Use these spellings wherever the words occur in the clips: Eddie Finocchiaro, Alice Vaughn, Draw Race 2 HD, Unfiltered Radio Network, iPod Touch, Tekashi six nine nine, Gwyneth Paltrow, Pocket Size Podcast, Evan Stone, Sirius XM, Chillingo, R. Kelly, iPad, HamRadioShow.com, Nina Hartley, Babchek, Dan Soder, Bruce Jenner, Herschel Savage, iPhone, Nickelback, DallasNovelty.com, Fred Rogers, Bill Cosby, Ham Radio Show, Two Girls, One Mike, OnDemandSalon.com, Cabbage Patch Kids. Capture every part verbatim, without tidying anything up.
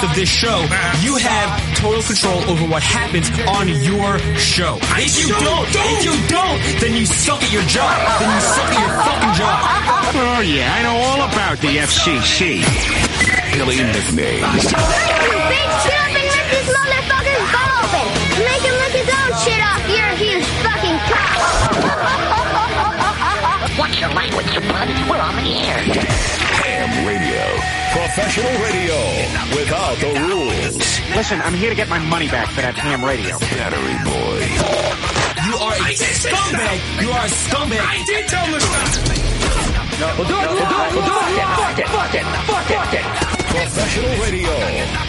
of this show, you have total control over what happens on your show. If you don't, if you don't, then you suck at your job. Then you suck at your fucking job. Oh yeah, I know all about the F C C. Billy nicknames. Big stupid, let this motherfucker's butt open. Make him lick his own shit off. You're a huge fucking cock. Watch your language, you bud. We're on the air. Ham Radio, professional radio without the rules. Listen, I'm here to get my money back for that ham radio. Battery boy. You are a scumbag. You are a scumbag. I did tell him to stop. We'll do it. We'll do it. We'll do it. Fuck it. Fuck it. Fuck it. Professional radio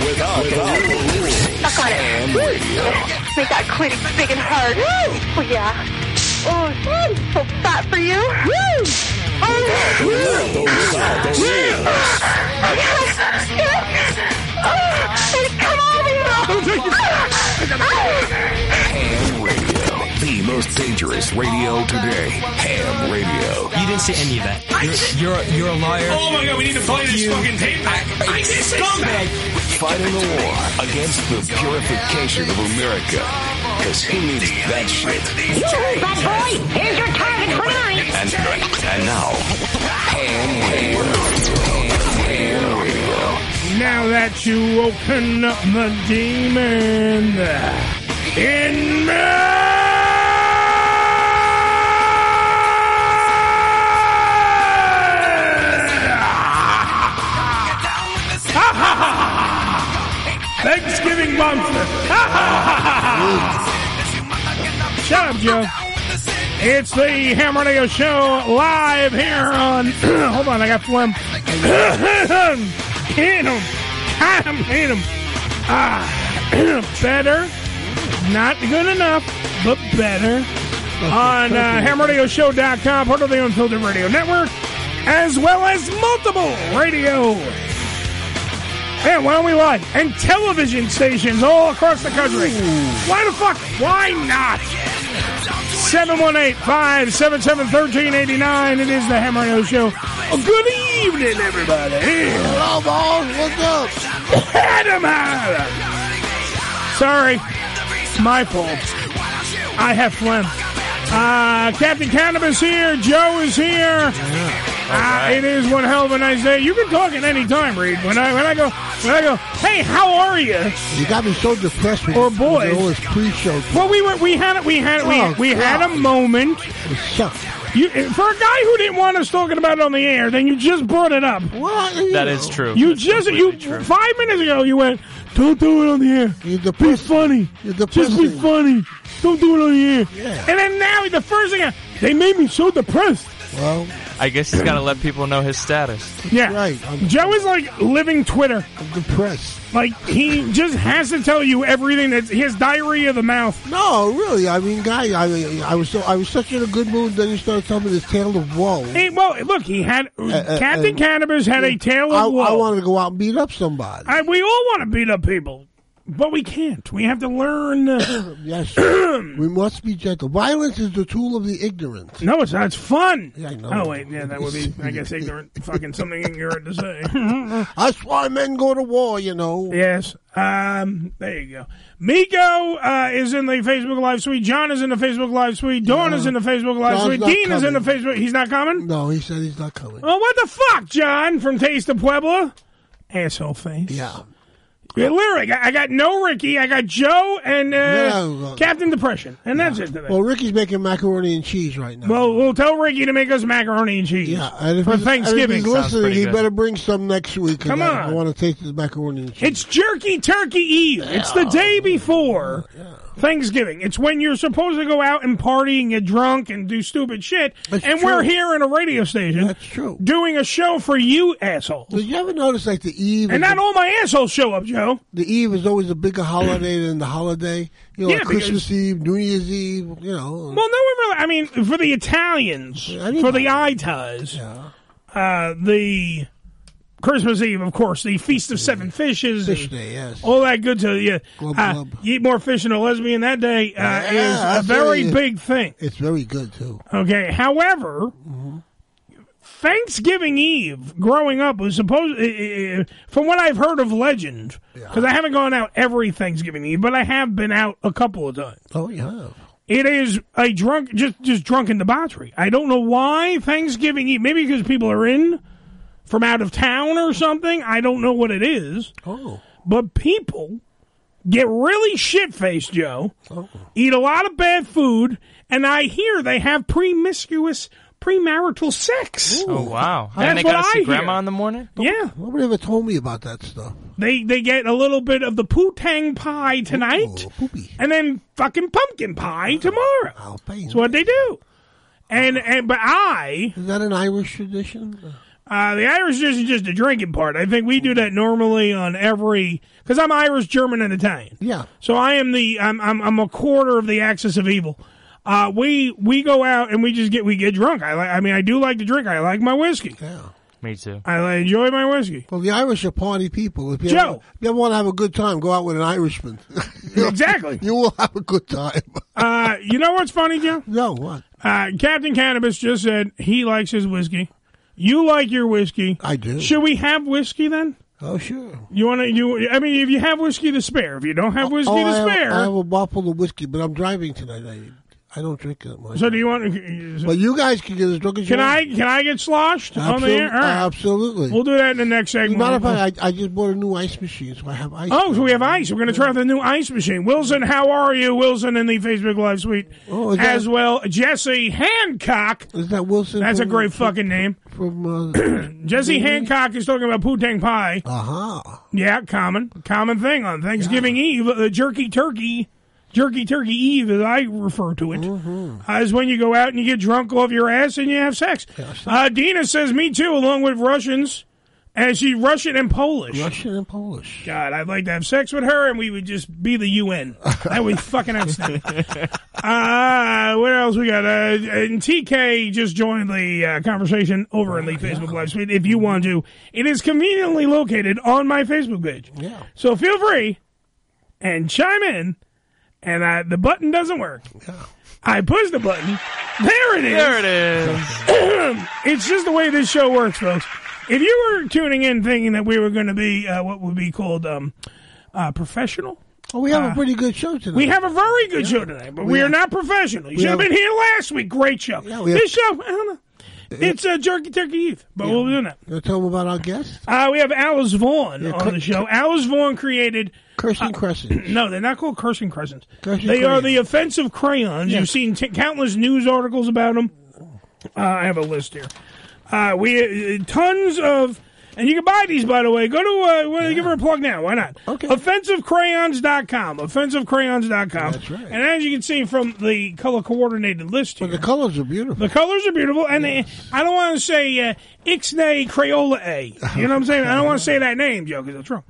without the rules. Fuck on it. Radio. Make that quitting big and hard. Woo! Oh, yeah. Oh, so fat for you. Woo! Oh, Ham Radio, the most dangerous radio today. Ham Radio. You didn't say any of that. You're you're, you're a liar. Oh my god, we need to play this fucking tape back. I did scumbag. Fighting the war against the purification of America. Because who needs that shit? You heard that, boy. Here's your target for tonight. And, and now, Ham Radio. Now that you open up the demon in me. Thanksgiving monster. Shut up, Joe. It's the Ham Radio Show live here on... hold on, I got phlegm. Hit him. I'm hit him. Ah, better. Not good enough, but better. On uh, Ham Radio Show dot com, part of the Unfiltered Radio Network, as well as multiple radio and why don't we live? And television stations all across the country. Why the fuck? Why not? seven one eight, five seven seven, one three eight nine. It is the Ham Radio Show. Oh, good evening, everybody. Hello, boss. What's up? Adam Adam. Sorry. My fault. I have phlegm. Uh, Captain Cannabis here. Joe is here. Uh, it is one hell of a nice day. You can talk at any time, Reed. When I when I go when I go, hey, how are you? You got me so depressed. Or boy, pre-show. Well, we were we had it. We had it. We, oh, we had a moment. It sucked. You, for a guy who didn't want us talking about it on the air, then you just brought it up. Well, that know. is true. You That's just you true. Five minutes ago you went, don't do it on the air. You're be funny. You're just be funny. Don't do it on the air. Yeah. And then now the first thing, I, they made me so depressed. Well, I guess he's got to let people know his status. Yeah, right. I'm, Joe is like living Twitter. I'm depressed. Like he just has to tell you everything. That's his diarrhea of the mouth. No, really. I mean, guy, I mean, I was so I was such in a good mood. Then he started telling me this tale of woe. Hey, well, look, he had uh, uh, Captain uh, Cannabis had yeah, a tale of I, woe. I wanted to go out and beat up somebody. I, we all want to beat up people. But we can't. We have to learn. Uh, yes, we must be gentle. Violence is the tool of the ignorant. No, it's not. It's fun. Yeah, I know. Oh, wait. Yeah, that would be, I guess, ignorant. Fucking something ignorant to say. That's why men go to war, you know. Yes. Um. There you go. Miko uh, is in the Facebook Live suite. John is in the Facebook Live suite. Dawn yeah. is in the Facebook Live John's suite. Dean coming. is in the Facebook. He's not coming? No, he said he's not coming. Well, what the fuck, John from Taste of Puebla? Asshole face. Yeah. Yeah, literally, I got no Ricky. I got Joe and uh, yeah, Captain Depression, and yeah. that's it today. Well, Ricky's making macaroni and cheese right now. Well, we'll tell Ricky to make us macaroni and cheese yeah, and for Thanksgiving. If he's listening, he better bring some next week. Come on, I, I want to taste his macaroni and cheese. It's Jerky Turkey Eve. Yeah. It's the day before yeah. Yeah. Thanksgiving. It's when you're supposed to go out and party and get drunk and do stupid shit. That's and true. We're here in a radio station. That's true. Doing a show for you assholes. Did you ever notice like the eve? And not the, all my assholes show up, Joe. The eve is always a bigger holiday than the holiday. You know, yeah, like Christmas because, Eve, New Year's Eve, you know. Well, no one really. I mean, for the Italians, yeah, for the Itas, yeah. uh, the Christmas Eve, of course, the Feast of Seven Fishes. Fish Day, yes. All that good to you. Glub, uh, glub. You eat more fish than a lesbian that day uh, yeah, is I a very it, big thing. It's very good, too. Okay. However, mm-hmm. Thanksgiving Eve growing up was supposed, uh, from what I've heard of legend, because yeah. I haven't gone out every Thanksgiving Eve, but I have been out a couple of times. Oh, yeah. It is a drunk, just, just drunken debauchery. I don't know why Thanksgiving Eve, maybe because people are in. From out of town or something. I don't know what it is. Oh. But people get really shit-faced, Joe. Oh. Eat a lot of bad food. And I hear they have promiscuous premarital sex. Ooh. Oh, wow. That's and they got to see grandma in the morning? But yeah. Nobody ever told me about that stuff. They they get a little bit of the poo-tang pie tonight. Ooh, poopy. And then fucking pumpkin pie tomorrow. Oh, that's what they do. And, and but I... Is that an Irish tradition? Uh, the Irish tradition is just the drinking part. I think we do that normally on every, because I'm Irish, German, and Italian. Yeah. So I am the I'm I'm, I'm a quarter of the axis of evil. Uh, we we go out and we just get we get drunk. I like I mean I do like to drink. I like my whiskey. Yeah. Me too. I enjoy my whiskey. Well, the Irish are party people. If you, Joe, ever, if you ever want to have a good time, go out with an Irishman. Exactly. You will have a good time. uh, you know what's funny, Joe? No, what? Uh, Captain Cannabis just said he likes his whiskey. You like your whiskey. I do. Should we have whiskey then? Oh, sure. You want to, you, I mean, if you have whiskey to spare, if you don't have whiskey oh, to I have, spare. I have a bottle of whiskey, but I'm driving tonight. I, I don't drink that much. So do you want to. So well, you guys can get as drunk as you want. Can I get sloshed Absolute, on the air? All right. Absolutely. We'll do that in the next segment. Matter of fact, I, I just bought a new ice machine, so I have ice. Oh, so we have ice. We're going to try out the new ice machine. Wilson, how are you? Wilson in the Facebook Live suite oh, that, as well. Jesse Hancock. Is that Wilson? That's a great fucking name. From, uh, Jesse Hancock is talking about poo-tang pie. Uh-huh. Yeah, common. Common thing on Thanksgiving yeah. Eve. The jerky turkey, jerky turkey Eve, as I refer to it, mm-hmm. uh, is when you go out and you get drunk off your ass and you have sex. Yes. Uh, Dina says, me too, along with Russians. And she's Russian and Polish. Russian and Polish. God, I'd like to have sex with her, and we would just be the U N. That would be fucking outstanding. uh, what else we got? Uh, and T K just joined the uh, conversation over in the Facebook Live suite. If you want to, it is conveniently located on my Facebook page. Yeah. So feel free and chime in. And I, the button doesn't work. Yeah. I push the button. There it is. There it is. It's just the way this show works, folks. If you were tuning in thinking that we were going to be uh, what would be called um, uh, professional. Oh, we have uh, a pretty good show tonight. We have a very good yeah. show tonight, but we, we have, are not professional. You should have been here last week. Great show. Yeah, we have, this show, I don't know. It's uh, Jerky Turkey Eve, but yeah. we'll do that. You'll tell them about our guests? Uh, we have Alice Vaughn yeah, on cur- the show. Alice Vaughn created... Cursing uh, Crescents. No, they're not called Cursing Crescents. Cursing they crayons. Are the offensive crayons. Yes. You've seen t- countless news articles about them. Uh, I have a list here. Uh, we uh, tons of, and you can buy these, by the way. Go to, uh, well, yeah. give her a plug now. Why not? Okay. Offensive Crayons dot com. Offensive Crayons dot com. That's right. And as you can see from the color-coordinated list here. Well, the colors are beautiful. The colors are beautiful. And yes. they, I don't want to say uh, Ixnay Crayola A. You know what I'm saying? I don't want to say that name, Joe, because it's wrong.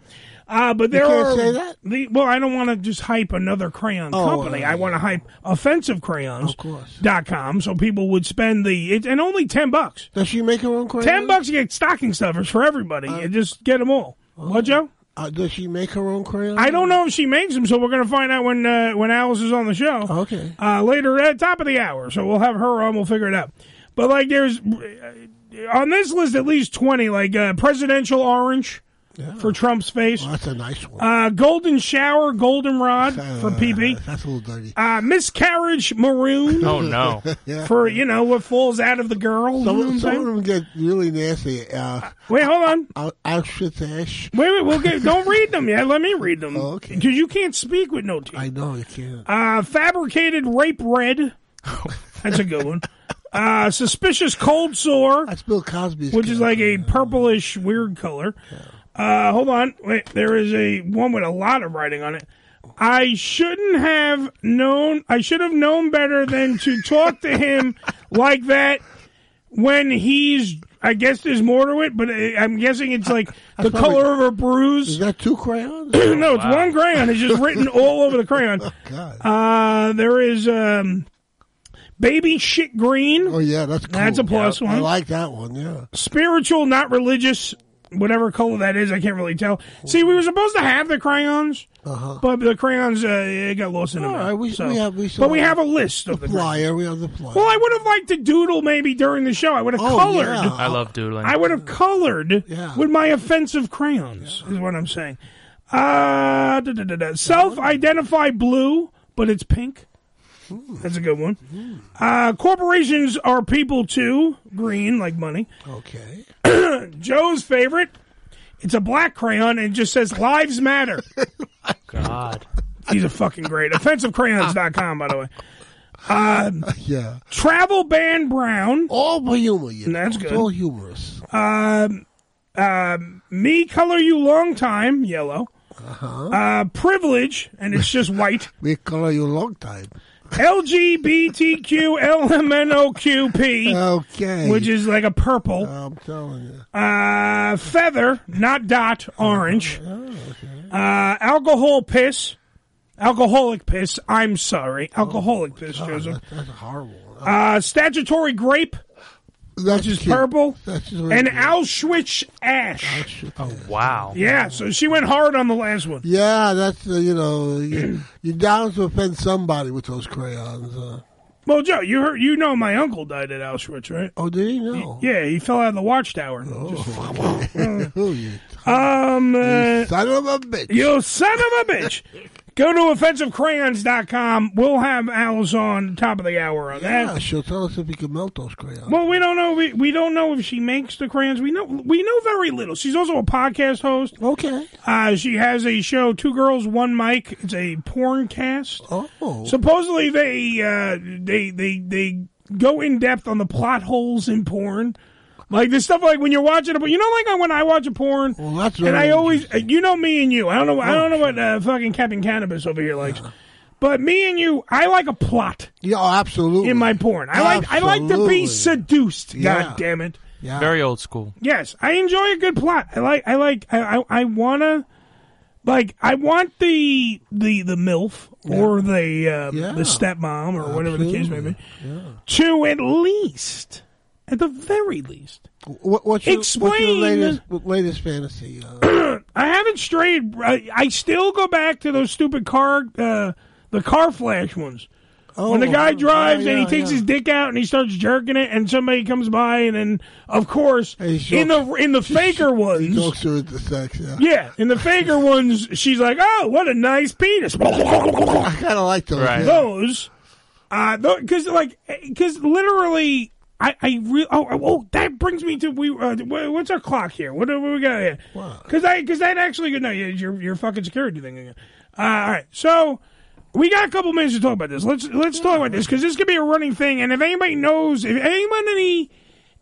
Uh, but there you can't are, say that? The, well, I don't want to just hype another crayon oh, company. Uh, I want to hype offensive crayons dot com so people would spend the, it, and only ten bucks. Does she make her own crayons? ten bucks to get stocking stuffers for everybody uh, and just get them all. Uh, what, Joe? Uh, does she make her own crayons? I don't know if she makes them, so we're going to find out when uh, when Alice is on the show. Okay. Uh, later at the top of the hour, so we'll have her on. We'll figure it out. But, like, there's, on this list, at least twenty, like uh, Presidential Orange. Yeah. For Trump's face. Well, that's a nice one. Uh, golden Shower, Goldenrod uh, for P P. That's a little dirty. Uh, miscarriage Maroon. Oh, no. Yeah. For, you know, what falls out of the girl. Some, you know some of them get really nasty. Uh, wait, hold on. I'll, I'll shit the ash. Wait, wait. We'll get, don't read them yet. Let me read them. Oh, okay. Because you can't speak with no teeth. I know, you can't. Uh, fabricated Rape Red. That's a good one. Uh, suspicious Cold Sore. That's Bill Cosby's. Which is like a purplish, weird color. Yeah. Uh, hold on. Wait, there is a one with a lot of writing on it. I shouldn't have known. I should have known better than to talk to him like that when he's, I guess there's more to it, but I'm guessing it's like I, I the color like, of a bruise. Is that two crayons? No, it's wow. one crayon. It's just written all over the crayon. Oh, God. Uh, there is, um, Baby Shit Green. Oh, yeah, that's cool. That's a plus yeah, one. I like that one, yeah. Spiritual, not religious. Whatever color that is, I can't really tell. See, we were supposed to have the crayons, uh-huh. but the crayons uh, got lost in the mail. Right, we, so. we have, we but we have a list of the flyer. We have the flyer. Well, I would have liked to doodle maybe during the show. I would have oh, colored. Yeah. I love doodling. I would have colored yeah. with my offensive crayons. Yeah. Is what I'm saying. Uh, da, da, da, da. Self-identify blue, but it's pink. Ooh. That's a good one. Uh, corporations are people too. Green, like money. Okay. Joe's favorite. It's a black crayon and it just says Lives Matter. God. These are fucking great. offensive crayons dot com, by the way. Uh, yeah. Travel Ban Brown. All for humor. You know. That's good. It's all humorous. Uh, uh, me Color You Long Time. Yellow. Uh-huh. Uh, privilege. And it's just white. Me Color You Long Time. L G B T Q L M N O Q P, okay, which is like a purple. I'm telling you. Uh, feather, not dot, orange. Oh, okay. Uh, alcohol piss, alcoholic piss. I'm sorry, alcoholic oh, piss, God, Joseph. That, that's horrible. Uh, statutory grape, that's which is cute. Purple, that's really and Auschwitz ash. Auschwitz. Oh wow! Yeah, so she went hard on the last one. Yeah, that's uh, you know you, you're down to offend somebody with those crayons. Uh. Well, Joe, you heard, you know my uncle died at Auschwitz, right? Oh, did he? No. He, yeah, he fell out of the watchtower. Oh, just, uh, um, uh, you son of a bitch! You son of a bitch! Go to offensive crayons dot com. We'll have Alice on top of the hour on yeah, that. Yeah, she'll tell us if you can melt those crayons. Well, we don't know. We, we don't know if she makes the crayons. We know we know very little. She's also a podcast host. Okay. Uh, she has a show, Two Girls, One Mike. It's a porn cast. Oh. Supposedly they uh, they they they go in depth on the plot holes in porn. Like, this stuff, like, when you're watching a porn, you know, like, when I watch a porn, well, that's and I always, you know me and you, I don't know, I don't know what uh, fucking Captain Cannabis over here likes, yeah. but me and you, I like a plot. Yeah, absolutely. In my porn. I like absolutely. I like to be seduced, yeah. God damn it. Yeah. Very old school. Yes, I enjoy a good plot. I like, I like, I, I, I want to, like, I want the, the, the MILF yeah. or the, uh, yeah. the stepmom or absolutely. Whatever the case may be yeah. to at least... At the very least. What, what's, your, Explain, what's your latest, latest fantasy? Uh, I haven't strayed. I, I still go back to those stupid car, uh, the car flash ones. Oh, when the guy drives yeah, yeah, and he takes yeah. his dick out and he starts jerking it and somebody comes by and then, of course, hey, in the in the faker ones. He talks to her the sex, yeah. Yeah, in the faker ones, she's like, oh, what a nice penis. I kind of like those. Right. Those. Because, uh, like, because literally... I, I re- oh, oh, that brings me to, we. Uh, what's our clock here? What do we got here? Because that actually, no, your, your fucking security thing again. Uh, all right, so We got a couple minutes to talk about this. Let's let's talk about this because this could be a running thing. And if anybody knows, if anyone any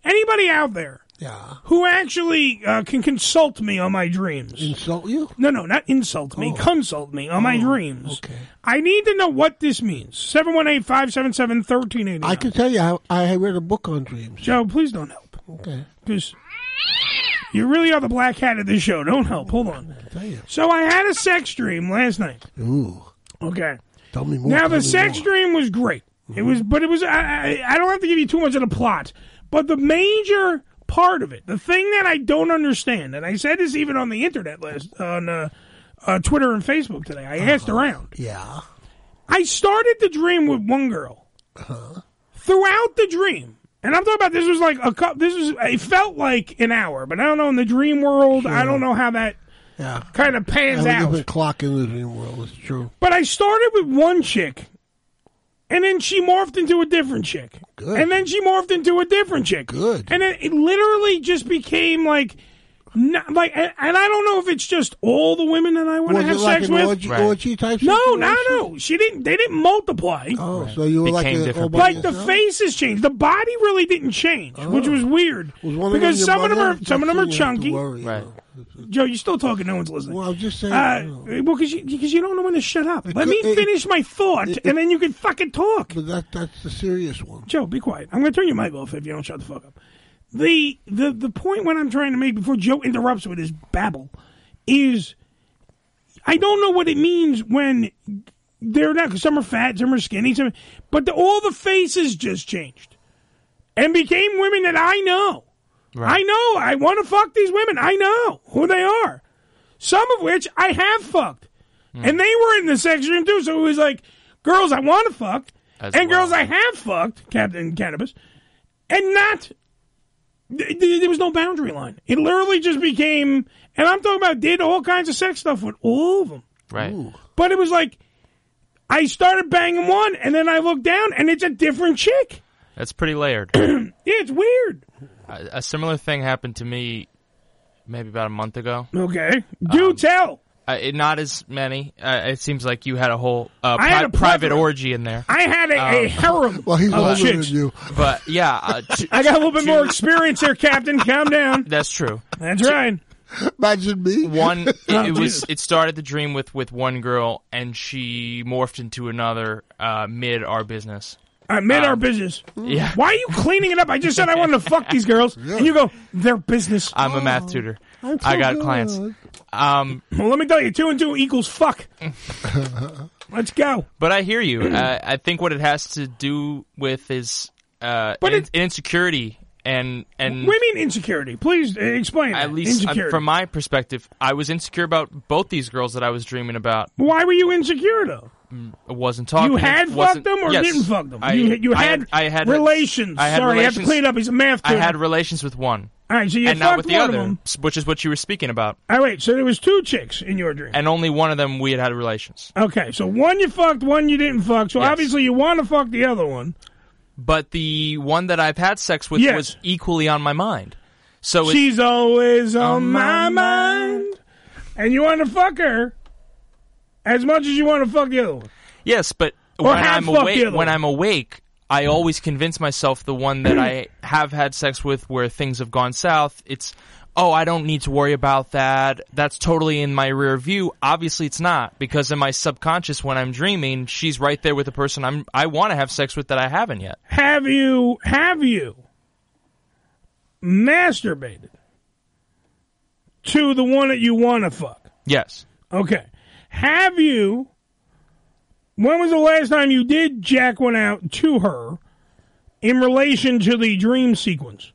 anybody out there, yeah, who actually uh, can consult me on my dreams, insult you? No, no, not insult me. Oh. Consult me on oh. my dreams. Okay. I need to know what this means. seven one eight, five seven seven, one three eight nine. I can tell you. I, I read a book on dreams. Joe, please don't help. Okay. Because you really are the black hat of this show. Don't help. Hold on. I tell you. So I had a sex dream last night. Ooh. Okay. Tell me more. Now, the sex more. dream was great. Mm-hmm. It was, but it was, I, I don't have to give you too much of the plot, but the major part of it, the thing that I don't understand, and I said this even on the internet last, on uh, uh, Twitter and Facebook today, I uh-huh. asked around. Yeah. I started the dream with one girl. Uh-huh. Throughout the dream, and I'm talking about this was like a couple, this was, it felt like an hour, but I don't know, in the dream world, sure. I don't know how that. Yeah. Kind of pans yeah, out. There's a clock in the dream world, it's true. But I started with one chick, and then she morphed into a different chick. Good. And then she morphed into a different chick. Good. And it, it literally just became like, not, like, and, and I don't know if it's just all the women that I want to have like sex with. Orgy, right. orgy type no, no, no. She didn't. They didn't multiply. Oh, right. So you were became like a, like the faces changed. The body really didn't change, oh. which was weird was because some of them are some of them are chunky. Worry, right. You know. Joe, you're still talking. No one's listening. Well, I'm just saying. Uh, you know. Well, because you, you don't know when to shut up. It Let could, me finish it, my thought, it, it, and then you can fucking talk. But that, that's the serious one. Joe, be quiet. I'm going to turn your mic off if you don't shut the fuck up. The, the, the point what I'm trying to make before Joe interrupts with his babble is I don't know what it means when they're not, because some are fat, some are skinny, some, but the, all the faces just changed and became women that I know. Right. I know. I want to fuck these women. I know who they are. Some of which I have fucked. Mm. And they were in the sex dream too. So it was like, girls I want to fuck As and well. girls I have fucked, Captain Cannabis, and not, th- th- there was no boundary line. It literally just became, and I'm talking about did all kinds of sex stuff with all of them. Right. Ooh. But it was like, I started banging one and then I looked down and it's a different chick. That's pretty layered. Yeah, it's weird. A similar thing happened to me maybe about a month ago. Okay. Do um, tell. Uh, not as many. Uh, it seems like you had a whole uh, pri- had a private orgy in there. I had a, um, a harem well, he's of chicks. You. But, yeah. Uh, t- I got a little bit more experience there, Captain. Calm down. That's true. That's t- right. Imagine me. One. It, it was. It started the dream with, with one girl, and she morphed into another uh, mid our business. I made um, our business. Yeah. Why are you cleaning it up? I just said I wanted to fuck these girls. Yeah. And you go, their business. I'm a math tutor. So I got good. clients. Um, well, let me tell you, two and two equals fuck. Let's go. But I hear you. I, I think what it has to do with is uh, but in, insecurity. And, and what do you mean insecurity? Please explain At that. least uh, from my perspective, I was insecure about both these girls that I was dreaming about. Why were you insecure, though? I wasn't talking. You had fucked them or yes, didn't fuck them? I, you, you had, I had, I had relations. I had Sorry, relations. I have to clean up. He's a math tutor. I had relations with one. All right, so you and fucked not with the one other, of them. Which is what you were speaking about. All right, so there was two chicks in your dream. And only one of them we had had relations. Okay, so one you fucked, one you didn't fuck. So yes. obviously you want to fuck the other one. But the one that I've had sex with yes. was equally on my mind. So She's it, always on, on my mind. mind. And you want to fuck her. As much as you want to fuck the other one. Yes, but when I'm, awake, when I'm awake, I always convince myself the one that I have had sex with where things have gone south, it's, oh, I don't need to worry about that. That's totally in my rear view. Obviously, it's not. Because in my subconscious, when I'm dreaming, she's right there with the person I'm, I want to have sex with that I haven't yet. Have you, have you masturbated to the one that you want to fuck? Yes. Okay. Have you, when was the last time you did jack one out to her in relation to the dream sequence?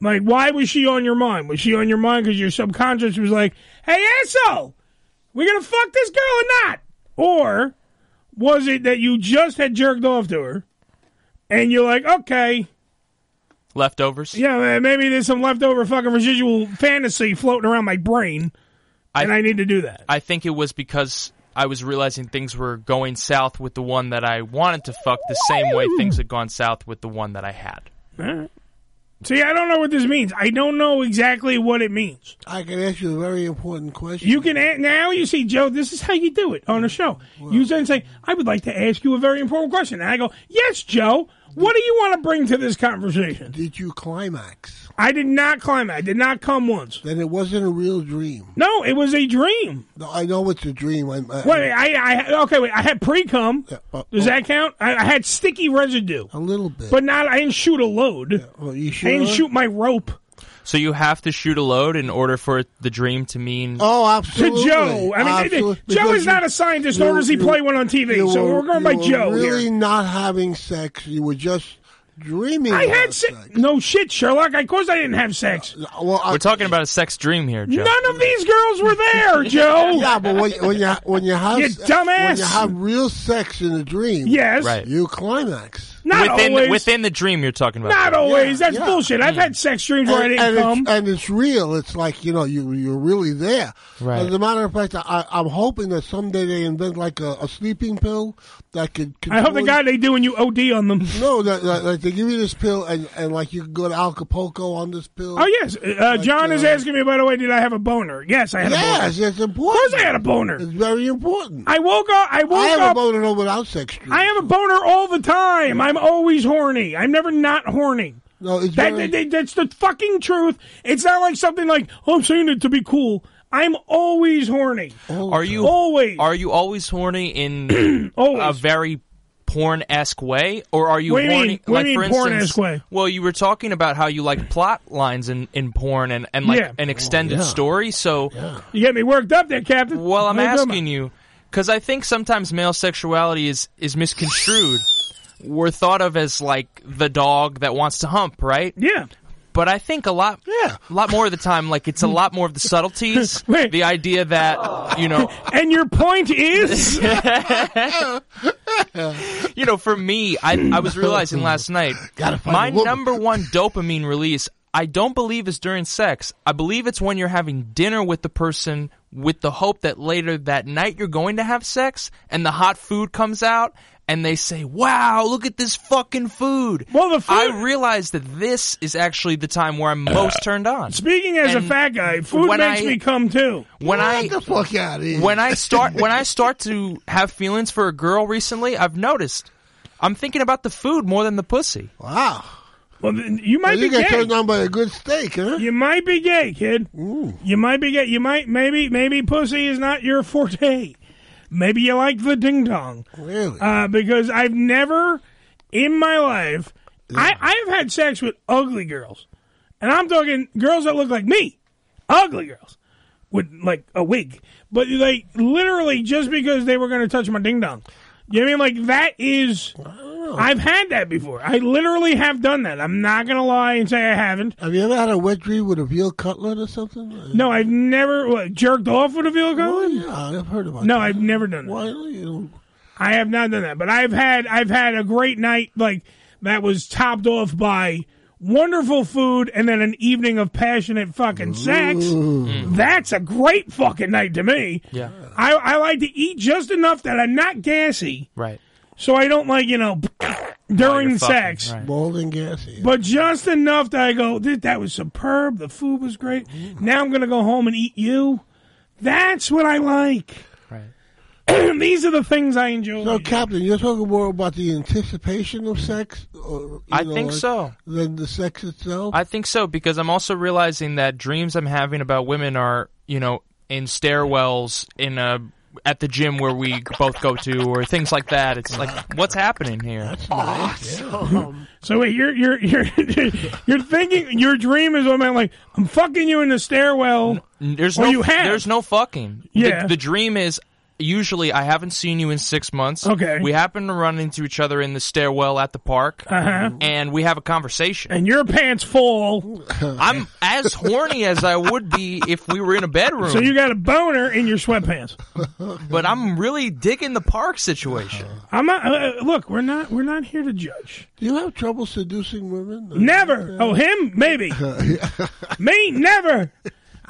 Like, why was she on your mind? Was she on your mind because your subconscious was like, hey, asshole, we're going to fuck this girl or not? Or was it that you just had jerked off to her and you're like, okay. Leftovers? Yeah, maybe there's some leftover fucking residual fantasy floating around my brain. I, and I need to do that. I think it was because I was realizing things were going south with the one that I wanted to fuck the same way things had gone south with the one that I had. All right. See, I don't know what this means. I don't know exactly what it means. I can ask you a very important question. You can ask, now you see, Joe, this is how you do it on a show. Well, you then say, I would like to ask you a very important question. And I go, yes, Joe, what do you want to bring to this conversation? Did you climax? I did not climax. I did not come once. Then it wasn't a real dream. No, it was a dream. No, I know it's a dream. I, I, wait, I, I, okay, wait, I had pre-cum. Yeah, uh, Does that count? I, I had sticky residue. A little bit. But not, I didn't shoot a load. Yeah, well, you sure? I didn't shoot my rope. So you have to shoot a load in order for the dream to mean... Oh, absolutely. To Joe. I mean, it, Joe is not a scientist, nor does he play one on T V, so were, we're going by Joe really here. You were really not having sex. You were just dreaming I had se- sex. No shit, Sherlock. Of course I didn't have sex. Uh, well, I, we're talking about a sex dream here, Joe. None of these girls were there, Joe. Yeah, but when, when, you, when, you, have, you dumbass. when you have real sex in a dream, yes. Right. You climax. Not within, always. Within the dream you're talking about. Not that. always. Yeah, That's yeah. bullshit. I've had sex dreams and, where I didn't and come. It's, and it's real. It's like, you know, you, you're really there. Right. As a matter of fact, I, I'm hoping that someday they invent like a, a sleeping pill that could... could I hope the guy they do when you O D on them. No, that, that, that they give you this pill and, and like you can go to Acapulco on this pill. Oh, yes. Uh, like, John uh, is asking me, by the way, did I have a boner? Yes, I had yes, a boner. Yes, it's important. Of course I had a boner. It's very important. I woke up... I, woke I have up, a boner no, without sex dreams. I have a boner all the time. Yeah. I'm always horny. I'm never not horny. No, it's that, very... that, that, that's the fucking truth. It's not like something like, oh, I'm saying it to be cool. I'm always horny. Oh, are you always? Are you always horny in a very porn-esque way, or are you what horny? Mean, like, what for mean porn-esque way? Well, you were talking about how you like plot lines in, in porn and, and like yeah. an extended oh, yeah. story. So yeah. you get me worked up, there, Captain. Well, I'm asking you because I think sometimes male sexuality is is misconstrued. We're thought of as like the dog that wants to hump, right? Yeah. But I think a lot, yeah. a lot more of the time, like it's a lot more of the subtleties, Wait. the idea that oh. you know. And your point is, you know, for me, I, I was realizing last night, my number one dopamine release, I don't believe is during sex. I believe it's when you're having dinner with the person, with the hope that later that night you're going to have sex, and the hot food comes out. And they say, wow, look at this fucking food. Well, the food. I realize that this is actually the time where I'm most uh, turned on. Speaking as and a fat guy, food makes I, me come too. When I, the fuck out of here. When I start when I start to have feelings for a girl recently, I've noticed I'm thinking about the food more than the pussy. Wow. Well, you might well, you be gay. You get turned on by a good steak, huh? You might be gay, kid. Ooh. You might be gay. You might maybe maybe pussy is not your forte. Maybe you like the ding-dong. Really? Uh, because I've never in my life... Yeah. I, I've had sex with ugly girls. And I'm talking girls that look like me. Ugly girls. With, like, a wig. But, like, literally just because they were going to touch my ding-dong. You know what I mean? Like, that is... Wow. I've had that before. I literally have done that. I'm not going to lie and say I haven't. Have you ever had a wet dream with a veal cutlet or something? No, I've never what, jerked off with a veal cutlet. Well, yeah, I've heard about no, that. No, I've never done that. Why you don't... I have not done that. But I've had I've had a great night like that was topped off by wonderful food and then an evening of passionate fucking sex. Mm. That's a great fucking night to me. Yeah, I, I like to eat just enough that I'm not gassy. Right. So I don't like, you know, during sex. Fucking, right. Bold and gassy. But just enough that I go, that was superb. The food was great. Mm. Now I'm going to go home and eat you. That's what I like. Right. These are the things I enjoy. So, Captain, you're talking more about the anticipation of sex? Or, I know, think like, so. Than the sex itself? I think so, because I'm also realizing that dreams I'm having about women are, you know, in stairwells, in a... at the gym where we both go to, or things like that. It's like, what's happening here? That's awesome. So wait, you're you're you're you're thinking your dream is on my like I'm fucking you in the stairwell. There's no you have. There's no fucking. Yeah. The, the dream is usually I haven't seen you in six months. Okay. We happen to run into each other in the stairwell at the park, uh-huh. and we have a conversation. And your pants fall. I'm as horny as I would be if we were in a bedroom. So you got a boner in your sweatpants. But I'm really digging the park situation. I'm not. Uh, look, we're not. We're not here to judge. Do you have trouble seducing women? Never. Oh, him? Maybe. Me? Never.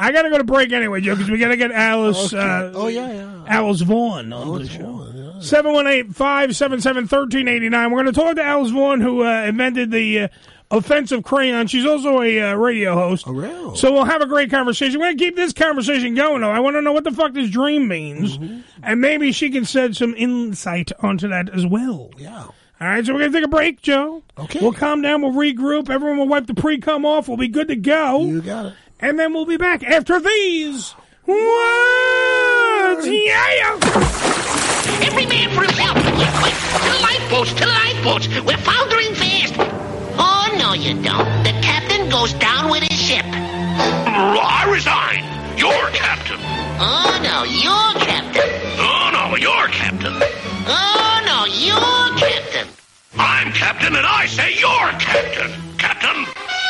I got to go to break anyway, Joe, because we got to get Alice. Okay. Uh, oh, yeah, yeah. Alice Vaughn on Alice the show. seven one eight, five seven seven, one three eight nine. We're going to talk to Alice Vaughn, who uh, invented the uh, Offensive Crayon. She's also a uh, radio host. Oh, really? So we'll have a great conversation. We're going to keep this conversation going, though. I want to know what the fuck this dream means. Mm-hmm. And maybe she can shed some insight onto that as well. Yeah. All right, so we're going to take a break, Joe. Okay. We'll calm down. We'll regroup. Everyone will wipe the pre-cum off. We'll be good to go. You got it. And then we'll be back after these words. Yeah! Every man for himself. To the lifeboats, to the lifeboats. We're foundering fast. Oh, no, you don't. The captain goes down with his ship. I resign. You're captain. Oh, no, you're captain. Oh, no, you're captain. Oh, no, you're captain. I'm captain, and I say you're captain. Captain.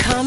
Come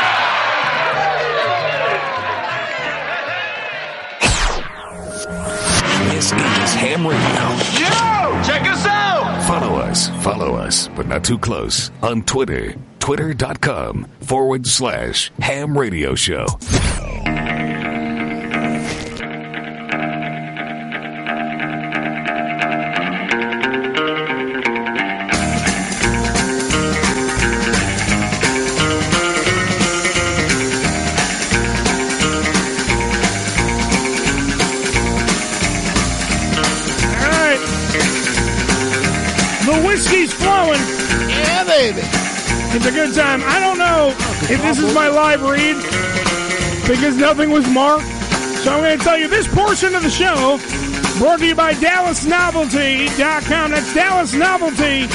This is Ham Radio. Yo! Check us out! Follow us, follow us, but not too close. On Twitter, twitter.com forward slash Ham Radio Show. It's a good time. I don't know if this is my live read because nothing was marked. So I'm going to tell you this portion of the show brought to you by Dallas Novelty dot com. That's Dallas Novelty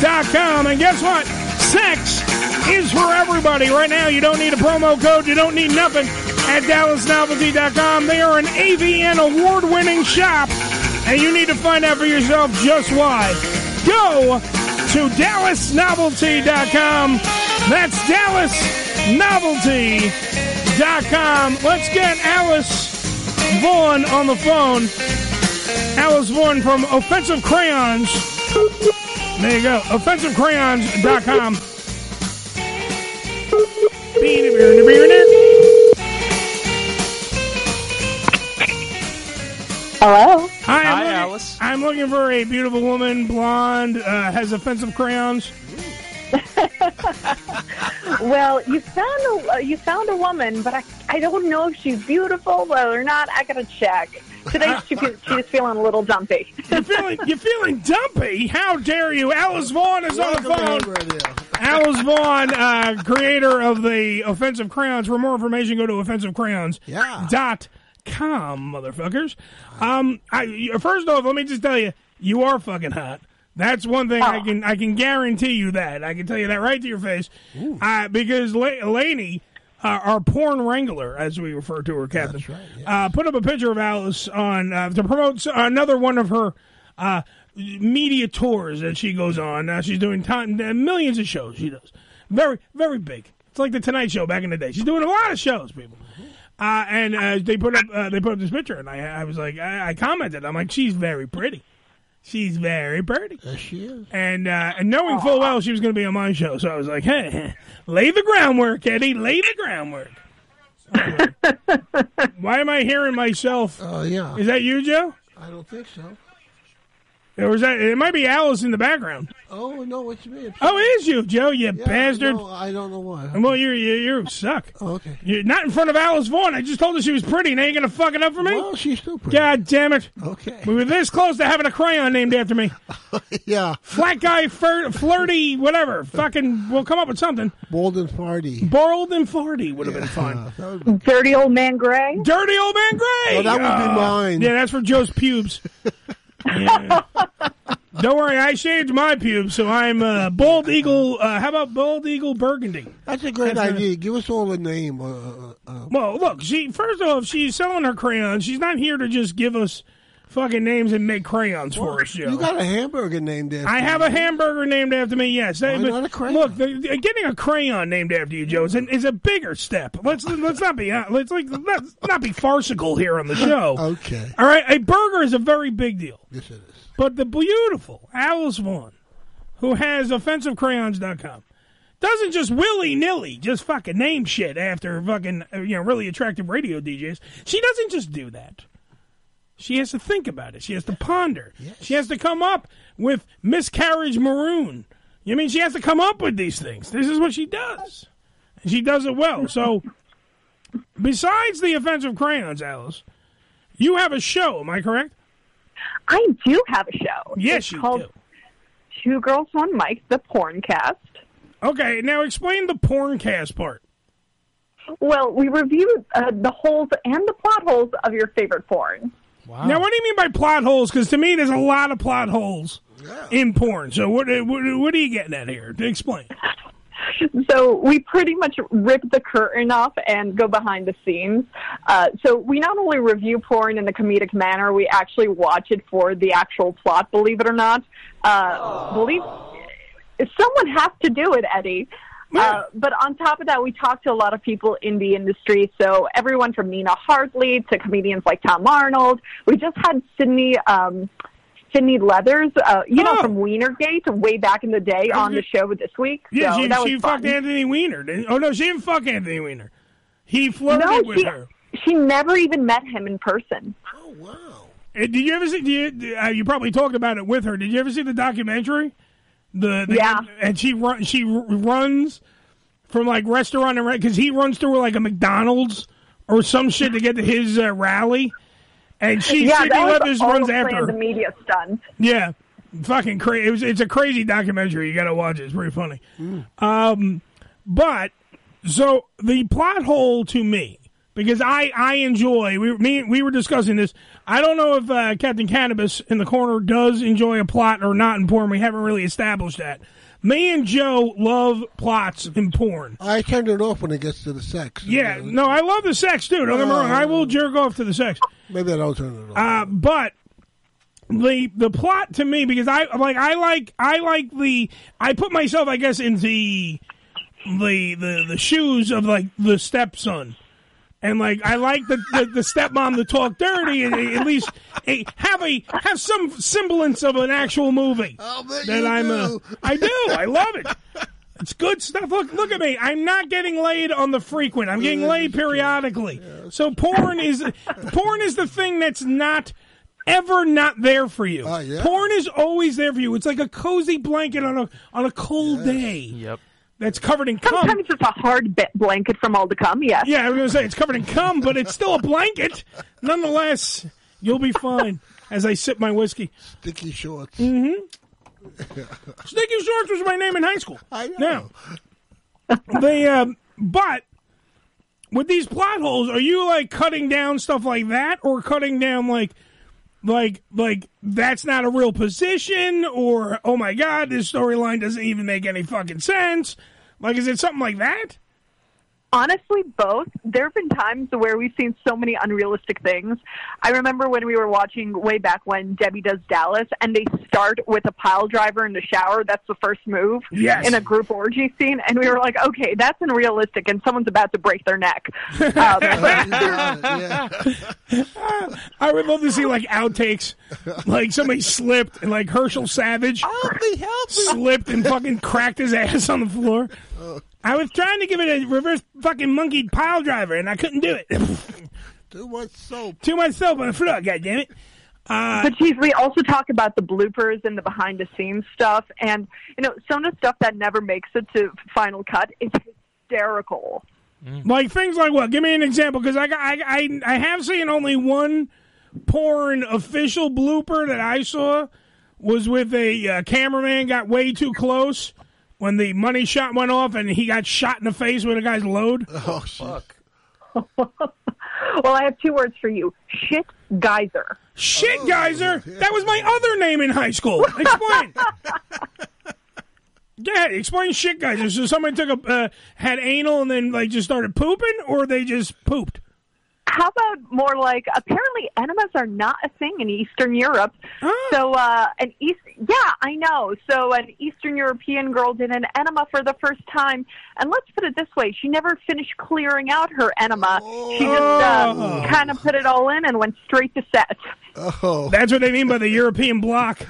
dot com. And guess what? Sex is for everybody. Right now, you don't need a promo code. You don't need nothing at Dallas Novelty dot com. They are an A V N award-winning shop, and you need to find out for yourself just why. Go to Dallas Novelty dot com. That's Dallas Novelty dot com. Let's get Alice Vaughn on the phone. Alice Vaughn from Offensive Crayons. There you go. Offensive Crayons dot com. Hello? Hi, I'm Hi looking, Alice. I'm looking for a beautiful woman, blonde, uh, has offensive crayons. Well, you found a you found a woman, but I I don't know if she's beautiful or not. I gotta check. Today she, she's feeling a little dumpy. you're feeling you're feeling dumpy? How dare you? Alice Vaughn is on the phone. Alice Vaughn, uh, creator of the Offensive Crayons. For more information, go to offensive crayons dot com. Yeah. Religion Tequila dot com, motherfuckers. Um, I, first off, let me just tell you, you are fucking hot. That's one thing oh. I can I can guarantee you that. I can tell you that right to your face. Uh, because La- Lainey, uh, our porn wrangler, as we refer to her, Captain, right, yes. uh, put up a picture of Alice on uh, to promote another one of her uh, media tours that she goes on. Now uh, she's doing ton- millions of shows. She does. Very, very big. It's like the Tonight Show back in the day. She's doing a lot of shows, people. Uh, and uh, they put up uh, they put up this picture, and I I was like, I, I commented. I'm like, she's very pretty. She's very pretty. Yes, she is. And, uh, and knowing Aww. full well she was going to be on my show, so I was like, hey, lay the groundwork, Eddie. Lay the groundwork. Like, why am I hearing myself? Oh, uh, yeah. Is that you, Joe? I don't think so. Or is that, it might be Alice in the background. Oh, no, what you mean? Oh, it is you, Joe, you yeah, bastard. No, I don't know why. Well, you you you suck. Oh, okay. You're not in front of Alice Vaughn. I just told her she was pretty. Now you're going to fuck it up for me? Well, she's still pretty. God damn it. Okay. We were this close to having a crayon named after me. Yeah. Flat guy, fir- flirty, whatever. Fucking, we'll come up with something. Bald and farty. Bald and farty would have yeah. been fun. Uh, be- Dirty old man gray? Dirty old man gray! Oh, that would uh, be mine. Yeah, that's for Joe's pubes. Yeah. Don't worry, I shaved my pubes, so I'm uh, Bald Eagle. Uh, how about Bald Eagle Burgundy? That's a great That's idea. A, Give us all a name. Uh, uh, well, look, she first off, she's selling her crayons. She's not here to just give us fucking names and make crayons well, for us, Joe. You got a hamburger named after I you. I have a hamburger named after me, yes. Why but not a crayon? Look, the, the, getting a crayon named after you, Joe, is, an, is a bigger step. Let's let's not be let's like let's not be farcical here on the show. Okay. All right, a burger is a very big deal. Yes, it is. But the beautiful Alice Vaughn, who has offensive crayons dot com, doesn't just willy-nilly just fucking name shit after fucking, you know, really attractive radio D Js. She doesn't just do that. She has to think about it. She has to ponder. Yes. She has to come up with Miscarriage Maroon. You mean she has to come up with these things. This is what she does. And she does it well. So besides the Offensive Crayons, Alice, you have a show, am I correct? I do have a show. Yes, it's you called do. Two Girls, One Mike, the Porncast. Okay, now explain the Porncast part. Well, we review uh, the holes and the plot holes of your favorite porn. Wow. Now, what do you mean by plot holes? Because to me, there's a lot of plot holes yeah. in porn. So what, what what are you getting at here? Explain. So we pretty much rip the curtain off and go behind the scenes. Uh, so we not only review porn in the comedic manner, we actually watch it for the actual plot, believe it or not. Uh, believe someone has to do it, Eddie. Uh, but on top of that, we talk to a lot of people in the industry. So everyone from Nina Hartley to comedians like Tom Arnold. We just had Sydney um, Sydney Leathers, uh, you oh. know, from Wienergate way back in the day on the show this week. Yeah, so she, that was she fucked Anthony Weiner. Didn't, oh, no, she didn't fuck Anthony Weiner. He flirted no, with she, her. She never even met him in person. Oh, wow. Did you ever see, did you, uh, you probably talked about it with her. Did you ever see the documentary? The, the yeah, and she run, she runs from like restaurant and because he runs through like a McDonald's or some shit to get to his uh, rally, and she yeah, Sydney Leathers runs after her. The media stunt. Yeah, fucking crazy. It was, it's a crazy documentary. You got to watch it. It's pretty funny. Mm. Um, but so the plot hole to me because I I enjoy we me we were discussing this. I don't know if uh, Captain Cannabis in the corner does enjoy a plot or not in porn. We haven't really established that. Me and Joe love plots in porn. I turned it off when it gets to the sex. Yeah, no, I love the sex, dude. Don't get me wrong. I will jerk off to the sex. Maybe I don't turn it off. Uh, but the the plot to me, because I like I like I like the I put myself, I guess, in the the the, the shoes of like the stepson. And like I like the, the, the stepmom to talk dirty and at least have a have some semblance of an actual movie. I'll bet that you I'm do. A, I do. I love it. It's good stuff. Look, look at me. I'm not getting laid on the frequent. I'm getting laid periodically. So porn is porn is the thing that's not ever not there for you. Uh, yeah. Porn is always there for you. It's like a cozy blanket on a on a cold yeah. day. Yep. That's covered in cum. Sometimes it's just a hard blanket from all the cum, yes. Yeah, I was going to say, it's covered in cum, but it's still a blanket. Nonetheless, you'll be fine as I sip my whiskey. Sticky shorts. Mm-hmm. Sticky shorts was my name in high school. I know. Now, they, um, but with these plot holes, are you, like, cutting down stuff like that, or cutting down, like, like, like that's not a real position, or, oh, my God, this storyline doesn't even make any fucking sense? Like, is it something like that? Honestly, both. There have been times where we've seen so many unrealistic things. I remember when we were watching way back when Debbie Does Dallas, and they start with a pile driver in the shower. That's the first move yes. in a group orgy scene. And we were like, okay, that's unrealistic, and someone's about to break their neck. Um, yeah, yeah. I would love to see, like, outtakes. Like, somebody slipped, and, like, Herschel Savage oh, they help slipped and fucking cracked his ass on the floor. Oh. I was trying to give it a reverse fucking monkey pile driver, and I couldn't do it. Too much soap. Too much soap on the floor, goddammit. Uh, but, geez, we also talk about the bloopers and the behind-the-scenes stuff, and, you know, some of the stuff that never makes it to Final Cut is hysterical. Mm. Like, things like what? Give me an example, because I, I, I, I have seen only one porn official blooper that I saw was with a uh, cameraman got way too close. When the money shot went off and he got shot in the face with a guy's load. Oh, fuck. Well, I have two words for you. Shit geyser. Shit oh, geyser? Yeah. That was my other name in high school. Explain. Yeah, explain shit geyser. So somebody took a, uh, had anal and then like just started pooping, or they just pooped? How about more like, apparently enemas are not a thing in Eastern Europe. Oh. So uh, an East, yeah, I know. So an Eastern European girl did an enema for the first time. And let's put it this way. She never finished clearing out her enema. Oh. She just uh, kind of put it all in and went straight to set. Oh. That's what they mean by the European bloc.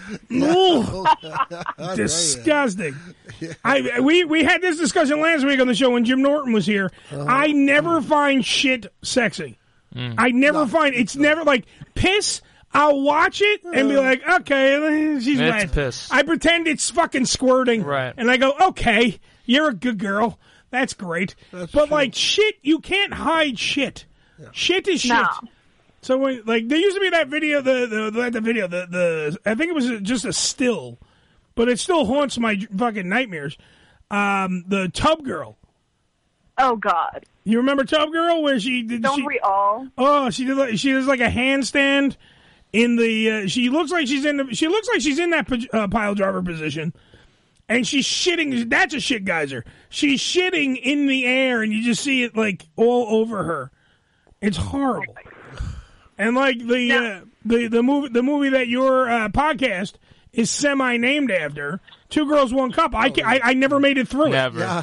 Disgusting. Yeah. I, we, we had this discussion last week on the show when Jim Norton was here. Uh-huh. I never find shit sexy. I never no, find it's no. never like piss. I'll watch it and be like, okay, she's right. Piss. I pretend it's fucking squirting, right? And I go, okay, you're a good girl. That's great. That's but true. Like shit, you can't hide shit. Yeah. Shit is shit. No. So when, like there used to be that video, the the the, the video, the, the I think it was just a still, but it still haunts my fucking nightmares. Um, the tub girl. Oh God. You remember Tub Girl where she did? Don't she, we all? Oh, she did. Like, she does like a handstand in the. Uh, she looks like she's in. The, she looks like she's in that uh, pile driver position, and she's shitting. That's a shit geyser. She's shitting in the air, and you just see it like all over her. It's horrible. And like the no. uh, the the movie the movie that your uh, podcast is semi named after, Two Girls, One Cup. I, can, I I never made it through. Never. It. Yeah.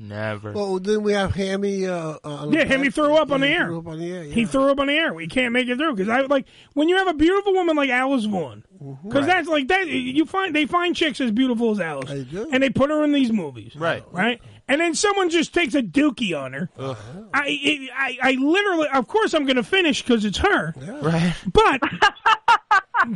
Never. Well, then we have Hammy. Uh, on yeah, Hammy threw up on the air. Threw up on the air yeah. He threw up on the air. We can't make it through because I like when you have a beautiful woman like Alice Vaughn, because right. that's like that. You find they find chicks as beautiful as Alice, they do. And they put her in these movies, right? Right. And then someone just takes a dookie on her. Uh-huh. I, it, I, I literally. Of course, I'm going to finish because it's her. Yeah. Right. But,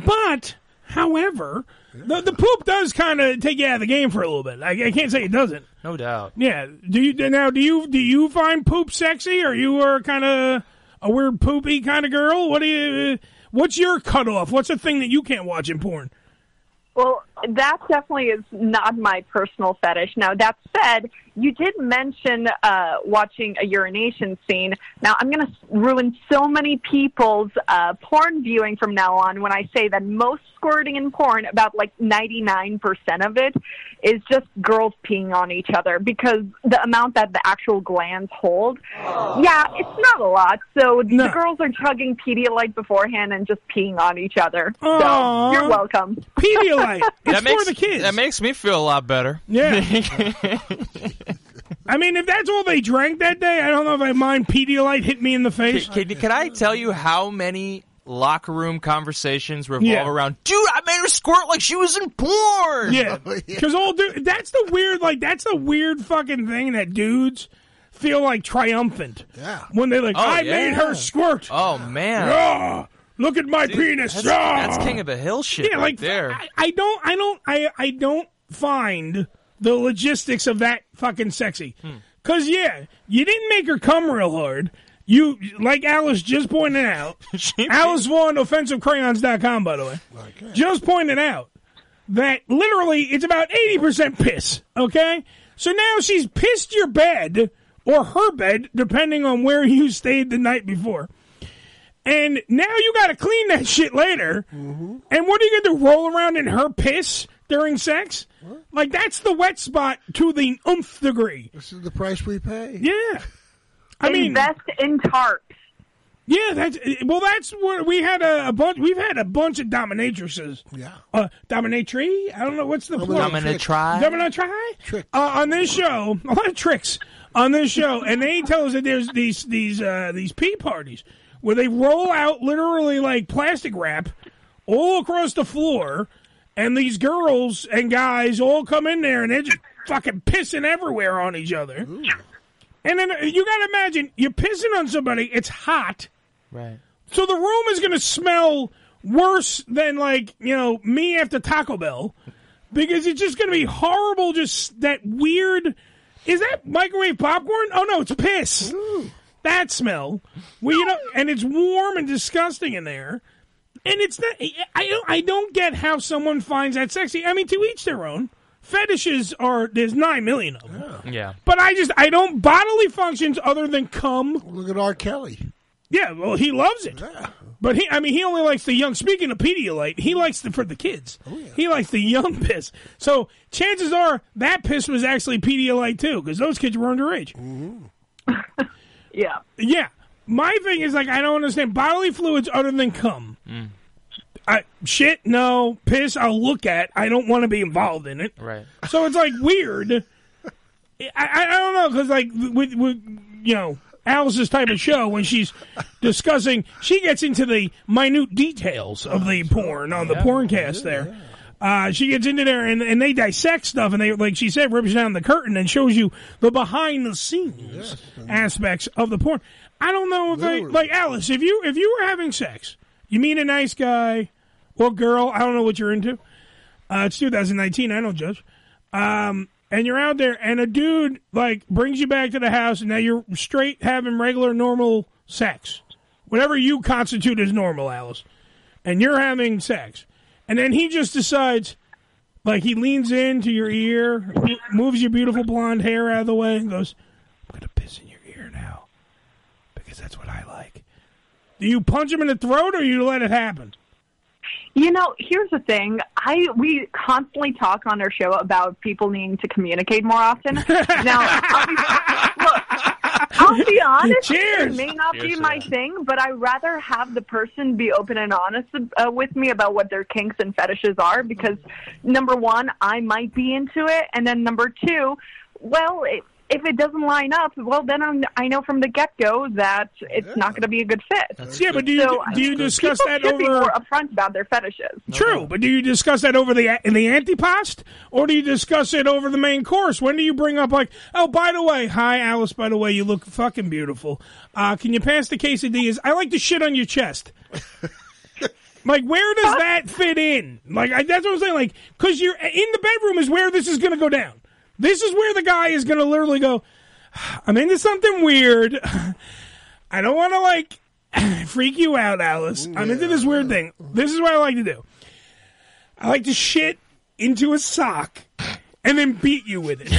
but, however. The, the poop does kind of take you out of the game for a little bit. I, I can't say it doesn't. No doubt. Yeah. Do you now? Do you do you find poop sexy, or you are kind of a weird poopy kind of girl? What do you? What's your cutoff? What's the thing that you can't watch in porn? Well, that definitely is not my personal fetish. Now, that said, you did mention uh, watching a urination scene. Now, I'm going to ruin so many people's uh, porn viewing from now on when I say that most squirting in porn, about like ninety-nine percent of it, is just girls peeing on each other because the amount that the actual glands hold, oh. yeah, it's not a lot. So no. the girls are chugging Pedialyte beforehand and just peeing on each other. Oh. So you're welcome. Pedialyte. It's that makes, for the kids. That makes me feel a lot better. Yeah. I mean, if that's all they drank that day, I don't know if I mind Pedialyte hit me in the face. Can, can, can I tell you how many locker room conversations revolve yeah. around, dude, I made her squirt like she was in porn. Yeah. Because all dude, that's the weird, like, that's the weird fucking thing that dudes feel like triumphant. Yeah. When they're like, oh, I yeah. made her squirt. Oh, man. Yeah. Look at my Dude, penis. That's, oh. that's King of the Hill shit yeah, right like, there. I, I don't I don't I, I don't find the logistics of that fucking sexy. Hmm. Cause yeah, you didn't make her come real hard. You like Alice just pointed out. Alice Vaughn, offensive crayons dot com, by the way. Okay. Just pointed out that literally it's about eighty percent piss. Okay? So now she's pissed your bed or her bed, depending on where you stayed the night before. And now you got to clean that shit later. Mm-hmm. And what are you going to do, roll around in her piss during sex? What? Like, that's the wet spot to the umph degree. This is the price we pay. Yeah. I Invest mean, in tarps. Yeah, that's, well, that's where we had a, a bunch, we've had a bunch of dominatrices. Yeah. Uh, dominatri? I don't know, what's the play? Dominatri? Dominatri? Trick. Uh, on this show, a lot of tricks on this show, and they tell us that there's these, these, uh, these pee parties where they roll out literally like plastic wrap all across the floor, and these girls and guys all come in there and they're just fucking pissing everywhere on each other. Ooh. And then you got to imagine, you're pissing on somebody, it's hot. Right. So the room is going to smell worse than, like, you know, me after Taco Bell, because it's just going to be horrible, just that weird, is that microwave popcorn? Oh, no, it's piss. Ooh. That smell, well, you know, and it's warm and disgusting in there, and it's not. I don't. I don't get how someone finds that sexy. I mean, to each their own. Fetishes are. There's nine million of them. Yeah. yeah. But I just. I don't bodily functions other than cum. Look at R. Kelly. Yeah. Well, he loves it. Yeah. But he. I mean, he only likes the young. Speaking of Pedialyte, he likes the for the kids. Oh, yeah. He likes the young piss. So chances are that piss was actually Pedialyte too, because those kids were underage. Mm-hmm. Yeah. Yeah. My thing is, like, I don't understand bodily fluids other than cum. Mm. I, shit, no. Piss, I'll look at. I don't want to be involved in it. Right. So it's, like, weird. I, I don't know, because, like, with, with, you know, Alice's type of show, when she's discussing, she gets into the minute details of the porn on yeah, the porncast yeah, there. Yeah. Uh, she gets into there, and, and they dissect stuff, and they, like she said, rips down the curtain and shows you the behind-the-scenes yes. aspects of the porn. I don't know if Literally. they... Like, Alice, if you if you were having sex, you meet a nice guy or girl, I don't know what you're into. Uh, it's two thousand nineteen, I don't judge. Um, and you're out there, and a dude, like, brings you back to the house, and now you're straight having regular, normal sex. Whatever you constitute as normal, Alice. And you're having sex. And then he just decides, like, he leans into your ear, moves your beautiful blonde hair out of the way, and goes, I'm going to piss in your ear now, because that's what I like. Do you punch him in the throat, or you let it happen? You know, here's the thing. I We constantly talk on our show about people needing to communicate more often. Now, look. I'll be honest, Cheers. it may not Cheers be my that. thing, but I'd rather have the person be open and honest uh, with me about what their kinks and fetishes are, because, number one, I might be into it, and then number two, well, it, if it doesn't line up, well, then I'm, I know from the get-go that it's yeah. not going to be a good fit. That's yeah, good. But do you, so, do you discuss that over... People should be more upfront about their fetishes. True, okay. But do you discuss that over the in the antipasto, or do you discuss it over the main course? When do you bring up, like, oh, by the way, hi, Alice, by the way, you look fucking beautiful. Uh, can you pass the quesadillas? I like the shit on your chest. Like, where does that fit in? Like, I, that's what I'm saying. Like, because you're in the bedroom is where this is going to go down. This is where the guy is going to literally go, I'm into something weird. I don't want to, like, freak you out, Alice. I'm yeah. into this weird thing. This is what I like to do. I like to shit into a sock and then beat you with it.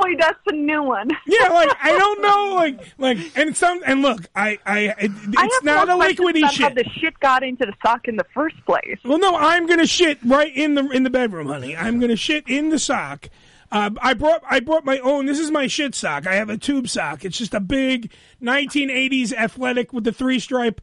Wait, that's the new one. Yeah, like, I don't know, like, like, and some, and look, I, I, it, it's I not a liquidy shit. How the shit got into the sock in the first place? Well, no, I'm gonna shit right in the in the bedroom, honey. I'm gonna shit in the sock. Uh, I brought, I brought my own. This is my shit sock. I have a tube sock. It's just a big nineteen eighties athletic with the three stripe.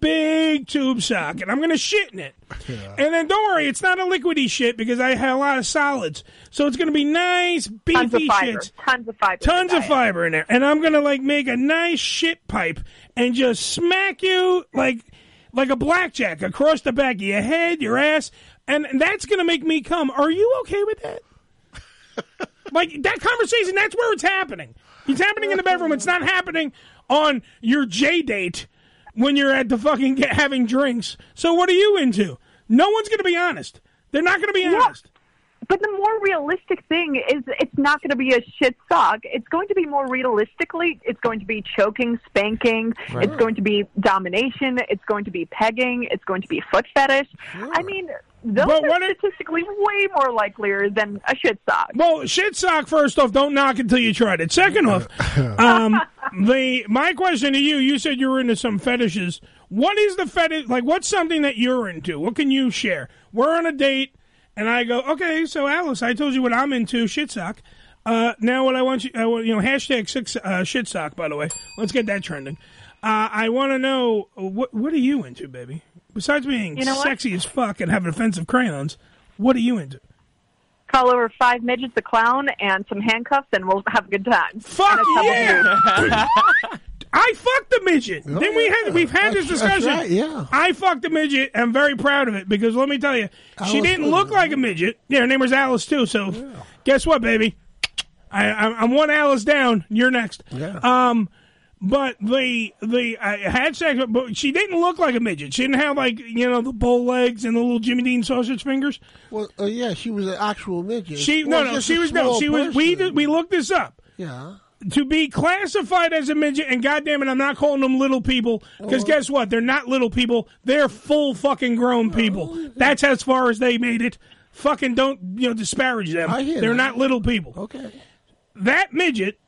Big tube sock, and I'm going to shit in it. Yeah. And then, don't worry, it's not a liquidy shit, because I had a lot of solids. So it's going to be nice, beefy shit. Tons of fiber. Shits, tons of fiber. Tons of fiber in there. And I'm going to, like, make a nice shit pipe and just smack you like like a blackjack across the back of your head, your ass, and that's going to make me come. Are you okay with that? Like, that conversation, that's where it's happening. It's happening in the bedroom. It's not happening on your J-date. When you're at the fucking get, having drinks. So what are you into? No one's going to be honest. They're not going to be honest. But the more realistic thing is it's not going to be a shit sock. It's going to be more realistically, it's going to be choking, spanking. Sure. It's going to be domination. It's going to be pegging. It's going to be foot fetish. Sure. I mean, those but are statistically it, way more likelier than a shit sock. Well, shit sock, first off, don't knock until you tried it. Second off, um, the my question to you, you said you were into some fetishes. What is the fetish? Like, what's something that you're into? What can you share? We're on a date. And I go, okay, so Alice, I told you what I'm into, shit sock. Uh, now what I want you, uh, you know, hashtag six, uh, shit sock, by the way. Let's get that trending. Uh, I want to know, what what are you into, baby? Besides being you know sexy what? as fuck and having offensive crayons, what are you into? Call over five midgets, a clown, and some handcuffs, and we'll have a good time. Fuck yeah! I fucked the midget. Oh, then we had we've had that's, this discussion. Right, yeah. I fucked the midget. I'm very proud of it because let me tell you, Alice she didn't look like a midget. Yeah, her name was Alice too. So yeah. Guess what, baby? I, I'm one Alice down. You're next. Yeah. Um, but the the I had sex, but she didn't look like a midget. She didn't have like you know the bow legs and the little Jimmy Dean sausage fingers. Well, uh, yeah, she was an actual midget. She well, no no she was no she person. was we we looked this up. Yeah. To be classified as a midget, and goddamn it, I'm not calling them little people, because oh. guess what? They're not little people. They're full fucking grown people. Oh, that's as far as they made it. Fucking don't, you know, disparage them. I hear they're that. Not little people. Okay. That midget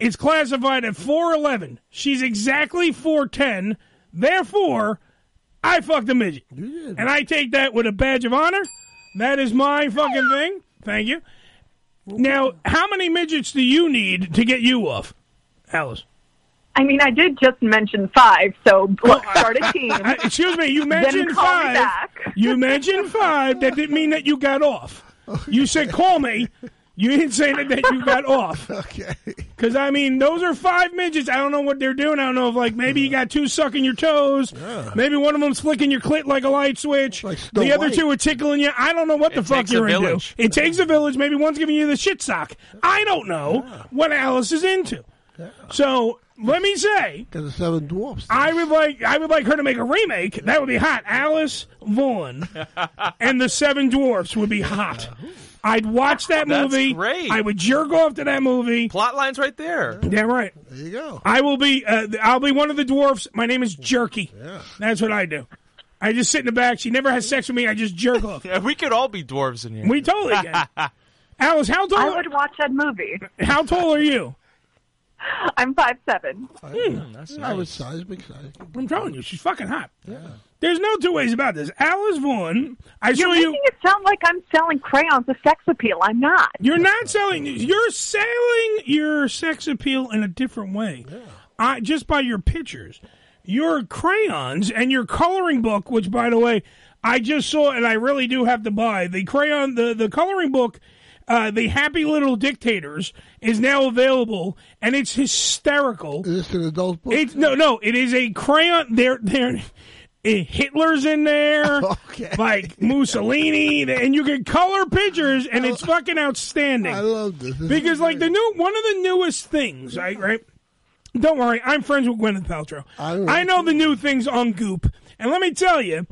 is classified at four eleven. She's exactly four ten. Therefore, I fucked a midget. You did. And I take that with a badge of honor. That is my fucking thing. Thank you. Now, how many midgets do you need to get you off, Alice? I mean, I did just mention five, so look, start a team. I, excuse me, you mentioned five. Back. You mentioned five. That didn't mean that you got off. Okay. You said call me. You didn't say that, that you got off. Okay. Because, I mean, those are five midgets. I don't know what they're doing. I don't know if, like, maybe you got two sucking your toes. Yeah. Maybe one of them's flicking your clit like a light switch. Like the white. Other two are tickling you. I don't know what it the fuck you're into. It takes a village. Maybe one's giving you the shit sock. I don't know yeah. what Alice is into. Yeah. So... let me say, the Seven Dwarfs. I would like, I would like her to make a remake. That would be hot. Alice Vaughn and the Seven Dwarfs would be hot. I'd watch that movie. That's great. I would jerk off to that movie. Plot lines right there. Yeah, right. There you go. I will be. Uh, I'll be one of the dwarfs. My name is Jerky. Yeah. That's what I do. I just sit in the back. She never has sex with me. I just jerk off. Yeah, we could all be dwarves in here. We totally can. Alice, how tall? I would watch that movie. How tall are you? I'm five seven. Mm, nice. I was size, big size. I'm telling you, she's fucking hot. Yeah. There's no two ways about this. Alice Vaughn, I show you. You're making it sound like I'm selling crayons with sex appeal. I'm not. You're not selling. You're selling your sex appeal in a different way. Yeah. I, just by your pictures. Your crayons and your coloring book, which, by the way, I just saw and I really do have to buy. The crayon, the, the coloring book. Uh, the Happy Little Dictators is now available, and it's hysterical. Is this an adult book? It's, no, no, it is a crayon. They're, they're, Hitler's in there, okay. Like Mussolini, and you can color pictures, and it's fucking outstanding. I love this. This because, like, the new one of the newest things, right? right? Don't worry, I'm friends with Gwyneth Paltrow. I, I know the new things on Goop, and let me tell you,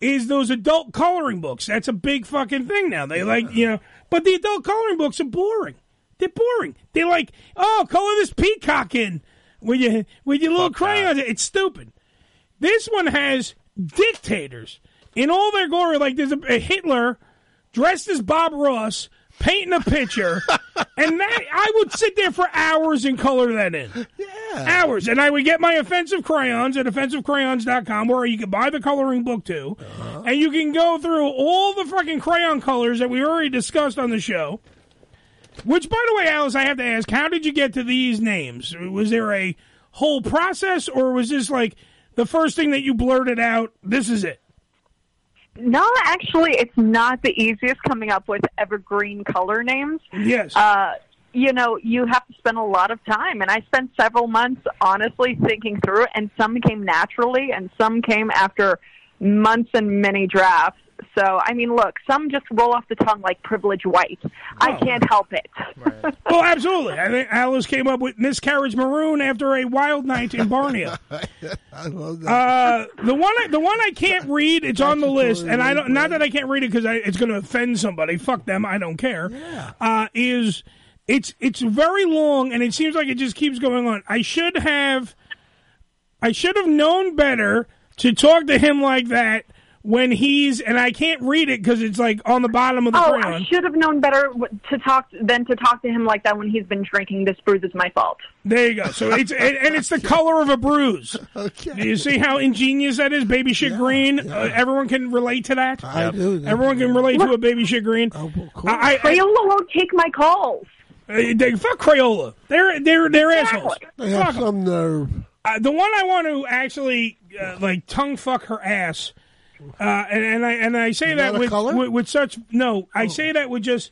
is those adult coloring books. That's a big fucking thing now. They, yeah. like, you know... But the adult coloring books are boring. They're boring. They're like, oh, color this peacock in with your, with your little crayons. It's stupid. This one has dictators in all their glory. Like there's a, a Hitler dressed as Bob Ross painting a picture. And that I would sit there for hours and color that in. Yeah. Hours. And I would get my offensive crayons at offensive crayons dot com, where you can buy the coloring book too. Uh-huh. And you can go through all the fucking crayon colors that we already discussed on the show. Which, by the way, Alice, I have to ask, how did you get to these names? Was there a whole process, or was this like the first thing that you blurted out, this is it? No, actually, it's not the easiest coming up with evergreen color names. Yes. Uh, you know, you have to spend a lot of time, and I spent several months honestly thinking through it, and some came naturally, and some came after months and many drafts. So, I mean, look, some just roll off the tongue like privileged white. Oh. I can't help it. Right. Well, absolutely. I think Alice came up with Miscarriage Maroon after a wild night in Barnia. I love that. Uh, the one, I, the one I can't read. It's on the list, and I don't. Not that I can't read it because it's going to offend somebody. Fuck them. I don't care. Yeah. Uh, is it's it's very long, and it seems like it just keeps going on. I should have, I should have known better to talk to him like that. When he's, and I can't read it because it's like on the bottom of the crayon. Oh, I should have known better to talk than to talk to him like that when he's been drinking. This bruise is my fault. There you go. So it's and, and it's the color of a bruise. Okay. Do you see how ingenious that is? Baby shit yeah, green. Yeah. Uh, everyone can relate to that. I do. Everyone can relate Look, to a baby shit green. Oh, well, cool. I, I, Crayola won't take my calls. Uh, they, fuck Crayola. They're they're they're assholes. They have fuck some nerve. Uh, the one I want to actually uh, like tongue fuck her ass. Uh, and, and I and I say that with, with with such no, I oh. say that with just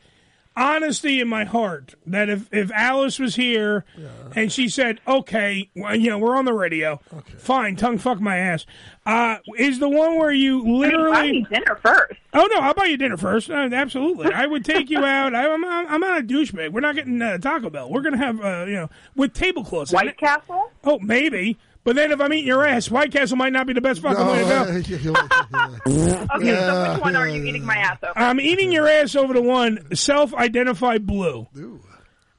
honesty in my heart. That if, if Alice was here yeah. and she said, "Okay, well, you know, we're on the radio, okay. fine, tongue fuck my ass," uh, is the one where you literally I mean, buy me dinner first. Oh no, I'll buy you dinner first. Uh, absolutely, I would take you out. I, I'm I'm not a douchebag. We're not getting uh, Taco Bell. We're gonna have uh, you know with tablecloths. White Castle. Oh, maybe. But then if I'm eating your ass, White Castle might not be the best fucking way to go. Okay, so which one are you eating my ass over? I'm eating your ass over the one, self-identify blue. Ooh.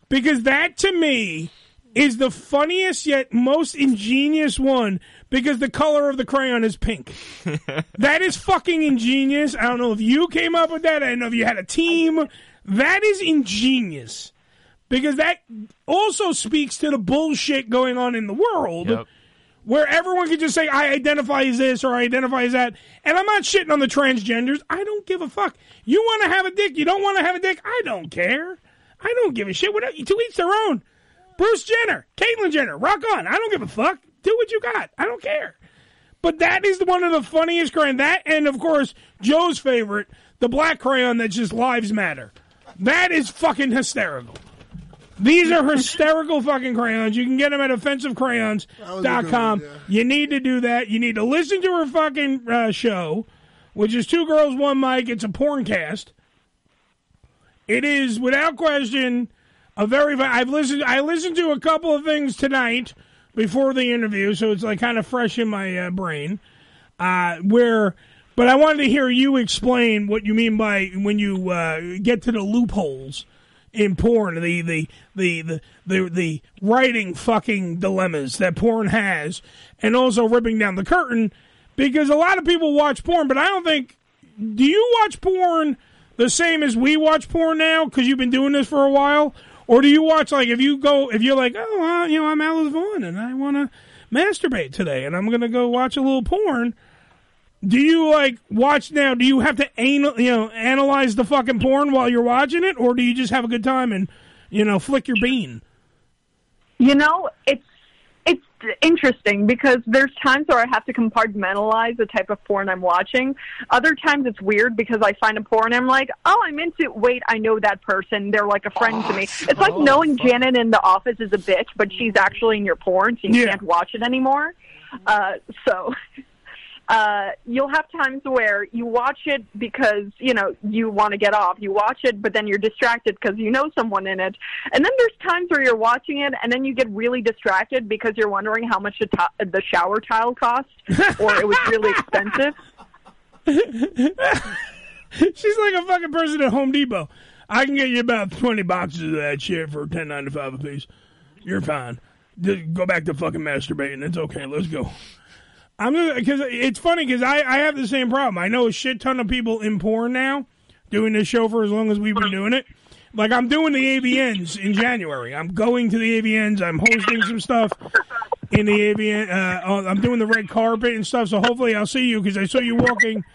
Because that, to me, is the funniest yet most ingenious one because the color of the crayon is pink. That is fucking ingenious. I don't know if you came up with that. I don't know if you had a team. That is ingenious. Because that also speaks to the bullshit going on in the world. Yep. Where everyone can just say, I identify as this or I identify as that. And I'm not shitting on the transgenders. I don't give a fuck. You want to have a dick. You don't want to have a dick. I don't care. I don't give a shit. Whatever. To each their own. Bruce Jenner. Caitlyn Jenner. Rock on. I don't give a fuck. Do what you got. I don't care. But that is one of the funniest crayons. That and, of course, Joe's favorite, the black crayon that's just lives matter. That is fucking hysterical. These are hysterical fucking crayons. You can get them at offensive crayons dot com. Yeah. You need to do that. You need to listen to her fucking uh, show, which is Two Girls, One Mike. It's a porn cast. It is, without question, a very... I've listened, I listened to a couple of things tonight before the interview, so it's like kind of fresh in my uh, brain. Uh, where, but I wanted to hear you explain what you mean by when you uh, get to the loopholes. In porn, the the, the the the the writing fucking dilemmas that porn has, and also ripping down the curtain, because a lot of people watch porn, but I don't think... Do you watch porn the same as we watch porn now, because you've been doing this for a while? Or do you watch, like, if you go, if you're like, oh, uh, you know, I'm Alice Vaughn, and I want to masturbate today, and I'm going to go watch a little porn... Do you, like, watch now, do you have to anal, you know, analyze the fucking porn while you're watching it, or do you just have a good time and, you know, flick your bean? You know, it's it's interesting because there's times where I have to compartmentalize the type of porn I'm watching. Other times it's weird because I find a porn and I'm like, oh, I'm into, wait, I know that person. They're like a friend oh, to me. It's like oh, knowing fuck. Janet in The Office is a bitch, but she's actually in your porn, so you yeah. can't watch it anymore. Uh, so... Uh, you'll have times where you watch it because, you know, you want to get off. You watch it, but then you're distracted because you know someone in it. And then there's times where you're watching it, and then you get really distracted because you're wondering how much the, t- the shower tile cost, or it was really expensive. She's like a fucking person at Home Depot. I can get you about twenty boxes of that shit for ten ninety-five a piece. You're fine. Just go back to fucking masturbating. It's okay. Let's go. I'm because it's funny because I, I have the same problem. I know a shit ton of people in porn now, doing this show for as long as we've been doing it. Like, I'm doing the A V Ns in January. I'm going to the A V Ns. I'm hosting some stuff in the A V N. Uh, I'm doing the red carpet and stuff. So hopefully I'll see you because I saw you walking.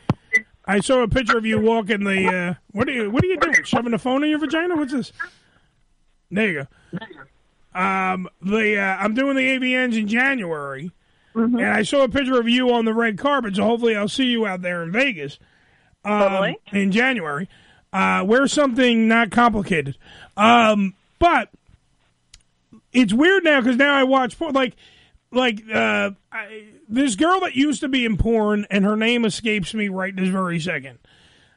I saw a picture of you walking the. Uh, what are you? What are you doing? Shoving a phone in your vagina? What's this? There you go. Um, the uh, I'm doing the A V Ns in January. Mm-hmm. And I saw a picture of you on the red carpet, so hopefully I'll see you out there in Vegas um, totally. in January. Uh, wear something not complicated. Um, but it's weird now because now I watch porn. Like, like uh, I, this girl that used to be in porn, and her name escapes me right this very second.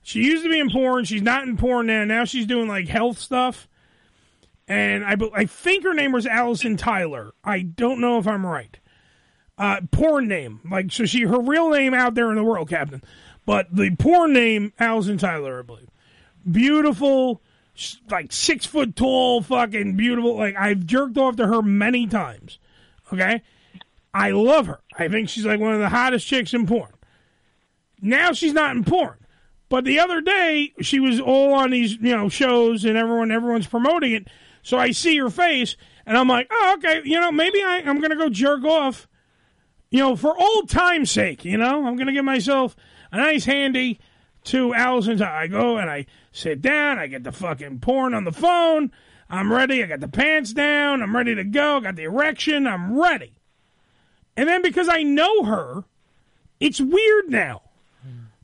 She used to be in porn. She's not in porn now. Now she's doing, like, health stuff. And I, I think her name was Allison Tyler. I don't know if I'm right. Uh, porn name. Like, so she, her real name out there in the world, Captain. But the porn name, Allison Tyler, I believe. Beautiful, like, six-foot-tall, fucking beautiful. Like, I've jerked off to her many times, okay? I love her. I think she's, like, one of the hottest chicks in porn. Now she's not in porn. But the other day, she was all on these, you know, shows, and everyone, everyone's promoting it. So I see her face, and I'm like, oh, okay, you know, maybe I, I'm going to go jerk off, you know, for old time's sake, you know? I'm going to give myself a nice handy to Allison. I go and I sit down. I get the fucking porn on the phone. I'm ready. I got the pants down. I'm ready to go. I got the erection. I'm ready. And then because I know her, it's weird now.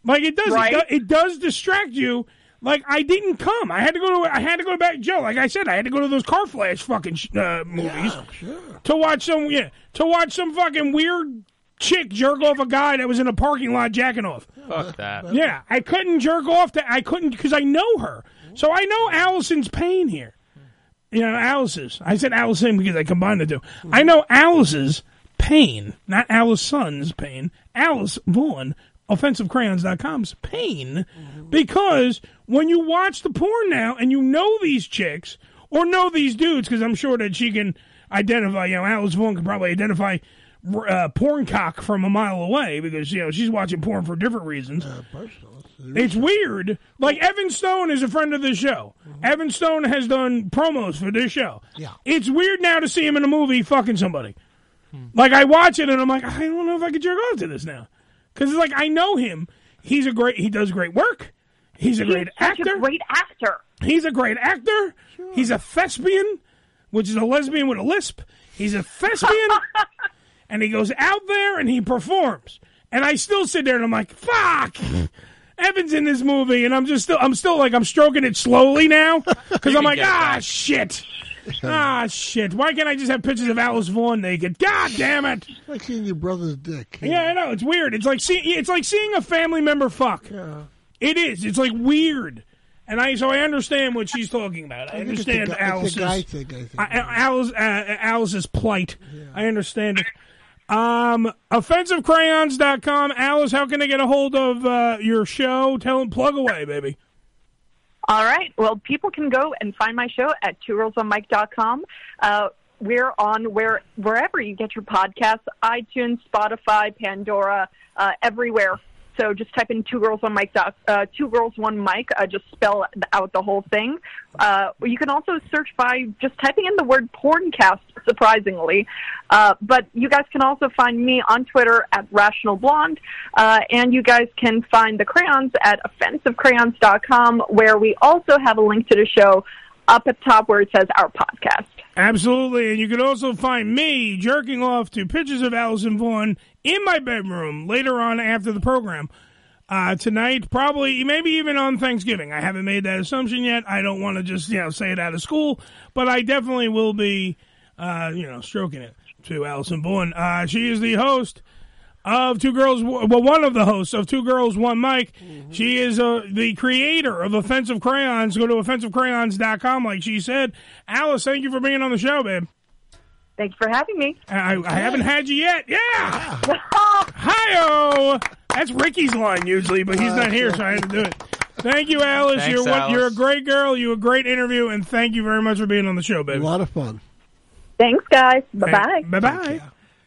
Like it does, right? it does, it does distract you. Like I didn't come. I had to go to. I had to go back, Joe. Like I said, I had to go to those car flash fucking uh, movies yeah, sure. to watch some. Yeah, to watch some fucking weird chick jerk off a guy that was in a parking lot jacking off. Fuck that. Yeah, I couldn't jerk off that. I couldn't because I know her, so I know Allison's pain here. You know, Alice's. I said Allison because I combined the two. I know Alice's pain, not Allison's pain. Alice Vaughn. Offensive Crayons dot com's pain because when you watch the porn now and you know these chicks or know these dudes, because I'm sure that she can identify, you know, Alice Vaughn can probably identify uh, porn cock from a mile away because, you know, she's watching porn for different reasons. Uh, it's weird. Like, Evan Stone is a friend of this show. Mm-hmm. Evan Stone has done promos for this show. Yeah. It's weird now to see him in a movie fucking somebody. Hmm. Like, I watch it and I'm like, I don't know if I could jerk off to this now. Because it's like, I know him. He's a great, he does great work. He's a He's great actor. He's a great actor. He's a great actor. Sure. He's a thespian, which is a lesbian with a lisp. He's a thespian. And he goes out there and he performs. And I still sit there and I'm like, fuck. Evan's in this movie. And I'm just still, I'm still like, I'm stroking it slowly now. Because I'm like, ah, that. shit. Ah, shit. Why can't I just have pictures of Alice Vaughn naked? God damn it. It's like seeing your brother's dick. Yeah, I know. It's weird. It's like see, it's like seeing a family member fuck. Yeah. It is. It's like weird. And I so I understand what she's talking about. I, I understand the, Alice's, guy thing, I think. I, Alice, uh, Alice's plight. Yeah. I understand it. Um, offensive crayons dot com. Alice, how can they get a hold of uh, your show? Tell them, plug away, baby. All right. Well, people can go and find my show at two girls one mike dot com. Uh, we're on where wherever you get your podcasts, iTunes, Spotify, Pandora, uh, everywhere. So just type in Two Girls One Mike. Uh, Two Girls One Mike. Uh, just spell out the whole thing. Uh, you can also search by just typing in the word porncast, surprisingly. Uh, but you guys can also find me on Twitter at Rational Blonde, uh, and you guys can find the crayons at offensive crayons dot com, where we also have a link to the show up at top where it says our podcast. Absolutely, and you can also find me jerking off to pictures of Allison Vaughn in my bedroom later on after the program uh, tonight, probably maybe even on Thanksgiving. I haven't made that assumption yet. I don't want to just you know say it out of school, but I definitely will be uh, you know stroking it to Allison Vaughn. Uh, she is the host of Two Girls, well, one of the hosts of Two Girls, One Mike. Mm-hmm. She is uh, the creator of Offensive Crayons. Go to offensive crayons dot com, like she said. Alice, thank you for being on the show, babe. Thanks for having me. I, I haven't had you yet. Yeah. yeah. Hi-oh. That's Ricky's line usually, but he's not here, so I had to do it. Thank you, Alice. Thanks, you're Alice. One, you're a great girl. You're a great interview, and thank you very much for being on the show, baby. A lot of fun. Thanks, guys. Bye-bye. Bye bye.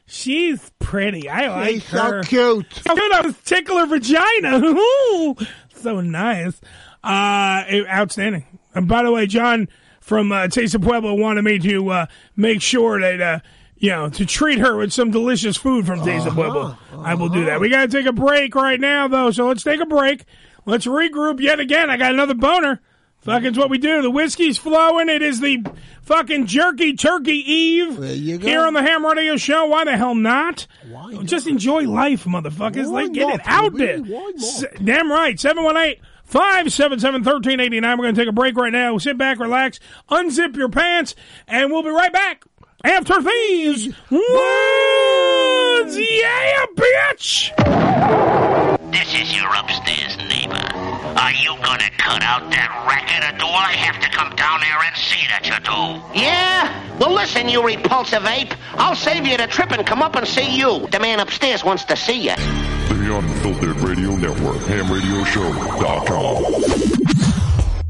She's pretty. I like She's her. So cute. So good. I was tickling her vagina. Ooh, so nice. Uh, outstanding. And by the way, John from uh, Taste of Puebla wanted me to uh, make sure that uh, you know to treat her with some delicious food from Taste of Puebla. Uh-huh. I will do that. We got to take a break right now, though. So let's take a break. Let's regroup yet again. I got another boner. Fucking's what we do. The whiskey's flowing. It is the fucking jerky turkey eve here on the Ham Radio Show. Why the hell not? Why not? Just enjoy life, motherfuckers. Why like, get not, it out baby? There. S- damn right. seven one eight, five seven seven, one three eight nine. We're going to take a break right now. We'll sit back, relax, unzip your pants, and we'll be right back after these words. Yeah, bitch! This is your upstairs neighbor. Are you gonna cut out that racket, or do I have to come down there and see that you do? Yeah? Well, listen, you repulsive ape. I'll save you the trip and come up and see you. The man upstairs wants to see you. The Unfiltered Radio Network, Ham Radio Show dot com.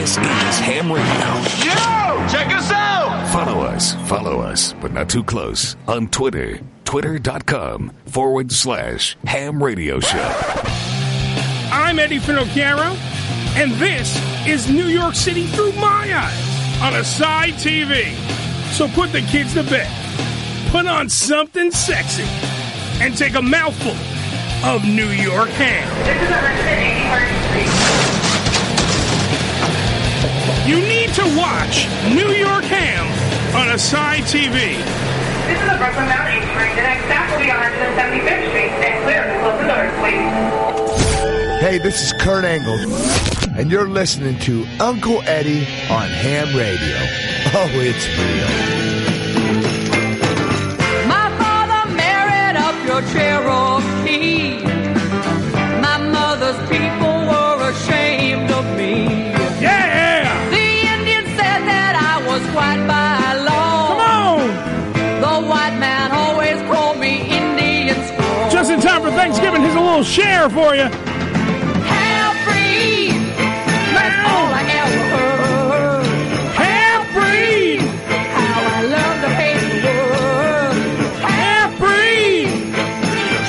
This is Ham Radio. Yo! Check us out! Follow us, follow us, but not too close, on Twitter. Twitter.com forward slash Ham Radio Show. I'm Eddie Finocchiaro, and this is New York City Through My Eyes on a side T V. So put the kids to bed, put on something sexy, and take a mouthful of New York ham. This is one hundred eighty-third Street. You need to watch New York Ham on a side T V. This is a Brooklyn Mountain train. The next stop will be one hundred seventy-fifth Street. Stand clear to close the doors, please. Hey, this is Kurt Angle, and you're listening to Uncle Eddie on Ham Radio. Oh, it's real. My father married up your Cherokee. My mother's people were ashamed of me. White by law. Come on! The white man always called me Indian squaw. Just in time for Thanksgiving, here's a little share for you. Ham free! That's all I ever heard. Ham free! How I love to hate the world. Ham free!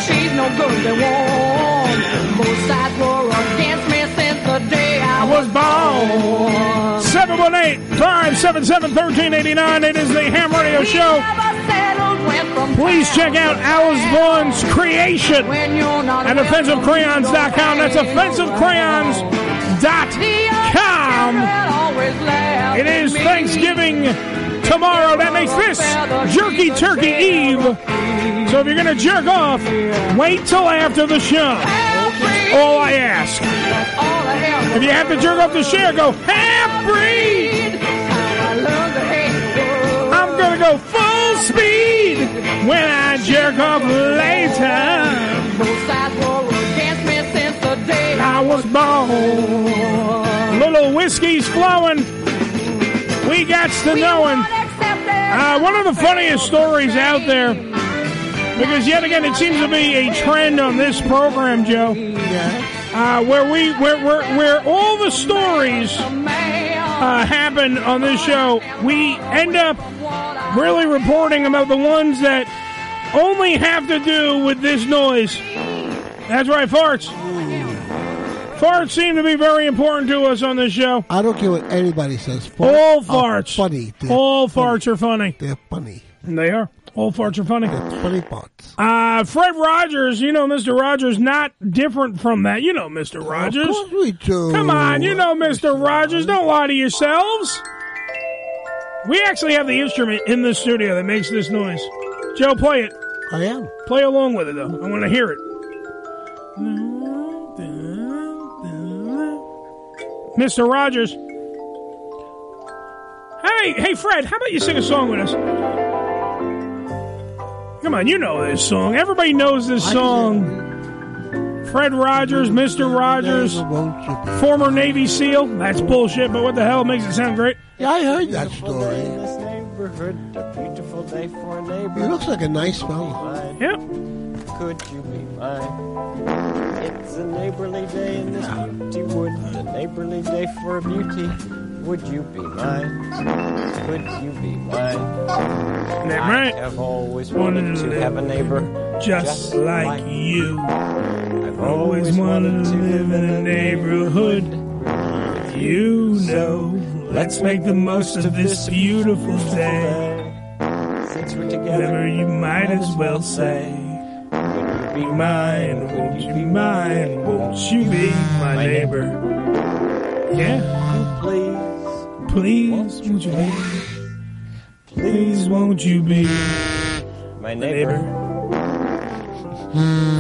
She's no good to warm. Both sides were against me since the day I, I was born. born. seven one eight, five seven seven, one three eight nine. It is the Ham Radio Show. Please check out Alice Vaughn's creation at offensive crayons dot com. That's offensive crayons dot com. It is Thanksgiving tomorrow. That makes this Jerky Turkey Eve. So if you're going to jerk off, wait till after the show. That's all I ask. If you have to jerk off the share, go half breed. I'm gonna go full speed when I jerk off later. Both sides were against me since the day I was born. Little whiskey's flowing. We got to knowing. Uh, one of the funniest stories out there, because yet again it seems to be a trend on this program, Joe. Uh, where we where, where where all the stories uh, happen on this show, we end up really reporting about the ones that only have to do with this noise. That's right, farts. Farts seem to be very important to us on this show. I don't care what anybody says. Farts All farts. Are funny. They're All funny. farts are funny. They're funny. And they are. All farts are funny. They're funny farts. Uh, Fred Rogers, you know Mister Rogers, not different from that. You know Mister Rogers. Of course we do. Come on, you know Mister Rogers. Don't lie to yourselves. We actually have the instrument in the studio that makes this noise. Joe, play it. I am. Play along with it, though. I want to hear it. Mister Rogers. Hey, hey, Fred, how about you sing a song with us? Come on, you know this song. Everybody knows this song. Fred Rogers, Mister Rogers, former Navy SEAL. That's bullshit, but what the hell, makes it sound great. Yeah, I heard that story. He looks like a nice fellow. Yeah. Could you be mine? It's a neighborly day in this beauty wood, a neighborly day for a beauty. Would you be mine? Could you be mine? I have always wanted to have a neighbor just like you. I've always wanted to live in a neighborhood. You know, let's make the most of this beautiful day. Since we're together, you might as well say, would you be mine? Would you be mine? Won't you be my neighbor? Yeah, please. Please, won't you be? Please, won't you be my neighbor?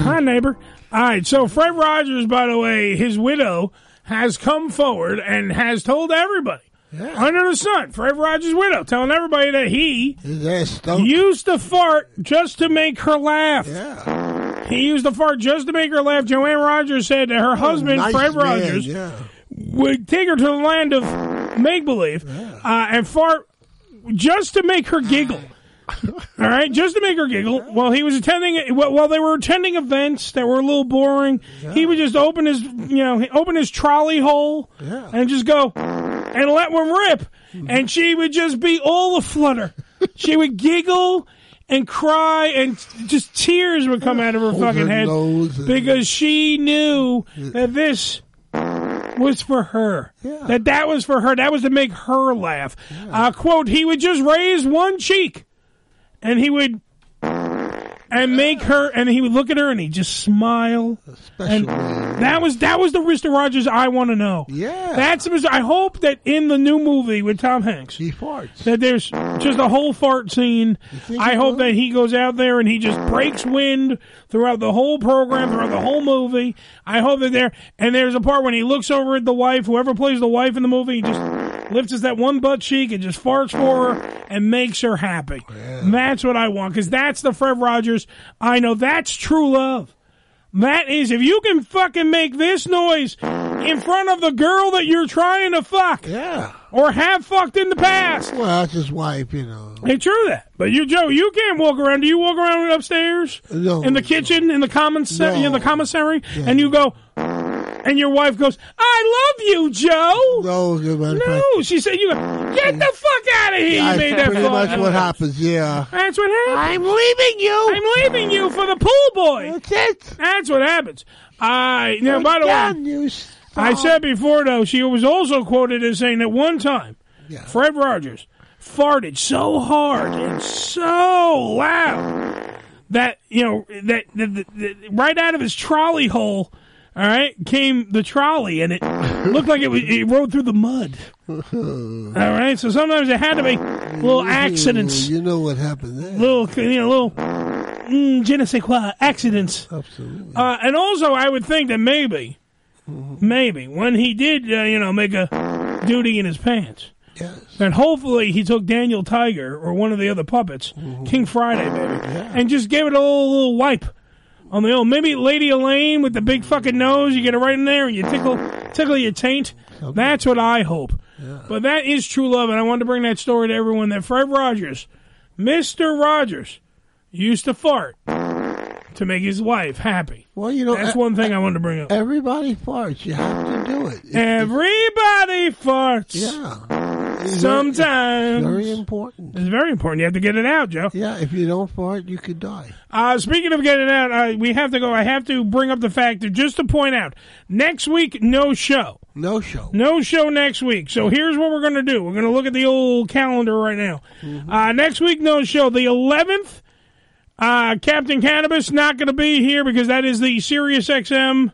Hi, neighbor. All right, so Fred Rogers, by the way, his widow has come forward and has told everybody. Yeah. Under the sun, Fred Rogers' widow, telling everybody that he used to fart just to make her laugh. Yeah. He used to fart just to make her laugh. Joanne Rogers said that her oh, husband, nice Fred man. Rogers, yeah. would take her to the land of make-believe, yeah. uh, and fart just to make her giggle, all right? Just to make her giggle. Yeah. While he was attending, while they were attending events that were a little boring, yeah. he would just open his, you know, open his trolley hole yeah. and just go and let one rip, and she would just be all aflutter. She would giggle and cry, and just tears would come out of her fucking head because she knew that this was for her. Yeah. That that was for her. That was to make her laugh. Yeah. Uh, quote, he would just raise one cheek and he would and yeah. make her, and he would look at her and he'd just smile. And that was that was the Mister Rogers I want to know. Yeah. That's I hope that in the new movie with Tom Hanks, he farts. That there's just a whole fart scene. I hope will? that he goes out there and he just breaks wind throughout the whole program, throughout the whole movie. I hope that there and there's a part when he looks over at the wife, whoever plays the wife in the movie, he just lifts his that one butt cheek and just farts for her and makes her happy. Yeah. That's what I want, because that's the Fred Rogers I know. That's true love. That is, if you can fucking make this noise in front of the girl that you're trying to fuck, yeah, or have fucked in the past. Well, that's his wife, you know. It's true that, but you, Joe, you can't walk around. Do you walk around upstairs no, in the kitchen, no. in the common, no. in the commissary, yeah. and you go, and your wife goes, "I love you, Joe." No, no, she said, "You go, get the fuck out of here." Yeah, you made that pretty much what happens. Yeah, that's what happens. I'm leaving you. I'm leaving you for the pool boy. That's it. That's what happens. I now, You're by the done, way, I said before though, she was also quoted as saying that one time, yeah. Fred Rogers farted so hard and so loud that you know that, that, that, that right out of his trolley hole. All right, came the trolley, and it looked like it, was, it rode through the mud. All right, so sometimes it had to be little accidents. You know what happened there. Little, you know, little mm, je ne sais quoi, accidents. Absolutely. Uh, and also, I would think that maybe, mm-hmm. maybe, when he did, uh, you know, make a duty in his pants, yes. and hopefully he took Daniel Tiger or one of the other puppets, mm-hmm. King Friday, baby, yeah. and just gave it a little, little wipe. On the old, maybe Lady Elaine with the big fucking nose, you get it right in there and you tickle tickle your taint. Okay. That's what I hope. Yeah. But that is true love, and I wanted to bring that story to everyone that Fred Rogers, Mister Rogers, used to fart to make his wife happy. Well, you know, that's one thing I wanted to bring up. Everybody farts. You have to do it. Everybody farts. Yeah. Sometimes. It's very important. It's very important. You have to get it out, Joe. Yeah, if you don't fart, you could die. Uh, speaking of getting it out, uh, we have to go. I have to bring up the fact that just to point out, next week, no show. No show. No show next week. So here's what we're going to do. We're going to look at the old calendar right now. Mm-hmm. Uh, next week, no show. The eleventh, uh, Captain Cannabis not going to be here because that is the Sirius X M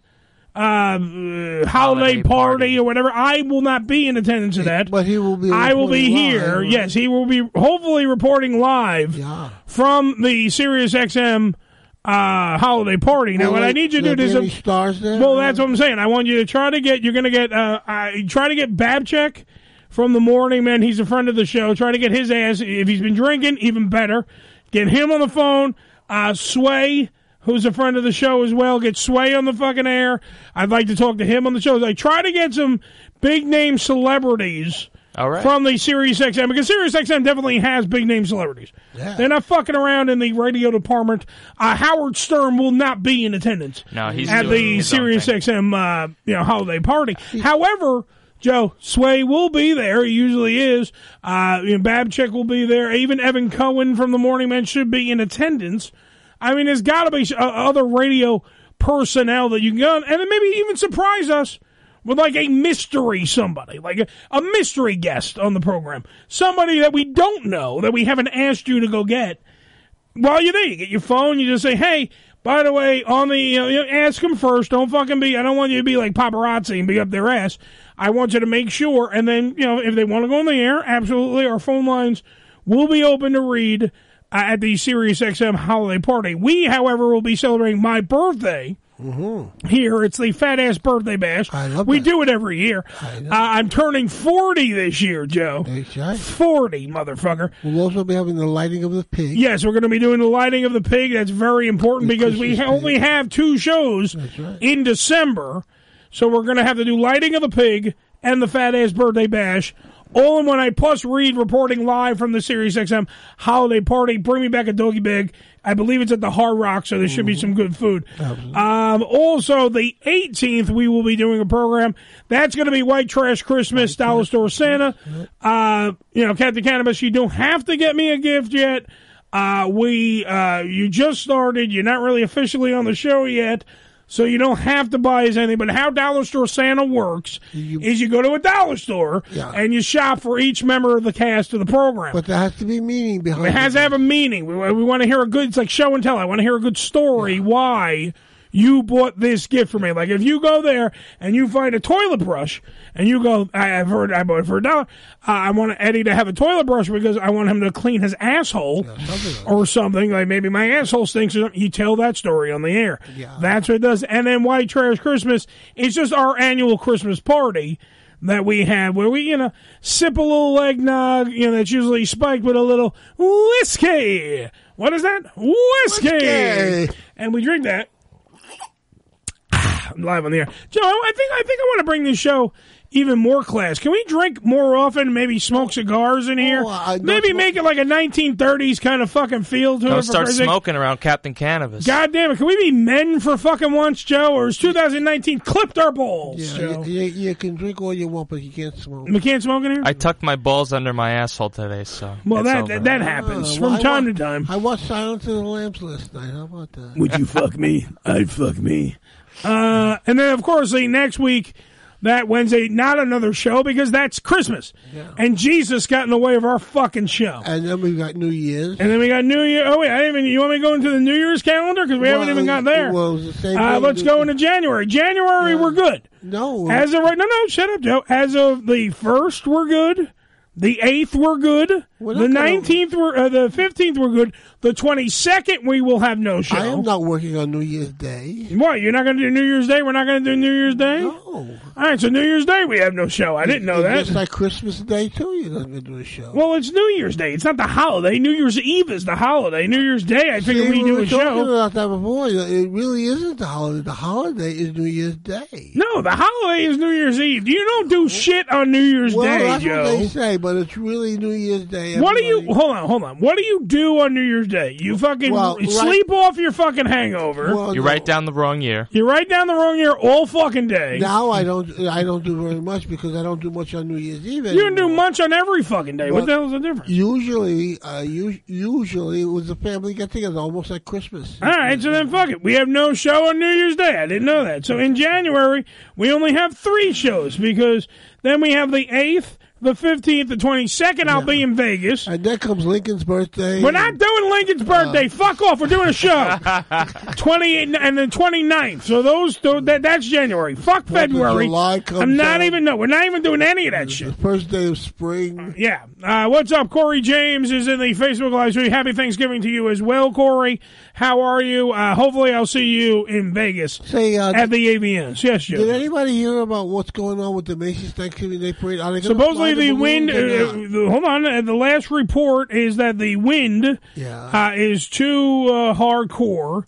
Uh, holiday, holiday party, party or whatever. I will not be in attendance of that. But he will be. I will be here. Live. Yes, he will be hopefully reporting live yeah. from the Sirius X M uh, holiday party. Now, well, what I need you to do is a, stars there, well, that's what I'm saying. I want you to try to get. You're going to get. Uh, uh, try to get Babchek from the Morning Man. He's a friend of the show. Try to get his ass. If he's been drinking, even better. Get him on the phone. Uh, Sway. Who's a friend of the show as well? Get Sway on the fucking air. I'd like to talk to him on the show. I try to get some big name celebrities All right. from the Sirius X M because Sirius X M definitely has big name celebrities. Yeah. They're not fucking around in the radio department. Uh, Howard Stern will not be in attendance no, he's at the Sirius X M uh, you know holiday party. However, Joe, Sway will be there. He usually is. Uh, you know, Babchek will be there. Even Evan Cohen from the Morning Man should be in attendance. I mean, there's got to be other radio personnel that you can go on, and then maybe even surprise us with, like, a mystery somebody, like a, a mystery guest on the program, somebody that we don't know, that we haven't asked you to go get. While you're there, you get your phone, you just say, hey, by the way, on the, you know, ask them first, don't fucking be, I don't want you to be like paparazzi and be up their ass. I want you to make sure, and then, you know, if they want to go on the air, absolutely, our phone lines will be open to read Uh, at the Sirius X M holiday party. We, however, will be celebrating my birthday mm-hmm. here. It's the Fat Ass Birthday Bash. I love we that. do it every year. I know. Uh, I'm turning forty this year, Joe. That's right. forty, motherfucker. We'll also be having the lighting of the pig. Yes, we're going to be doing the lighting of the pig. That's very important because we only have two shows right. in December. So we're going to have to do lighting of the pig and the Fat Ass Birthday Bash all in one night, plus Reed reporting live from the Sirius X M holiday party. Bring me back a doggy bag. I believe it's at the Hard Rock, so there should be some good food. Um, also, the eighteenth, we will be doing a program. That's going to be White Trash Christmas, White Dollar Trash Store Santa. Uh, you know, Captain Cannabis, you don't have to get me a gift yet. Uh, we, uh, you just started. You're not really officially on the show yet. So you don't have to buy as anything. But how Dollar Store Santa works you, is you go to a dollar store yeah. and you shop for each member of the cast of the program. But there has to be meaning behind it. It has to have a meaning. We, we want to hear a good, it's like show and tell. I want to hear a good story yeah. why you bought this gift for me. Like if you go there and you find a toilet brush and you go, I, I've heard I bought it for a dollar. Uh, I want Eddie to have a toilet brush because I want him to clean his asshole yeah, something like or something. Like maybe my asshole stinks or something. You tell that story on the air. Yeah. That's what it does. And then White Trash Christmas, it's just our annual Christmas party that we have where we, you know, sip a little eggnog, you know, that's usually spiked with a little whiskey. What is that? Whiskey. whiskey. And we drink that. Live on the air, Joe. I think I think I want to bring this show even more class. Can we drink more often? Maybe smoke cigars in here. Oh, uh, maybe make it like a nineteen thirties kind of fucking feel to it. Don't start smoking around Captain Cannabis. God damn it! Can we be men for fucking once, Joe? Or is two thousand nineteen clipped our balls? Yeah, you, you, you can drink all you want, but you can't smoke. You can't smoke in here. I tucked my balls under my asshole today, so well that that, that happens uh, well, from I time want, to time. I watched Silence of the Lambs last night. How about that? Would you fuck me? I'd fuck me. Uh, and then, of course, the next week, that Wednesday, not another show because that's Christmas. Yeah. And Jesus got in the way of our fucking show. And then we got New Year's. And then we got New Year. Oh, wait, I didn't even, you want me to go into the New Year's calendar? Because we well, haven't even got there. Well, it was the same uh, let's go into January. January, yeah. we're good. No. As of right, no, no, shut up, Joe. As of the first, we're good. The eighth, we're good. We're the nineteenth, gonna... we're, uh, the fifteenth, we're good. The twenty-second, we will have no show. I am not working on New Year's Day. What? You're not going to do New Year's Day? We're not going to do New Year's Day? No. All right, so New Year's Day, we have no show. I didn't know it's that. It's like Christmas Day, too. You're not going to do a show. Well, it's New Year's Day. It's not the holiday. New Year's Eve is the holiday. New Year's Day, I figured See, we, we do a show. We were talking about that before. It really isn't the holiday. The holiday is New Year's Day. No, the holiday is New Year's Eve. You don't do shit on New Year's well, Day, Joe. Well, that's what they say, but it's really New Year's Day. Everybody. What do you... Hold on, hold on. What do you do on New Year's day. You fucking well, sleep right, off your fucking hangover. Well, you no. write down the wrong year. You write down the wrong year all fucking day. Now I don't I don't do very much because I don't do much on New Year's Eve anymore. You do much on every fucking day. But what the hell's the difference? Usually, uh, us- usually it was a family get-together, almost like Christmas. All right, so then fuck it. We have no show on New Year's Day. I didn't know that. So in January, we only have three shows because then we have the eighth, the fifteenth, the twenty-second, yeah. I'll be in Vegas. And then comes Lincoln's birthday. We're not doing Lincoln's birthday. Uh, Fuck off. We're doing a show. twenty and then twenty-ninth. So those th- that that's January. Fuck February. July comes I'm not out. even no. We're not even doing any of that shit. The first day of spring. Uh, yeah. Uh, what's up? Corey James is in the Facebook Live stream. Happy Thanksgiving to you as well, Corey. How are you? Uh, hopefully I'll see you in Vegas Say, uh, at the A V N. Yes, Joe. Did anybody hear about what's going on with the Macy's Thanksgiving Day parade? Are they Supposedly The wind, uh, the, hold on, uh, the last report is that the wind yeah. uh, is too uh, hardcore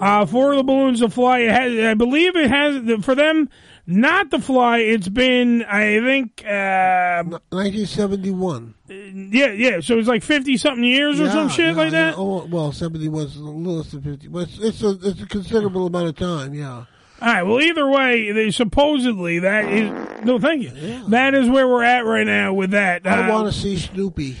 uh, for the balloons to fly. It has, I believe it has, for them not to fly, it's been, I think... Uh, nineteen seventy-one. Yeah, yeah, so it's like fifty-something years or yeah, some shit yeah, like that? Yeah. Oh, well, seventy-one's a little less than fifty. But it's, it's, a, it's a considerable amount of time, yeah. All right, well, either way, they supposedly that is... No, thank you. Yeah. That is where we're at right now with that. I uh, want to see Snoopy.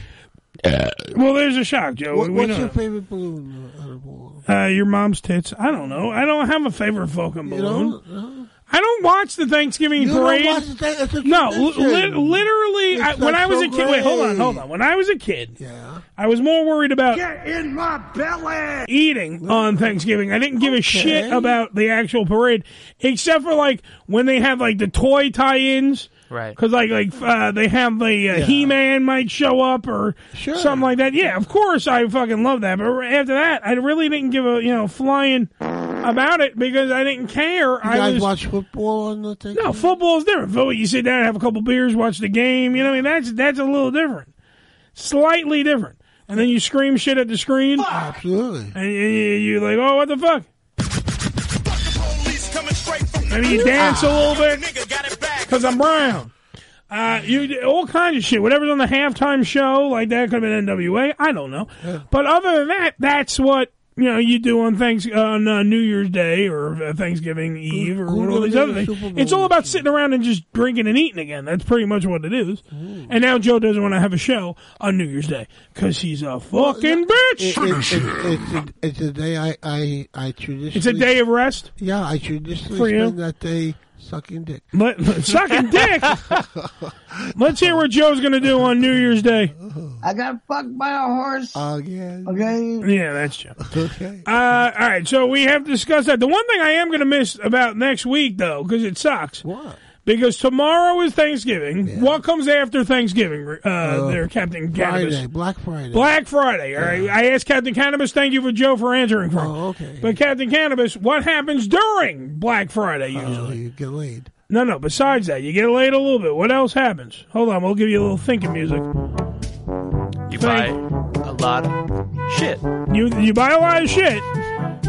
Uh, well, there's a shock, Joe. What, what's your favorite balloon out of all? Uh, your mom's tits. I don't know. I don't have a favorite fucking balloon. You know? I don't watch the Thanksgiving you parade. Don't watch the th- it's a no, li- literally, I, when I was so a kid... Great. Wait, hold on, hold on. When I was a kid, yeah. I was more worried about... Get in my belly! ...eating on Thanksgiving. I didn't give okay. a shit about the actual parade, except for, like, when they have, like, the toy tie-ins. Right. Because, like, like uh, they have the uh, yeah. He-Man might show up or sure. something like that. Yeah, of course I fucking love that. But after that, I really didn't give a, you know, flying... about it because I didn't care. You I guys was, watch football on the thing? No, football's different. Football, you sit down and have a couple beers, watch the game. You know what I mean? That's that's a little different. Slightly different. And then you scream shit at the screen. Absolutely. And you, you're like, oh, what the fuck? Maybe you dance a little bit because I'm brown. Uh, you all kinds of shit. Whatever's on the halftime show, like that could have been N W A. I don't know. Yeah. But other than that, that's what you know, you do on thanks on uh, New Year's Day or uh, Thanksgiving Eve or all these other things. It's all about sitting around and just drinking and eating again. That's pretty much what it is. Ooh. And now Joe doesn't want to have a show on New Year's Day because he's a fucking well, bitch. It, it, it, it's, a, it's a day I, I, I traditionally... It's a day of rest? Yeah, I traditionally spend that day... Sucking dick. Let, sucking dick? Let's hear what Joe's going to do on New Year's Day. I got fucked by a horse. Again. Okay. Yeah, that's Joe. Okay. Uh, all right, so we have discussed that. The one thing I am going to miss about next week, though, because it sucks. What? Because tomorrow is Thanksgiving. Yeah. What comes after Thanksgiving, uh, uh, there, Captain Cannabis? Friday, Black Friday. Black Friday, all right. Yeah. I asked Captain Cannabis, thank you for Joe for answering for me. Oh, okay. But Captain Cannabis, what happens during Black Friday usually? Oh, you get laid. No, no, besides that, you get laid a little bit. What else happens? Hold on, we'll give you a little thinking music. You Think. buy a lot of shit. You, you buy a lot of shit,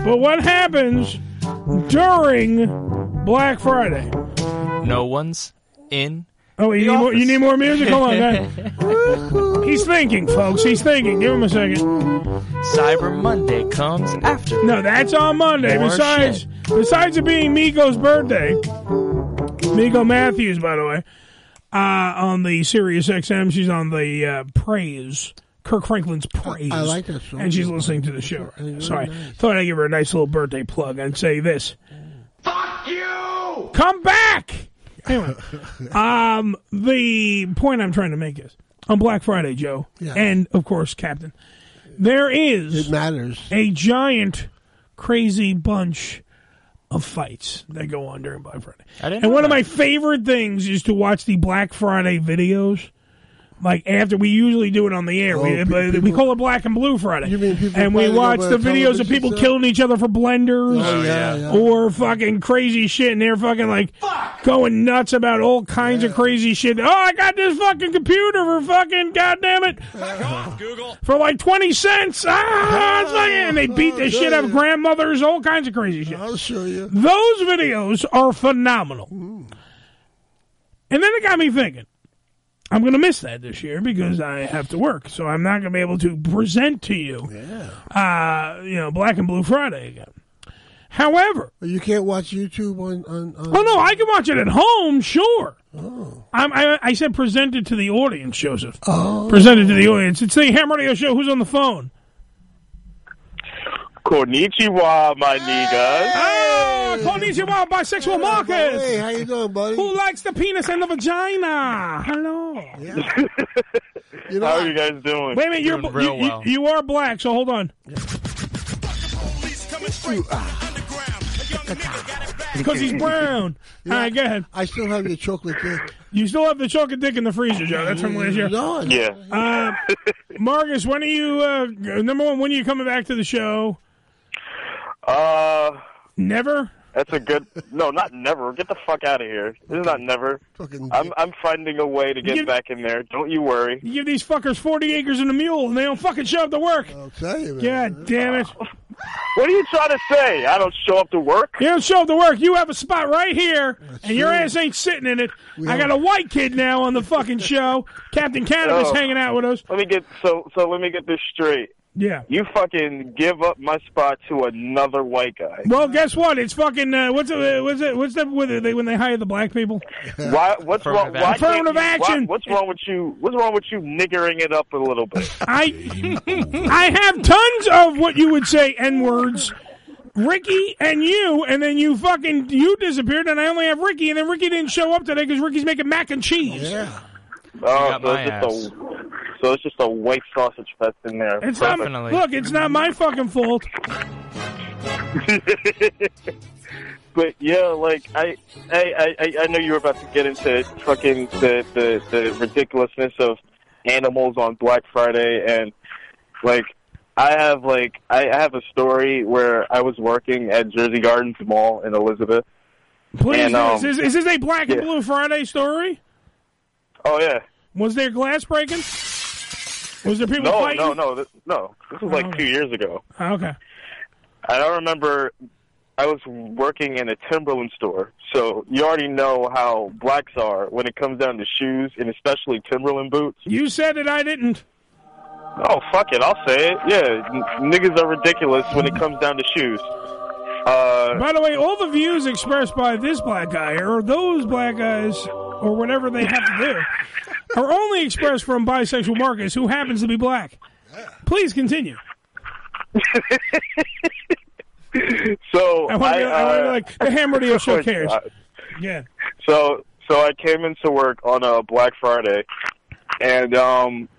but what happens during Black Friday? No one's in. Oh, you need more, you need more music? Hold on, man. He's thinking, folks. He's thinking. Give him a second. Cyber Monday comes after. No, that's on Monday. More besides, shit. besides it being Miko's birthday, Miko Matthews, by the way, uh, on the Sirius X M, she's on the uh, Praise. Kirk Franklin's Praise. I, I like that song. And she's listening to the show. Right now. Sorry, nice. Thought I'd give her a nice little birthday plug and say this. Fuck you! Come back! Anyway, um, the point I'm trying to make is, on Black Friday, Joe, yeah. and, of course, Captain, there is it matters. a giant, crazy bunch of fights that go on during Black Friday. I didn't and one that. of my favorite things is to watch the Black Friday videos. Like, after we usually do it on the air. Oh, we, people, we call it Black and Blue Friday. You mean and we watch the videos of people killing each other for blenders. Oh, yeah, yeah. Or fucking crazy shit. And they're fucking, like, Fuck. going nuts about all kinds yeah. of crazy shit. Oh, I got this fucking computer for fucking, goddammit. Fuck off, Google. For like twenty cents. Ah, it's like, and they beat the oh, shit yeah, out of yeah. grandmothers. All kinds of crazy shit. I'll show you. Those videos are phenomenal. Ooh. And then it got me thinking. I'm going to miss that this year because I have to work, so I'm not going to be able to present to you, yeah. uh, you know, Black and Blue Friday again. However, you can't watch YouTube on, on, on. Oh no, I can watch it at home. Sure. Oh. I'm, I I said presented to the audience, Joseph. Oh. Presented to the audience. It's the Ham Radio Show. Who's on the phone? Konnichiwa, my niggas. Oh, konnichiwa, bisexual Marcus. Hey, how you doing, buddy? Who likes the penis and the vagina? Hello. Yeah. You know, how are you guys doing? Wait a minute, you're you're, you, well. you, you are black, so hold on. Yeah. Because he's brown. You know, all right, go ahead. I still have your chocolate dick. You still have the chocolate dick in the freezer, Joe. That's from last year. No, yeah. Uh, Marcus, when are you, uh, number one, when are you coming back to the show? Uh, Never? That's a good, no, not never. Get the fuck out of here. This is not never. I'm, I'm finding a way to get give, back in there. Don't you worry. You give these fuckers forty acres and a mule, and they don't fucking show up to work. I'll tell you, man. God damn it. What are you trying to say? I don't show up to work? You don't show up to work. You have a spot right here, That's and your true. ass ain't sitting in it. We I got a white kid now on the fucking show. Captain Cannabis oh, hanging out with us. Let me get so so. Let me get this straight. Yeah. You fucking give up my spot to another white guy. Well, guess what? It's fucking, uh, what's it, what's it, what's that, whether they, when they hire the black people? Why, what's wrong, why affirmative action. Why, what's wrong with you, what's wrong with you niggering it up a little bit? I, I have tons of what you would say N-words. Ricky and you, and then you fucking, you disappeared, and I only have Ricky, and then Ricky didn't show up today because Ricky's making mac and cheese. Yeah. Oh, so it's, just a, so it's just a white sausage fest in there. It's not, look, it's not my fucking fault. But yeah, like I, I, I, I know you were about to get into fucking the, the, the ridiculousness of animals on Black Friday, and like I have like I have a story where I was working at Jersey Gardens Mall in Elizabeth. Please, and, um, is, is this a Black yeah. and Blue Friday story? Oh, yeah. Was there glass breaking? Was there people no, fighting? No, no, no. No. This was like oh. two years ago. Okay. I don't remember. I was working in a Timberland store, so you already know how blacks are when it comes down to shoes, and especially Timberland boots. You said it. I didn't. Oh, fuck it. I'll say it. Yeah. N- niggas are ridiculous when it comes down to shoes. Uh, by the way, all the views expressed by this black guy or those black guys or whatever they have to do are only expressed from bisexual Marcus, who happens to be black. Please continue. So I want to uh, like the Ham Radio Show cares. Yeah. So so I came into work on a Black Friday, and um,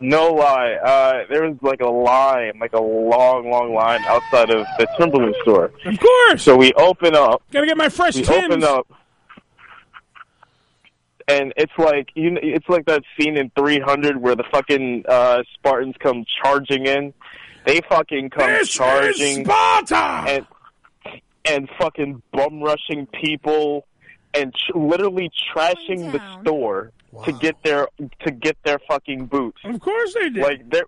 no lie, uh, there was like a line, like a long, long line outside of the Timberland store. Of course. So we open up. Gotta get my fresh Timbs. We open up. And it's like you know, it's like that scene in three hundred where the fucking uh, Spartans come charging in. They fucking come this charging. Is Sparta! And, and fucking bum-rushing people and ch- literally trashing the store wow. to get their to get their fucking boots. Of course they did. Like there,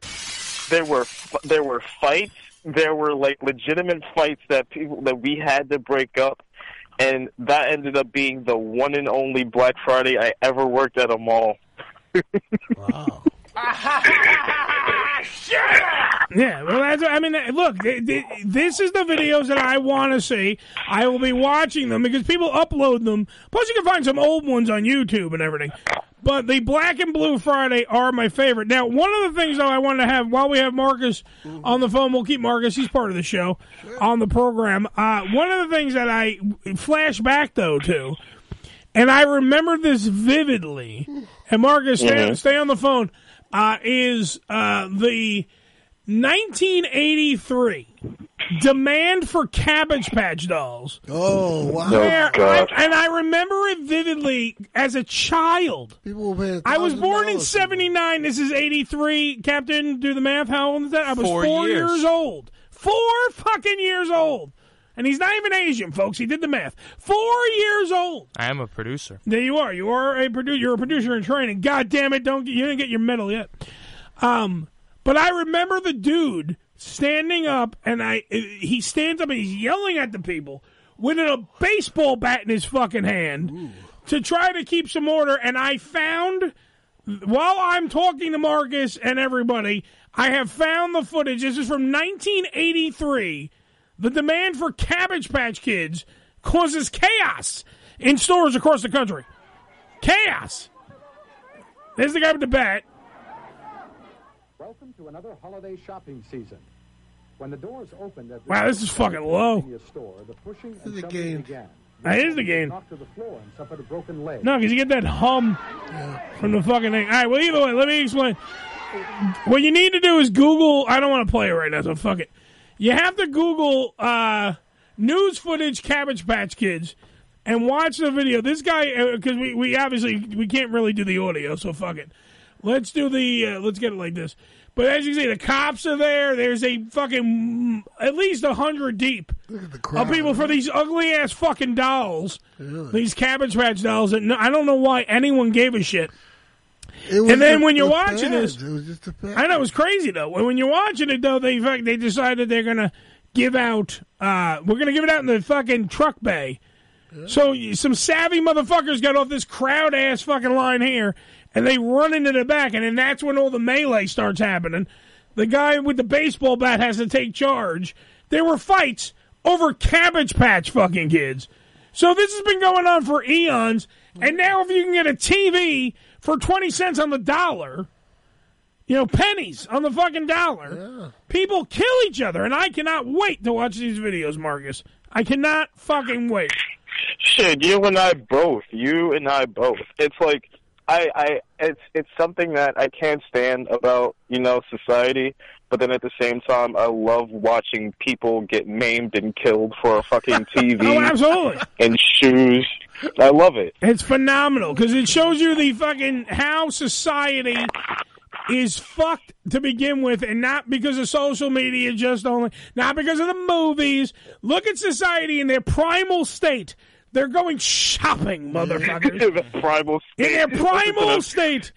there were there were fights. There were like legitimate fights that people that we had to break up. And that ended up being the one and only Black Friday I ever worked at a mall. Wow. Yeah, well, that's, I mean, look, this is the videos that I want to see. I will be watching them because people upload them. Plus, you can find some old ones on YouTube and everything. But the Black and Blue Friday are my favorite. Now, one of the things, though, I wanted to have, while we have Marcus on the phone, we'll keep Marcus, he's part of the show, on the program. Uh, one of the things that I flash back, though, to, and I remember this vividly, and Marcus, stay, mm-hmm. stay on the phone, uh, is uh, the nineteen eighty-three demand for Cabbage Patch dolls. Oh, wow. Where, oh, I, and I remember it vividly as a child. People were I was born in seventy-nine. This is eighty-three. Captain, do the math. How old is that? I was four, four years. years old. Four fucking years old. And he's not even Asian, folks. He did the math. Four years old. I am a producer. There you are. You are a producer. You're a producer in training. God damn it. Don't get, you didn't get your medal yet. Um, but I remember the dude standing up, and I he stands up and he's yelling at the people with a baseball bat in his fucking hand Ooh. to try to keep some order. And I found while I'm talking to Marcus and everybody, I have found the footage. This is from nineteen eighty-three. The demand for Cabbage Patch Kids causes chaos in stores across the country. Chaos. There's the guy with the bat. Welcome to another holiday shopping season. When the doors opened at the wow, this is fucking low. Store, the pushing this is the game. That is the game. To the floor and suffered a broken leg. No, because you get that hum from the fucking thing. All right, well, either way, let me explain. What you need to do is Google. I don't want to play it right now, so fuck it. You have to Google uh, news footage Cabbage Patch Kids and watch the video. This guy, because we, we obviously, we can't really do the audio, so fuck it. Let's do the, uh, let's get it like this. But as you can see, the cops are there. There's a fucking, at least a hundred deep Look at the crowd, of people man. For these ugly-ass fucking dolls. Really? These Cabbage Patch dolls. That no, I don't know why anyone gave a shit. It was and then a, when you're watching bad. this, it was just a I know, it was crazy, though. When you're watching it, though, they they decided they're going to give out, uh, we're going to give it out in the fucking truck bay. Yeah. So some savvy motherfuckers got off this crowd-ass fucking line here. And they run into the back, and then that's when all the melee starts happening. The guy with the baseball bat has to take charge. There were fights over Cabbage Patch fucking kids. So this has been going on for eons, and now if you can get a T V for twenty cents on the dollar, you know, pennies on the fucking dollar, yeah. people kill each other, and I cannot wait to watch these videos, Marcus. I cannot fucking wait. Shit, you and I both. You and I both. It's like... I, I, it's it's something that I can't stand about, you know, society, but then at the same time, I love watching people get maimed and killed for a fucking T V. Oh, absolutely. And shoes. I love it. It's phenomenal, because it shows you the fucking, how society is fucked to begin with, and not because of social media just only, not because of the movies. Look at society in their primal state. They're going shopping, motherfuckers. In their primal state. In their primal state.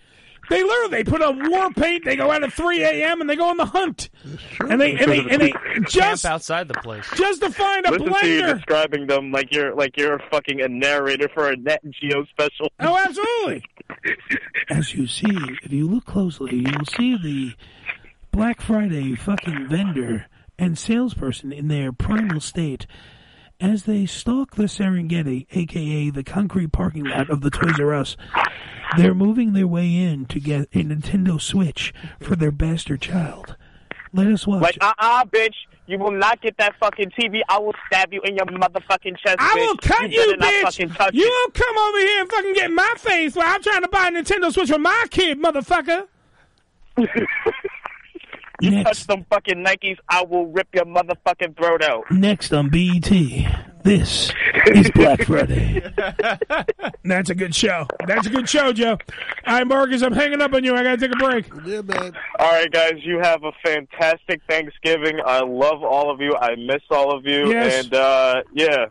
They literally they put on war paint, they go out at three a.m., and they go on the hunt. And they and they, and they just... Camp outside the place. Just to find a Listen blender. Listen to you describing them like you're, like you're fucking a narrator for a Nat Geo special. Oh, absolutely. As you see, if you look closely, you'll see the Black Friday fucking vendor and salesperson in their primal state. As they stalk the Serengeti, a k a the concrete parking lot of the Toys R Us, they're moving their way in to get a Nintendo Switch for their bastard child. Let us watch. Like, uh-uh, bitch. You will not get that fucking T V. I will stab you in your motherfucking chest, bitch. I will cut you, you bitch. You don't come over here and fucking get in my face while I'm trying to buy a Nintendo Switch for my kid, motherfucker. You Next. touch them fucking Nikes, I will rip your motherfucking throat out. Next on B E T, this is Black Friday. That's a good show. That's a good show, Joe. All right, Marcus, I'm hanging up on you. I got to take a break. Yeah, man. All right, guys, you have a fantastic Thanksgiving. I love all of you. I miss all of you. Yes. And, uh, yeah.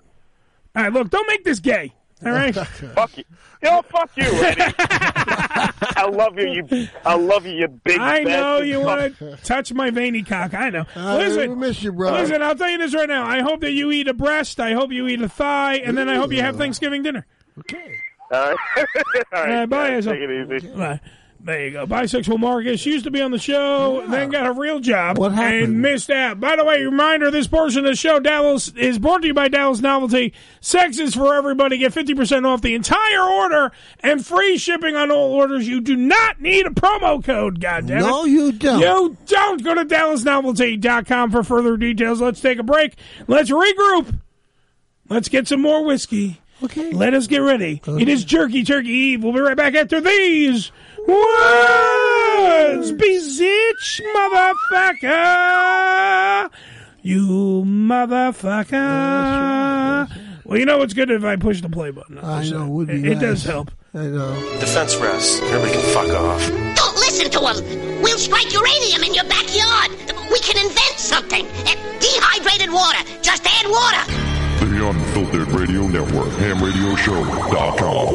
All right, look, don't make this gay. All right. Fuck you. Yo, fuck you, Eddie. I love you, you. I love you, you big I know you want to touch my veiny cock. I know. Uh, listen, miss you, bro. Listen, I'll tell you this right now. I hope that you eat a breast. I hope you eat a thigh. And Ooh. then I hope you have Thanksgiving dinner. Okay. All right. All right. All right bye, yeah, take it easy. Bye. There you go. Bisexual Marcus used to be on the show, yeah. then got a real job, what happened? and missed out. By the way, reminder, this portion of the show Dallas is brought to you by Dallas Novelty. Sex is for everybody. Get fifty percent off the entire order and free shipping on all orders. You do not need a promo code, goddammit. No, you don't. You don't. Go to Dallas Novelty dot com for further details. Let's take a break. Let's regroup. Let's get some more whiskey. Okay. Let us get ready. Okay. It is Jerky Turkey Eve. We'll be right back after these words. Bezitch, motherfucker. You motherfucker. Well, you know what's good if I push the play button. I know. It would be nice. It does help. I know. The fence rests. Everybody can fuck off. Don't listen to him. We'll strike uranium in your backyard. We can invent something. Dehydrated water. Just add water. The Unfiltered Radio Network, Ham Radio Show dot com.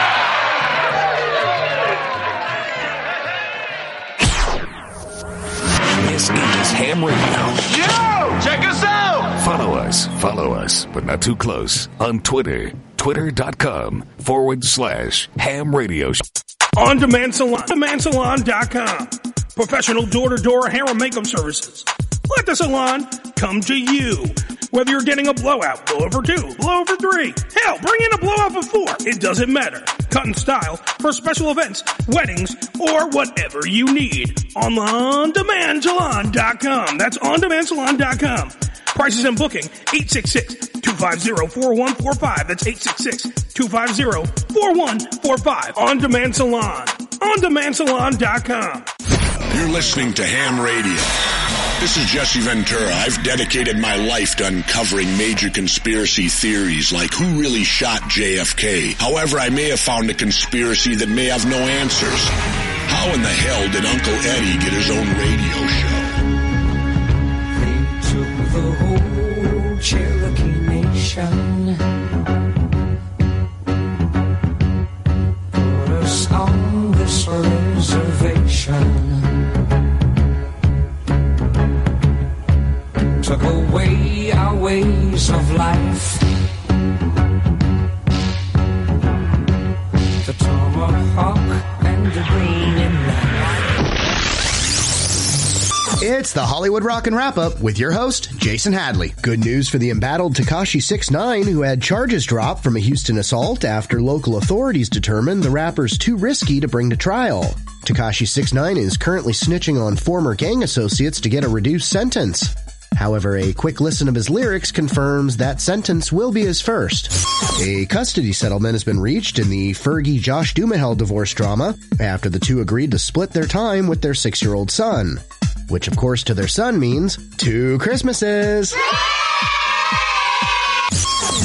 This is Ham Radio. Yo! Check us out! Follow us, follow us, but not too close, on Twitter, twitter.com forward slash Ham Radio. On Demand Salon, on demand salon dot com. Professional door-to-door hair and makeup services. Let the salon come to you. Whether you're getting a blowout, blowover two, blowover three, hell, bring in a blowout for four. It doesn't matter. Cut and style for special events, weddings, or whatever you need. On on demand salon dot com. That's on demand salon dot com. Prices and booking, eight six six, two five zero, four one four five. That's eight six six, two five zero, four one four five. On Demand Salon. on demand salon dot com. You're listening to Ham Radio. This is Jesse Ventura. I've dedicated my life to uncovering major conspiracy theories like who really shot J F K. However, I may have found a conspiracy that may have no answers. How in the hell did Uncle Eddie get his own radio show? They took the whole Cherokee Nation, put us on this reservation, took away our ways of life, the tomahawk and the green knife. It's the Hollywood Rock and Wrap Up with your host, Jason Hadley. Good news for the embattled Tekashi six nine nine, who had charges dropped from a Houston assault after local authorities determined the rapper's too risky to bring to trial. Tekashi six nine nine is currently snitching on former gang associates to get a reduced sentence. However, a quick listen of his lyrics confirms that sentence will be his first. A custody settlement has been reached in the Fergie-Josh Duhamel divorce drama after the two agreed to split their time with their six-year-old son, which of course to their son means two Christmases.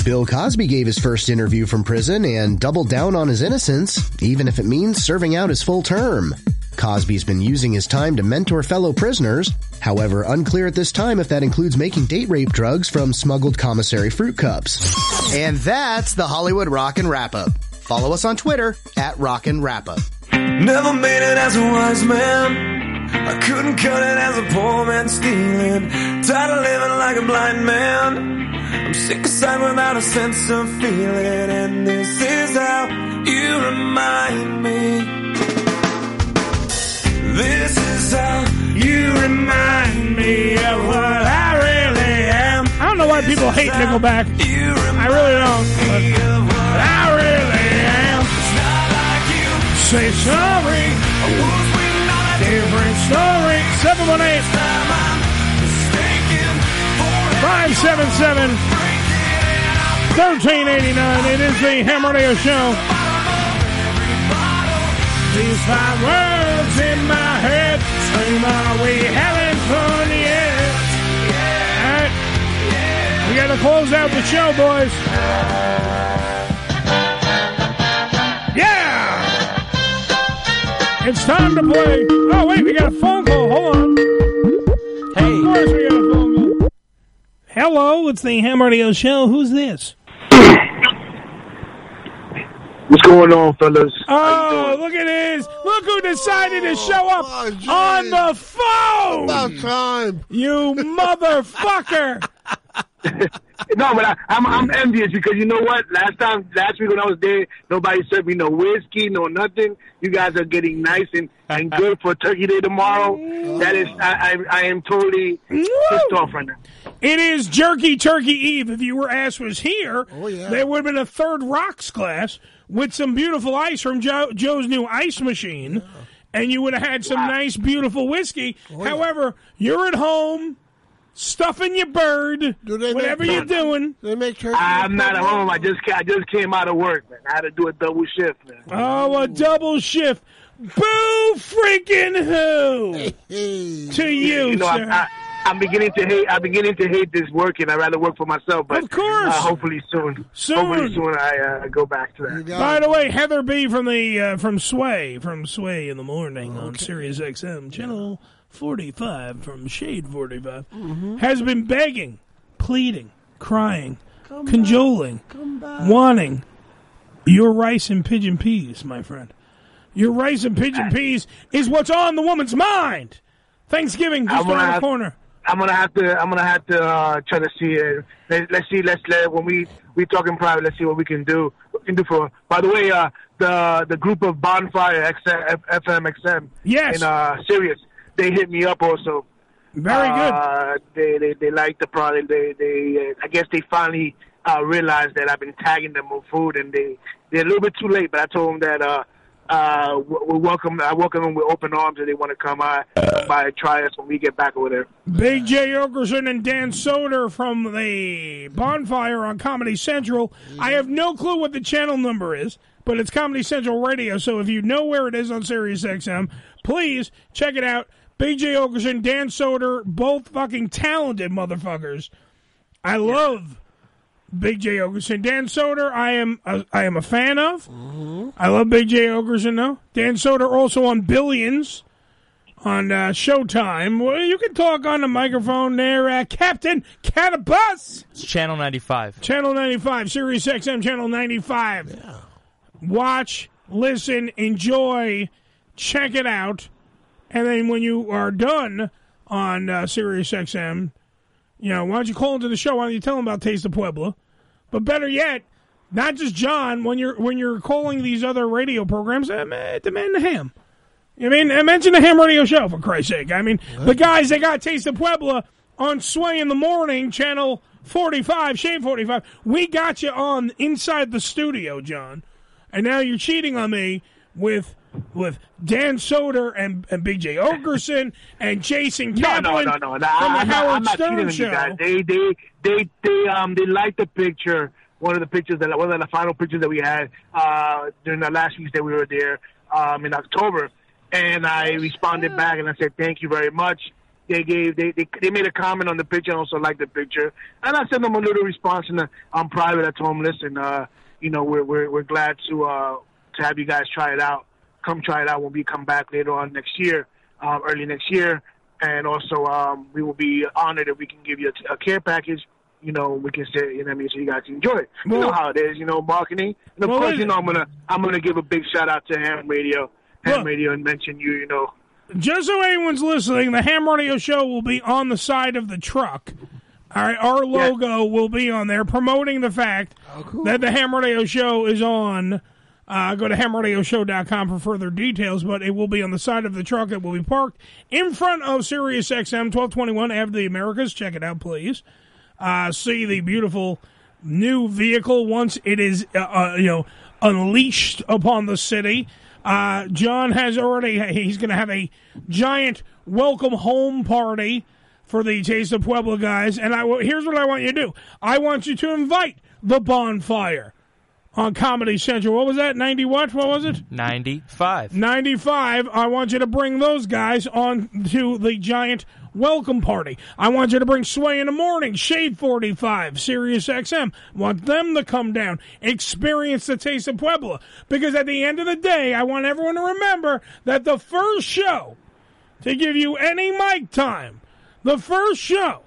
Bill Cosby gave his first interview from prison and doubled down on his innocence, even if it means serving out his full term. Cosby's been using his time to mentor fellow prisoners, however unclear at this time if that includes making date rape drugs from smuggled commissary fruit cups. And that's the Hollywood Rockin' Wrap-Up. Follow us on Twitter at Rockin' Wrap-Up. Never made it as a wise man, I couldn't cut it as a poor man stealing, tired of living like a blind man, I'm sick of sight without a sense of feeling, and this is how you remind me. This is how you remind me of what I really am. I don't know why people hate Nickelback. I really don't. But, but I really am. It's not like you say sorry. Different Star rate seven one eight, five seven seven, one three eight nine. It is the Ham Radio Show. These five words in my head. Are we having fun yet? All right. We got to close out the show, boys. Yeah! It's time to play. Oh, wait, we got a phone call. Hold on. Hey. Of course we got a phone call. Hello, it's the Ham Radio Show. Who's this? What's going on, fellas? Oh, look at this. Look who decided oh, to show up oh, on the phone. About time. You motherfucker. No, but I, I'm, I'm envious because you know what? Last time, last week when I was there, nobody served me no whiskey, no nothing. You guys are getting nice and, and good for Turkey Day tomorrow. Oh. That is, I, I, I am totally Woo. pissed off right now. It is Jerky Turkey Eve. If you were asked was here, oh, yeah. there would have been a third rocks glass with some beautiful ice from Joe, Joe's new ice machine, yeah. and you would have had some wow. nice, beautiful whiskey. Oh, yeah. However, you're at home, stuffing your bird, do whatever make, you're doing. Do they make turkey? I'm not at home. I just, I just came out of work, man. I had to do a double shift, man. Oh, a double shift. Boo freaking who to you, you know, sir. I, I, I'm beginning to hate. I'm beginning to hate this working. I'd rather work for myself. But of course, uh, hopefully soon. Soon, hopefully soon, I uh, go back to that. By it. the way, Heather B from the uh, from Sway from Sway in the morning okay. on Sirius X M channel forty-five from Shade forty-five mm-hmm. has been begging, pleading, crying, come conjoling, back. Come back. wanting your rice and pigeon peas, my friend. Your rice and pigeon peas is what's on the woman's mind. Thanksgiving just around the corner. I'm gonna have to. I'm gonna have to uh, try to see it. Let, let's see. Let's let when we we talk in private. Let's see what we can do. What we can do for. By the way, uh, the the group of Bonfire X M, F M X M yes. in uh, Sirius, they hit me up also. Very good. Uh, they they they like the product. They they uh, I guess they finally uh, realized that I've been tagging them on food, and they they're a little bit too late. But I told them that. Uh, Uh, we welcome. I welcome them with open arms, and they want to come by, uh, by try us when we get back over there. Big J. Okerson and Dan Soder from the Bonfire on Comedy Central. Mm. I have no clue what the channel number is, but it's Comedy Central Radio. So if you know where it is on Sirius X M, please check it out. Big J. Okerson, Dan Soder, both fucking talented motherfuckers. I love. Yeah. Big J. Okerson. Dan Soder, I am a, I am a fan of. Mm-hmm. I love Big J. Okerson, though. Dan Soder also on Billions on uh, Showtime. Well, you can talk on the microphone there, uh, Captain Catabus. It's Channel ninety-five. Channel ninety-five. Sirius X M Channel ninety-five. Yeah. Watch, listen, enjoy, check it out. And then when you are done on uh, Sirius X M, you know, why don't you call into the show? Why don't you tell them about Taste of Puebla? But better yet, not just John. When you're when you're calling these other radio programs, uh, demand the ham. I mean, I mentioned the Ham Radio Show for Christ's sake. I mean, what? The guys they got Taste of Puebla on Sway in the Morning, Channel forty-five, Shade forty-five. We got you on inside the studio, John, and now you're cheating on me with. With Dan Soder and, and Big J. Okerson and Jason Kaplan no, no, no, no, no. from the I'm Howard not, Stern Show. They, they, they, they, um, they liked the picture. One of the pictures that one of the final pictures that we had uh, during the last week that we were there um, in October, and I responded yeah. back and I said thank you very much. They gave they, they they made a comment on the picture. I also liked the picture, and I sent them a little response in the, on private. I told them, listen, uh, you know, we're we're we're glad to uh, to have you guys try it out. Come try it out when we come back later on next year, um, early next year. And also, um, we will be honored if we can give you a, a care package. You know, we can say, you know what I mean, so you guys can enjoy it. Well, you know how it is, you know, marketing. And of well, course, you know, I'm going to I'm gonna give a big shout out to Ham Radio, Ham well, Radio, and mention you, you know. Just so anyone's listening, the Ham Radio Show will be on the side of the truck. All right, our logo yeah. will be on there promoting the fact oh, cool. that the Ham Radio Show is on. Uh, go to Ham Radio Show dot com for further details, but it will be on the side of the truck that will be parked in front of Sirius X M twelve twenty-one Avenue of the Americas. Check it out, please. Uh, see the beautiful new vehicle once it is, uh, uh, you know, unleashed upon the city. Uh, John has already, he's going to have a giant welcome home party for the Taste of Puebla guys. And I will, here's what I want you to do. I want you to invite the bonfire on Comedy Central. What was that? ninety what? What was it? ninety-five. ninety-five. I want you to bring those guys on to the giant welcome party. I want you to bring Sway in the Morning, Shade forty-five, Sirius X M. Want them to come down, experience the Taste of Puebla. Because at the end of the day, I want everyone to remember that the first show to give you any mic time, the first show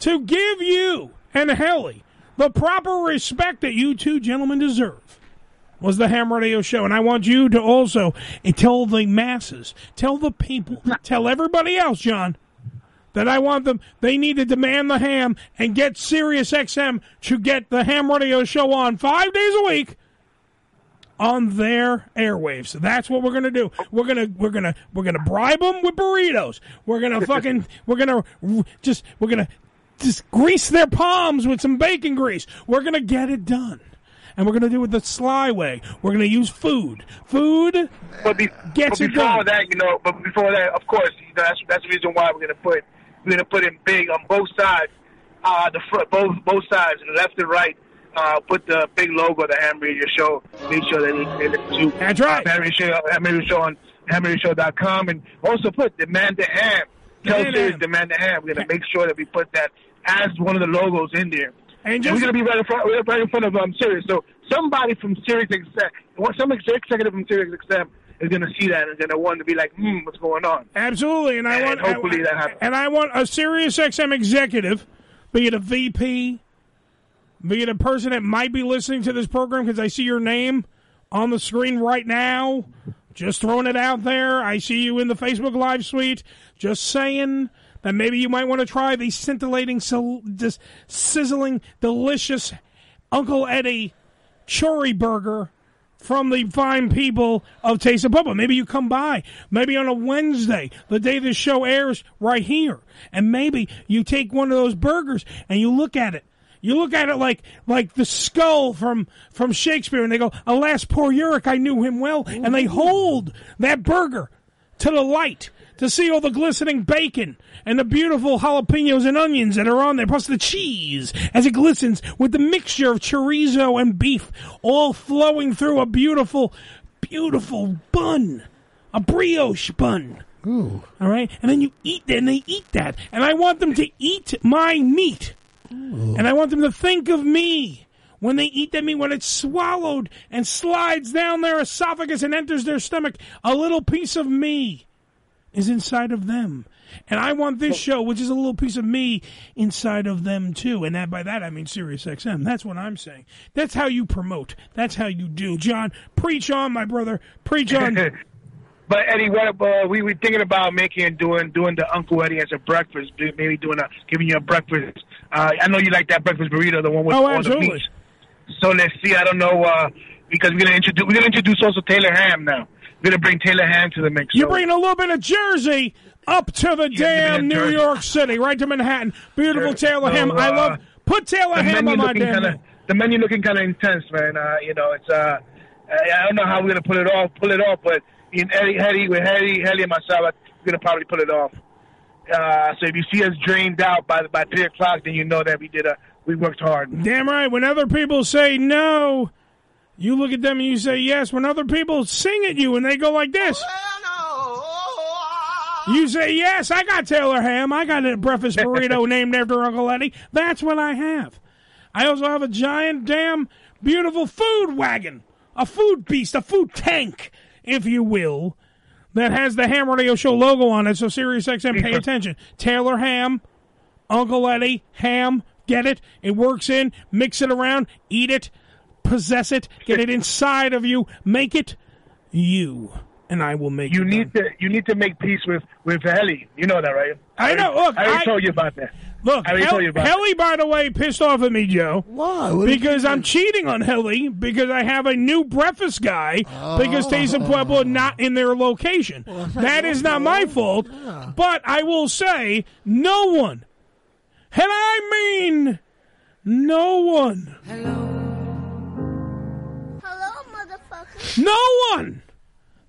to give you and Helly the proper respect that you two gentlemen deserve was the Ham Radio Show. And I want you to also tell the masses, tell the people, tell everybody else, John, that I want them, they need to demand the ham and get Sirius X M to get the Ham Radio Show on five days a week on their airwaves. So that's what we're going to do. We're going to we're going to we're going to bribe them with burritos. We're going to fucking we're going to just we're going to just grease their palms with some bacon grease. We're going to get it done. And we're going to do it the sly way. We're going to use food. Food but be, gets but it done. Before that, you know, but before that, of course, you know, that's that's the reason why we're going to put we're going to put in big on both sides, uh, the front, both both sides, left and right. Uh, put the big logo of the Ham Radio Show. Make sure that they listen to. That's right. Uh, Ham Radio Show, Ham Radio Show on Ham Radio Show dot com, and also put demand the ham. Tell Sirius demand the ham. We're going to make sure that we put that as one of the logos in there. And just, we're going to be right in front, right in front of um, Sirius. So somebody from Sirius X M, some executive from Sirius X M is going to see that and is going to want to be like, hmm, what's going on? Absolutely. And I and want hopefully I, that happens. And I want a Sirius X M executive, be it a V P, be it a person that might be listening to this program because I see your name on the screen right now, just throwing it out there. I see you in the Facebook Live suite, just saying that maybe you might want to try the scintillating, just sizzling, delicious Uncle Eddie chori burger from the fine people of Taste of Puebla. Maybe you come by, maybe on a Wednesday, the day this show airs right here, and maybe you take one of those burgers and you look at it. You look at it like like the skull from, from Shakespeare, and they go, alas, poor Yorick, I knew him well. And they hold that burger to the light to see all the glistening bacon and the beautiful jalapenos and onions that are on there, plus the cheese as it glistens with the mixture of chorizo and beef all flowing through a beautiful, beautiful bun, a brioche bun. Ooh. All right? And then you eat that, and they eat that. And I want them to eat my meat. Ooh. And I want them to think of me when they eat that meat, when it's swallowed and slides down their esophagus and enters their stomach, a little piece of me is inside of them. And I want this show, which is a little piece of me, inside of them too. And that, by that, I mean Sirius X M. That's what I'm saying. That's how you promote. That's how you do. John, preach on, my brother. Preach on. But Eddie, what uh, we were thinking about making and doing doing the Uncle Eddie as a breakfast, maybe doing a giving you a breakfast. Uh, I know you like that breakfast burrito, the one with oh, all absolutely. the meat. So let's see. I don't know uh, because we're gonna introduce we're gonna introduce also Taylor Ham now. We're gonna bring Taylor Ham to the mix. You're so. bringing a little bit of Jersey up to the You're damn New Jersey. York City, right to Manhattan. Beautiful sure. Taylor so, Ham. Uh, I love put Taylor Ham on my damn. Kinda, the menu looking kind of intense, man. Uh, you know, it's uh, I don't know how we're gonna pull it off, pull it off, but. In Eddie, Eddie, with Eddie, Eddie and myself, we're going to probably pull it off. Uh, so if you see us drained out by by three o'clock, then you know that we did a we worked hard. Damn right. When other people say no, you look at them and you say yes. When other people sing at you and they go like this, you say yes. I got Taylor Ham. I got a breakfast burrito named after Uncle Eddie. That's what I have. I also have a giant, damn, beautiful food wagon, a food beast, a food tank, if you will, that has the Ham Radio Show logo on it, so Sirius X M, pay attention. Taylor Ham, Uncle Eddie, ham, get it? It works in, mix it around, eat it, possess it, get it inside of you, make it you, and I will make you it need done. to. You need to make peace with, with Helly. You know that, right? I, I know, already, look. I already I, told you about that. Look, I already Hel- told you about Helly, that. by the way, pissed off at me, Joe. Why? What because I'm cheating on Helly because I have a new breakfast guy oh. because Taste of Puebla not in their location. Well, that is not my fault, yeah. but I will say no one, and I mean no one. Hello. Hello, motherfucker. No one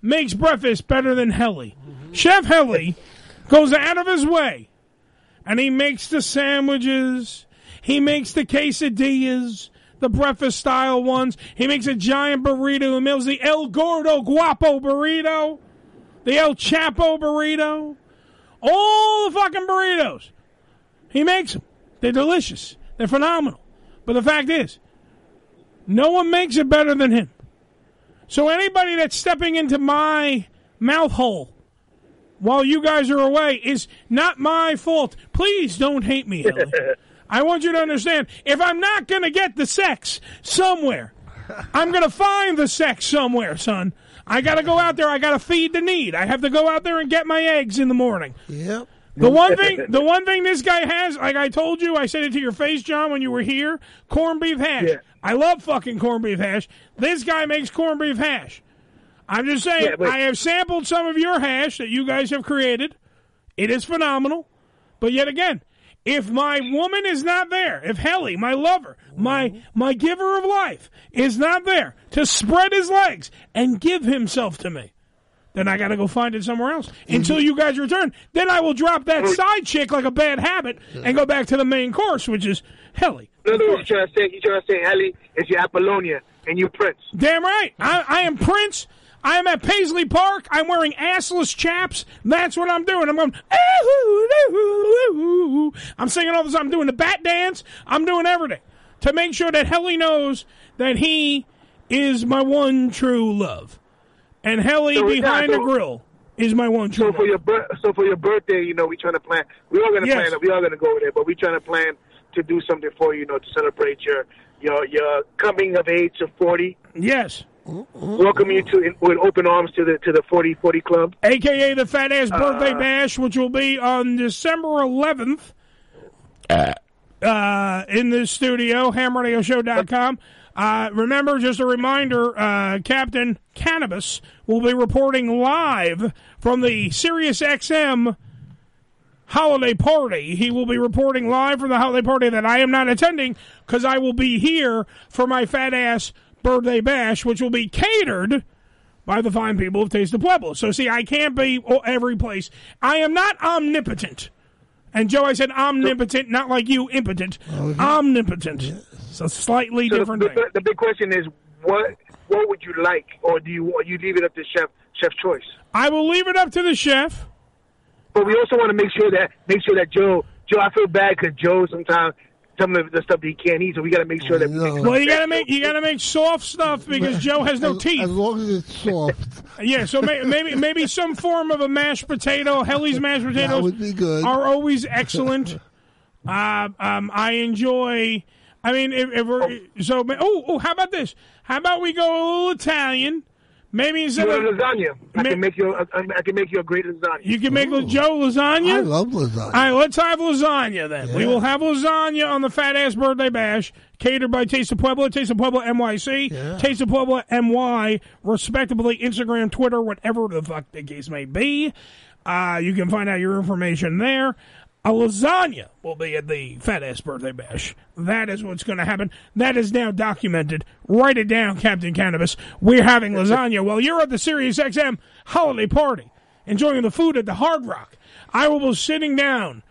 makes breakfast better than Helly. Mm-hmm. Chef Helly goes out of his way, and he makes the sandwiches, he makes the quesadillas, the breakfast-style ones, he makes a giant burrito, he makes the El Gordo Guapo burrito, the El Chapo burrito, all the fucking burritos. He makes them. They're delicious. They're phenomenal. But the fact is, no one makes it better than him. So anybody that's stepping into my mouth hole while you guys are away is not my fault. Please don't hate me, Ellie. I want you to understand, if I'm not going to get the sex somewhere, I'm going to find the sex somewhere, son. I got to go out there. I got to feed the need. I have to go out there and get my eggs in the morning. Yep. The one thing the one thing this guy has, like I told you, I said it to your face, John, when you were here, corned beef hash. Yeah. I love fucking corned beef hash. This guy makes corned beef hash. I'm just saying, yeah, I have sampled some of your hash that you guys have created. It is phenomenal. But yet again, if my woman is not there, if Helly, my lover, my my giver of life, is not there to spread his legs and give himself to me, then I got to go find it somewhere else until you guys return. Then I will drop that side chick like a bad habit and go back to the main course, which is Helly. No, no, you're trying to say, you're trying to say Helly is your Apollonia and you Prince. Damn right. I, I am Prince. I am at Paisley Park. I'm wearing assless chaps. That's what I'm doing. I'm going, ooh, ooh, ooh. I'm singing all this. I'm doing the bat dance. I'm doing everything to make sure that Helly knows that he is my one true love. And Helly so behind not, so, the grill is my one true. So for your bir- so for your birthday, you know, we trying to plan. We are going to yes. plan. We are going to go over there, but we trying to plan to do something for you, you know, to celebrate your your your coming of age of forty. Yes. Welcome you to in, with open arms to the to the forty forty Club, A K A the Fat Ass Birthday uh, Bash, which will be on December eleventh uh, uh, in this studio, ham radio show dot com. Uh, remember, just a reminder, uh, Captain Cannabis will be reporting live from the Sirius X M holiday party. He will be reporting live from the holiday party that I am not attending because I will be here for my Fat Ass Birthday Bash, which will be catered by the fine people of Taste of Puebla. So, see, I can't be every place. I am not omnipotent. And, Joe, I said omnipotent, not like you, impotent. Oh, yeah. Omnipotent. Yeah. It's a slightly so different the, thing. The, the big question is, what what would you like, or do you you leave it up to chef chef's choice? I will leave it up to the chef. But we also want to make sure that make sure that Joe, Joe, I feel bad because Joe sometimes some of the stuff that he can't eat, so we got to make sure that. No. Well, you got to make you got to make soft stuff because Joe has no teeth. As long as it's soft. Yeah, so may, maybe maybe some form of a mashed potato. Helly's mashed potatoes that would be good. Are always excellent. uh, um, I enjoy. I mean, if, if we're oh. so. Oh, oh, how about this? How about we go a little Italian? Maybe instead of lasagna, I ma- can make you. I, I can make you a great lasagna. You can make Ooh. Joe lasagna. I love lasagna. All right, let's have lasagna then. Yeah. We will have lasagna on the Fat Ass Birthday Bash, catered by Taste of Puebla, Taste of Puebla N Y C, yeah. Taste of Puebla N Y, respectively. Instagram, Twitter, whatever the fuck the case may be. Uh, you can find out your information there. A lasagna will be at the Fat Ass Birthday Bash. That is what's going to happen. That is now documented. Write it down, Captain Cannabis. We're having lasagna while you're at the Sirius X M holiday party, enjoying the food at the Hard Rock. I will be sitting down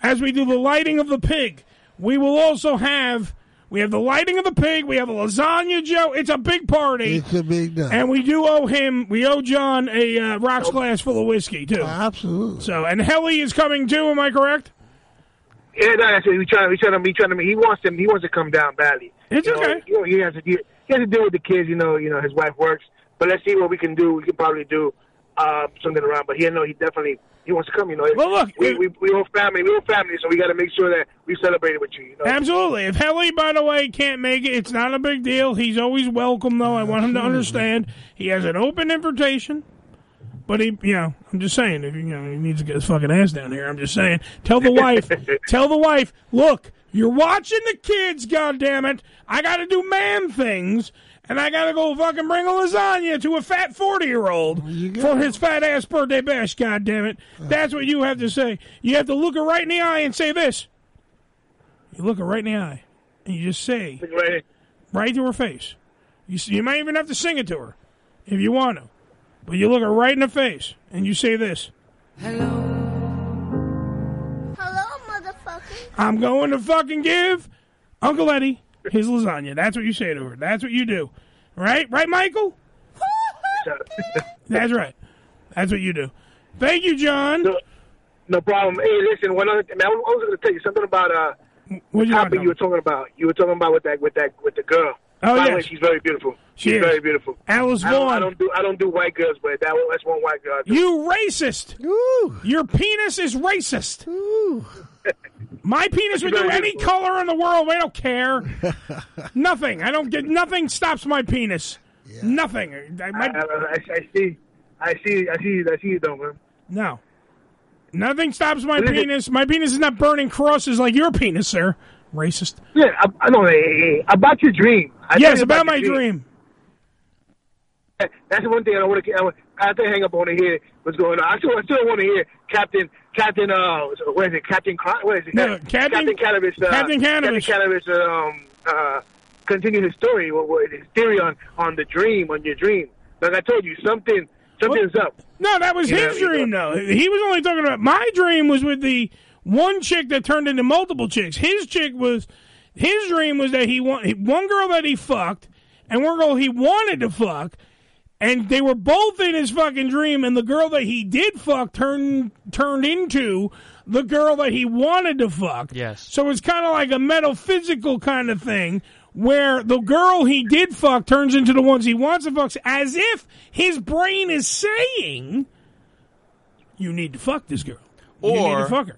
as we do the lighting of the pig. We will also have, we have the lighting of the pig. We have a lasagna, Joe. It's a big party. It's a big night. And we do owe him, we owe John a uh, rocks glass full of whiskey, too. Absolutely. So, and Helly is coming, too. Am I correct? Yeah, no, actually, we trying, we trying to, we trying to, he wants to, he wants to come down badly. It's you okay. Know, you know, he has to, he has to deal with the kids, you know, you know, his wife works. But let's see what we can do. We can probably do uh, something around. But he, no, he definitely, he wants to come, you know. Well, look, we, we, we all family, we all family, so we got to make sure that we celebrate it with you, you know? Absolutely. If Helly, by the way, can't make it, it's not a big deal. He's always welcome, though. I want him to understand he has an open invitation. But he, you know, I'm just saying, if you know, he needs to get his fucking ass down here. I'm just saying, tell the wife, tell the wife, look, you're watching the kids, goddammit. I got to do man things. And I got to go fucking bring a lasagna to a fat forty-year-old for his fat ass birthday bash, goddammit. That's what you have to say. You have to look her right in the eye and say this. You look her right in the eye and you just say, right, right to her face. You, you might even have to sing it to her if you want to. But you look her right in the face and you say this. Hello, I'm going to fucking give Uncle Eddie his lasagna. That's what you say to her. That's what you do. Right? Right, Michael? That's right. That's what you do. Thank you, John. No, no problem. Hey, listen, one other thing. I was going to tell you something about uh, what the topic you were talking about. You were talking about with that, with that, with the girl. Oh, yeah. She's very beautiful. She she's is. very beautiful. Alice Vaughn. I, I don't do I don't do white girls, but that one, that's one white girl. You racist. Ooh. Your penis is racist. Ooh. My penis would do any beautiful. color in the world. I don't care. Nothing. I don't get nothing stops my penis. Yeah. Nothing. I, my, I, I, I see. I see. I see. I see you, though, man. No. Nothing stops my penis. My penis is not burning crosses like your penis, sir. Racist. Yeah, I, I know. Hey, hey, about your dream. I yes, about, about my dream. dream. That's the one thing I want to. I, wanna, I have to hang up on to hear what's going on. I still, I still want to hear Captain, Captain. Uh, what is it? Captain. What is it? No, Captain, Captain Cannabis. Uh, Captain Cannabis. Captain Cannabis. Um, uh, continue his story. What, what his theory on, on the dream? On your dream? Like I told you, something. Something's well, up. No, that was you his know, dream, you know. though. He was only talking about my dream was with the one chick that turned into multiple chicks. His chick was, his dream was that he wanted one girl that he fucked and one girl he wanted to fuck, and they were both in his fucking dream. And the girl that he did fuck turned turned into the girl that he wanted to fuck. Yes. So it's kind of like a metaphysical kind of thing, where the girl he did fuck turns into the ones he wants to fuck, as if his brain is saying, you need to fuck this girl. Or, you need to fuck her.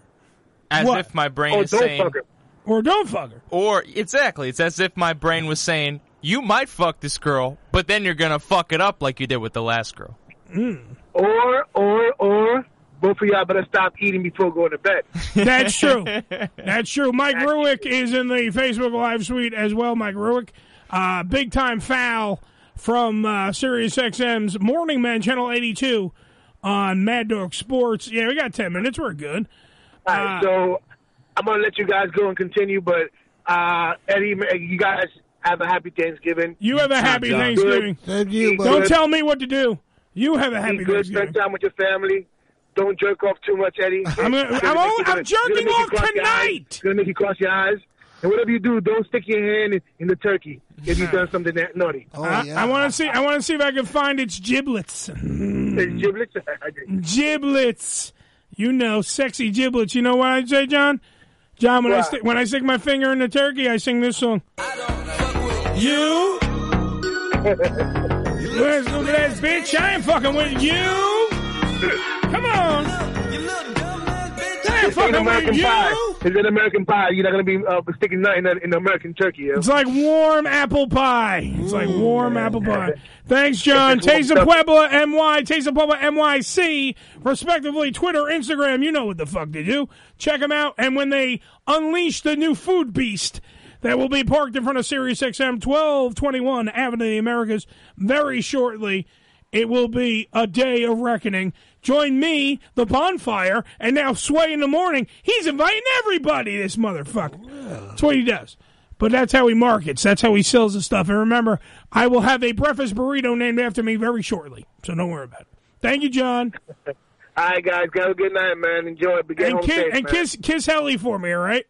As what? if my brain or is don't saying... Fuck her. Or don't fuck her. Or, exactly, it's as if my brain was saying, you might fuck this girl, but then you're going to fuck it up like you did with the last girl. Mm. Or, or, or... both of y'all better stop eating before going to bed. That's true. That's true. Mike That's Ruick true. is in the Facebook Live suite as well, Mike Ruick. Uh, Big Time Foul from uh, Sirius X M's Morning Man, Channel eighty-two on Mad Dog Sports. Yeah, we got ten minutes. We're good. All right, uh, so I'm going to let you guys go and continue, but uh, Eddie, you guys have a happy Thanksgiving. You have a happy Good. Thanksgiving. Thank you, buddy. Don't tell me what to do. You have a happy Good. Thanksgiving. Spend time with your family. Don't jerk off too much, Eddie. I'm, gonna, I'm, all, gonna, I'm jerking off tonight. It's going to make you cross your eyes. And whatever you do, don't stick your hand in, in the turkey if you've done something that naughty. Oh, I, yeah. I want to see I want to see if I can find its giblets. It's giblets? Giblets. You know, sexy giblets. You know what I say, John? John, when, wow. I st- when I stick my finger in the turkey, I sing this song. I don't fuck with you. You look at that bitch. I ain't fucking with you. Come on. It's an American pie. It's an American pie. You're not going to be uh, sticking nothing in the American turkey. Yo. It's like warm apple pie. It's like warm mm. apple pie. Thanks, John. Taste of Puebla, M Y, Taste of Puebla, M Y C, respectively, Twitter, Instagram. You know what the fuck they do. Check them out. And when they unleash the new food beast that will be parked in front of Sirius X M twelve twenty-one Avenue of the Americas very shortly, it will be a day of reckoning. Join me, the bonfire, and now Sway in the morning. He's inviting everybody, this motherfucker. Wow. That's what he does. But that's how he markets. That's how he sells the stuff. And remember, I will have a breakfast burrito named after me very shortly. So don't worry about it. Thank you, John. All right, guys. Have a good night, man. Enjoy it. And, ki- safe, and man. kiss kiss Helly for me, all right?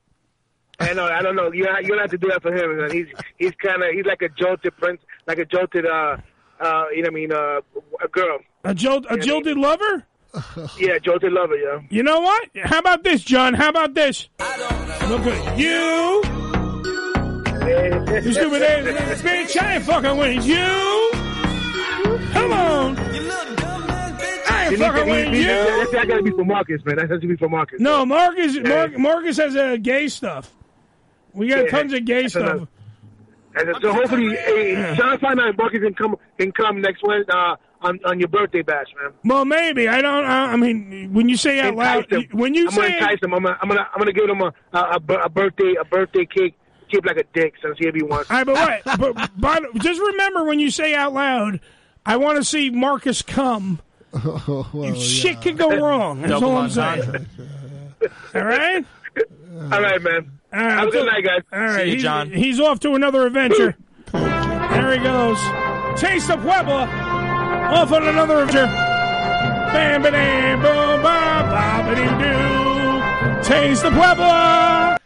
I know. I don't know. You don't have, have to do that for him. Man. He's he's kind of he's like a jolted prince, like a jolted, uh, uh, you know what I mean, uh, a girl. A, jol- a jilted lover? Yeah, jilted lover, yeah. You know what? How about this, John? How about this? Look at you. You stupid ass bitch. I ain't fucking with you. Come on. I ain't fucking with you. That's gotta be for Marcus, man. That has to be for Marcus. No, Marcus. Mar- Marcus has a uh, gay stuff. We got yeah, tons of gay stuff. Enough. And so hopefully, hey, John Fine and Marcus can come can come next Wednesday. Uh, On, on your birthday bash, man. Well, maybe I don't. I, I mean, when you say out loud, you, when you I'm say, gonna entice him. I'm gonna, I'm gonna, I'm gonna give him a, a, a, a birthday, a birthday cake, keep like a dick, since he wants. All right, but what? but, but just remember when you say out loud, I want to see Marcus come. Oh, well, if shit yeah. could go wrong. That's Double all I'm saying. All right. All right, man. All right, Have a good night, guys. All right, see you, John. He's, he's off to another adventure. There he goes. Taste of Puebla. Off on another adventure. Bam, ba, dam, boom, ba, ba, ba, doo. Taste the Puebla.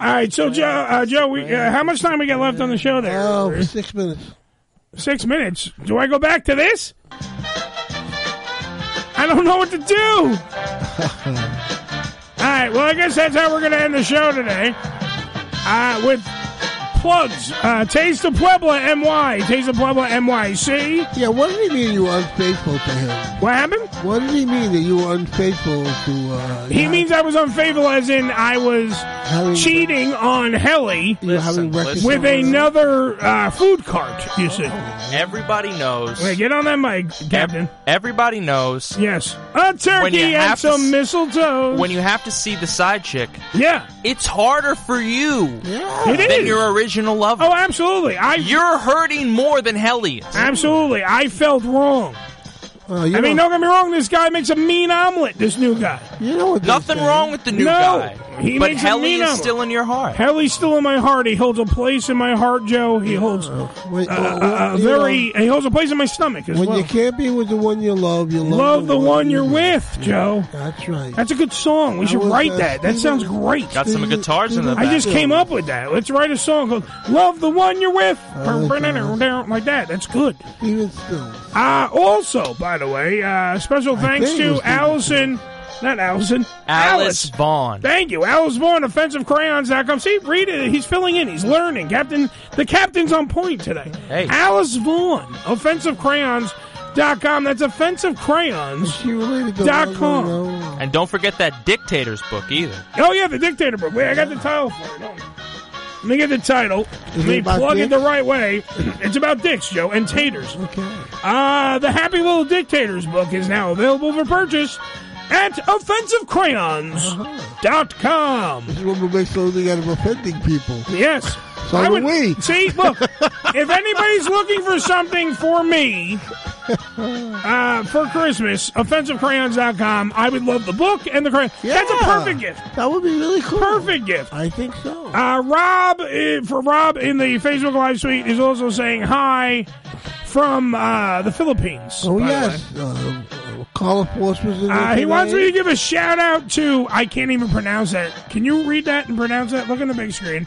All right, so, Joe, uh, Joe, we, uh, how much time we got left on the show there? Oh, six minutes. Six minutes? Do I go back to this? I don't know what to do. All right, well, I guess that's how we're going to end the show today. Uh, with plugs. Uh, Taste of Puebla, M Y. Taste of Puebla, M Y C. Yeah, what did he mean you were unfaithful to him? What happened? What did he mean that you were unfaithful to... Uh, he means I was unfaithful as in I was having, cheating on Helly listen, listen, with another uh, food cart, you see. Everybody knows. Wait, get on that mic, Captain. Everybody knows. Yes. A turkey and some mistletoe. When you have to see the side chick, yeah, it's harder for you yeah. it than is. your original Love. Oh, absolutely. I You're hurting more than Helly. Absolutely. I felt wrong. Uh, I mean, don't get me wrong. This guy makes a mean omelet, this new guy. You know what Nothing wrong with the new no, guy. He but makes Helly a mean is omelet. Still in your heart. Helly's still in my heart. He holds a place in my heart, Joe. He holds uh, wait, uh, well, well, a very... Know, he holds a place in my stomach as when well. When you can't be with the one you love, you love, love the, the one, one you're with, with Joe. Yeah, that's right. That's a good song. We should was, write uh, that. That sounds great. Got some guitars in the back. I just came up with that. Let's write a song called Love the One You're With. Like that. That's good. Even still. Uh, also, by By the way, uh, special thanks to Allison, not Allison, Alice Vaughn. Thank you, Alice Vaughn, offensive crayons dot com. See, read it. He's filling in. He's learning. Captain, the captain's on point today. Hey, Alice Vaughn, offensive crayons dot com. That's offensive crayons dot com. And don't forget that Dictator's book either. Oh yeah, the Dictator book. Wait, I got the title for it. Let me get the title. Let me plug it the right way. It's about dicks, Joe, and taters. Okay. Uh, the Happy Little Dictators book is now available for purchase at offensive crayons dot com. This woman makes something out of offending people. Yes. So I would, we. See, look, if anybody's looking for something for me uh, for Christmas, offensive crayons dot com, I would love the book and the crayons. Yeah, that's a perfect gift. That would be really cool. Perfect gift. I think so. Uh, Rob, uh, for Rob in the Facebook Live suite, is also saying hi from uh, the Philippines. Oh, yes. Uh, Carla Force was in there uh, He wants me to give a shout out to, I can't even pronounce that. Can you read that and pronounce that? Look at the big screen.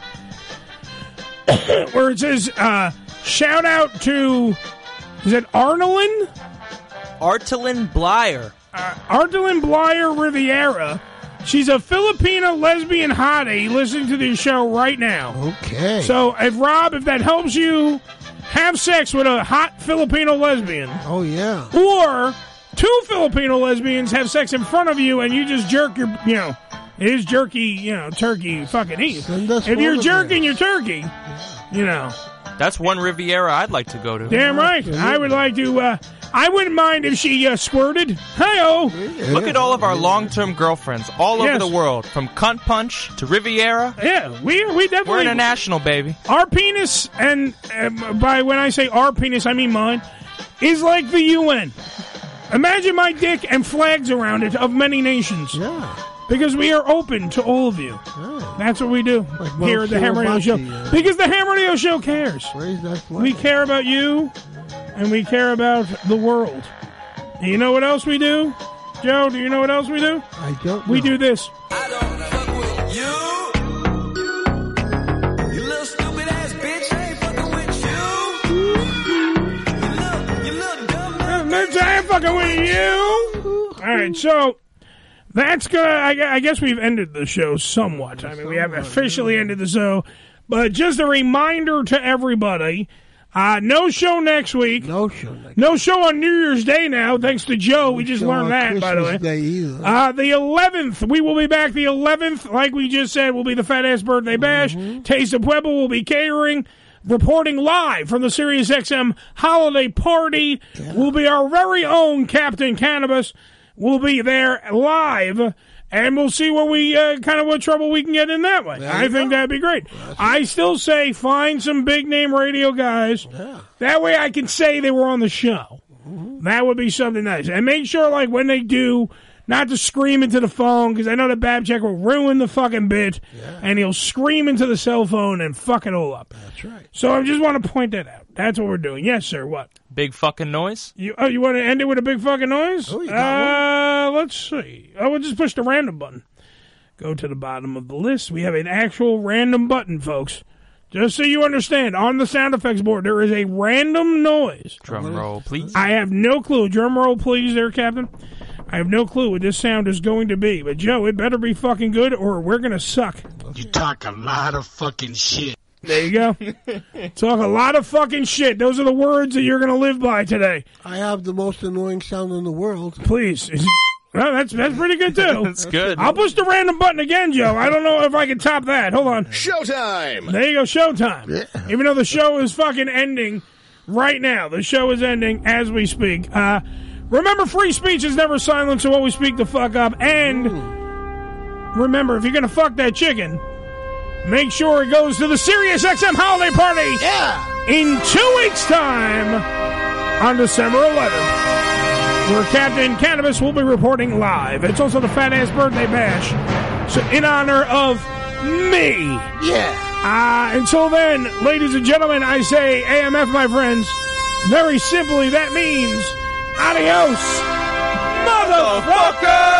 Where it says, uh, shout out to, is it Arnolin? Artelin Blyer. Uh, Artelin Blyer Riviera. She's a Filipino lesbian hottie listening to this show right now. Okay. So, if Rob, if that helps you have sex with a hot Filipino lesbian. Oh, yeah. Or two Filipino lesbians have sex in front of you and you just jerk your, you know. It is jerky, you know, turkey fucking eat. If you're jerking your turkey, you know. That's one Riviera I'd like to go to. Damn right. I would like to, uh, I wouldn't mind if she uh, squirted. Hi-oh. Look at all of our long-term girlfriends all yes. over the world, from Cunt Punch to Riviera. Yeah, we, we definitely. We're international, baby. Our penis, and uh, by when I say our penis, I mean mine, is like the U N. Imagine my dick and flags around it of many nations. Yeah. Because we are open to all of you. Oh. That's what we do like here at the Ham Radio Show. Yeah. Because the Ham Radio Show cares. We care about you, and we care about the world. And you know what else we do? Joe, do you know what else we do? I don't know. We do this. I don't fuck with you. You little stupid-ass bitch. I ain't fucking with you. You little, you little dumb bitch. I ain't fucking with you. All right, so... That's good. I guess we've ended the show somewhat. I mean, we haven't officially ended the show, but just a reminder to everybody: uh, no show next week. No show. Next no show on New Year's Day now. Thanks to Joe, we just learned that. By the way, uh, the eleventh, we will be back. The eleventh, like we just said, will be the Fat Ass Birthday Bash. Mm-hmm. Taste of Puebla will be catering. Reporting live from the Sirius X M holiday party yeah. will be our very own Captain Cannabis. We'll be there live, and we'll see what we uh, kind of what trouble we can get in that way. There I think go. That'd be great. Well, I still say find some big-name radio guys. Yeah. That way I can say they were on the show. Mm-hmm. That would be something nice. And make sure, like, when they do, not to scream into the phone, because I know that Babchek will ruin the fucking bit, yeah. and he'll scream into the cell phone and fuck it all up. That's right. So I just want to point that out. That's what we're doing. Yes, sir. What? Big fucking noise? You, oh, you want to end it with a big fucking noise? Oh, you got uh, one. Let's see. I will just push the random button. Go to the bottom of the list. We have an actual random button, folks. Just so you understand, on the sound effects board, there is a random noise. Drum roll, please. I have no clue. Drum roll, please, there, Captain. I have no clue what this sound is going to be. But, Joe, it better be fucking good or we're going to suck. You talk a lot of fucking shit. There you go. Talk a lot of fucking shit. Those are the words that you're going to live by today. I have the most annoying sound in the world. Please. Well, that's that's pretty good, too. That's good. I'll push the random button again, Joe. I don't know if I can top that. Hold on. Showtime. There you go, showtime. Yeah. Even though the show is fucking ending right now. The show is ending as we speak. Uh, remember, free speech is never silent, so always speak the fuck up. And mm. remember, if you're going to fuck that chicken, make sure it goes to the Sirius X M holiday party yeah. in two weeks' time on December eleventh. Where Captain Cannabis will be reporting live. It's also the Fat Ass Birthday Bash. So in honor of me. Yeah. Uh, until then, ladies and gentlemen, I say A M F, my friends. Very simply, that means adios, motherfucker!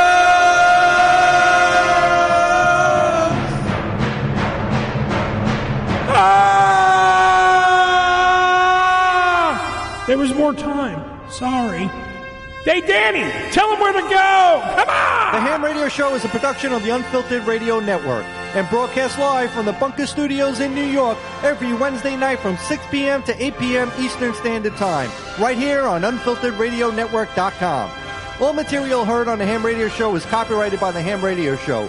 Ah! There was more time. Sorry. Hey, Danny, tell them where to go. Come on! The Ham Radio Show is a production of the Unfiltered Radio Network and broadcast live from the Bunker Studios in New York every Wednesday night from six p.m. to eight p.m. Eastern Standard Time, right here on unfiltered radio network dot com. All material heard on the Ham Radio Show is copyrighted by the Ham Radio Show.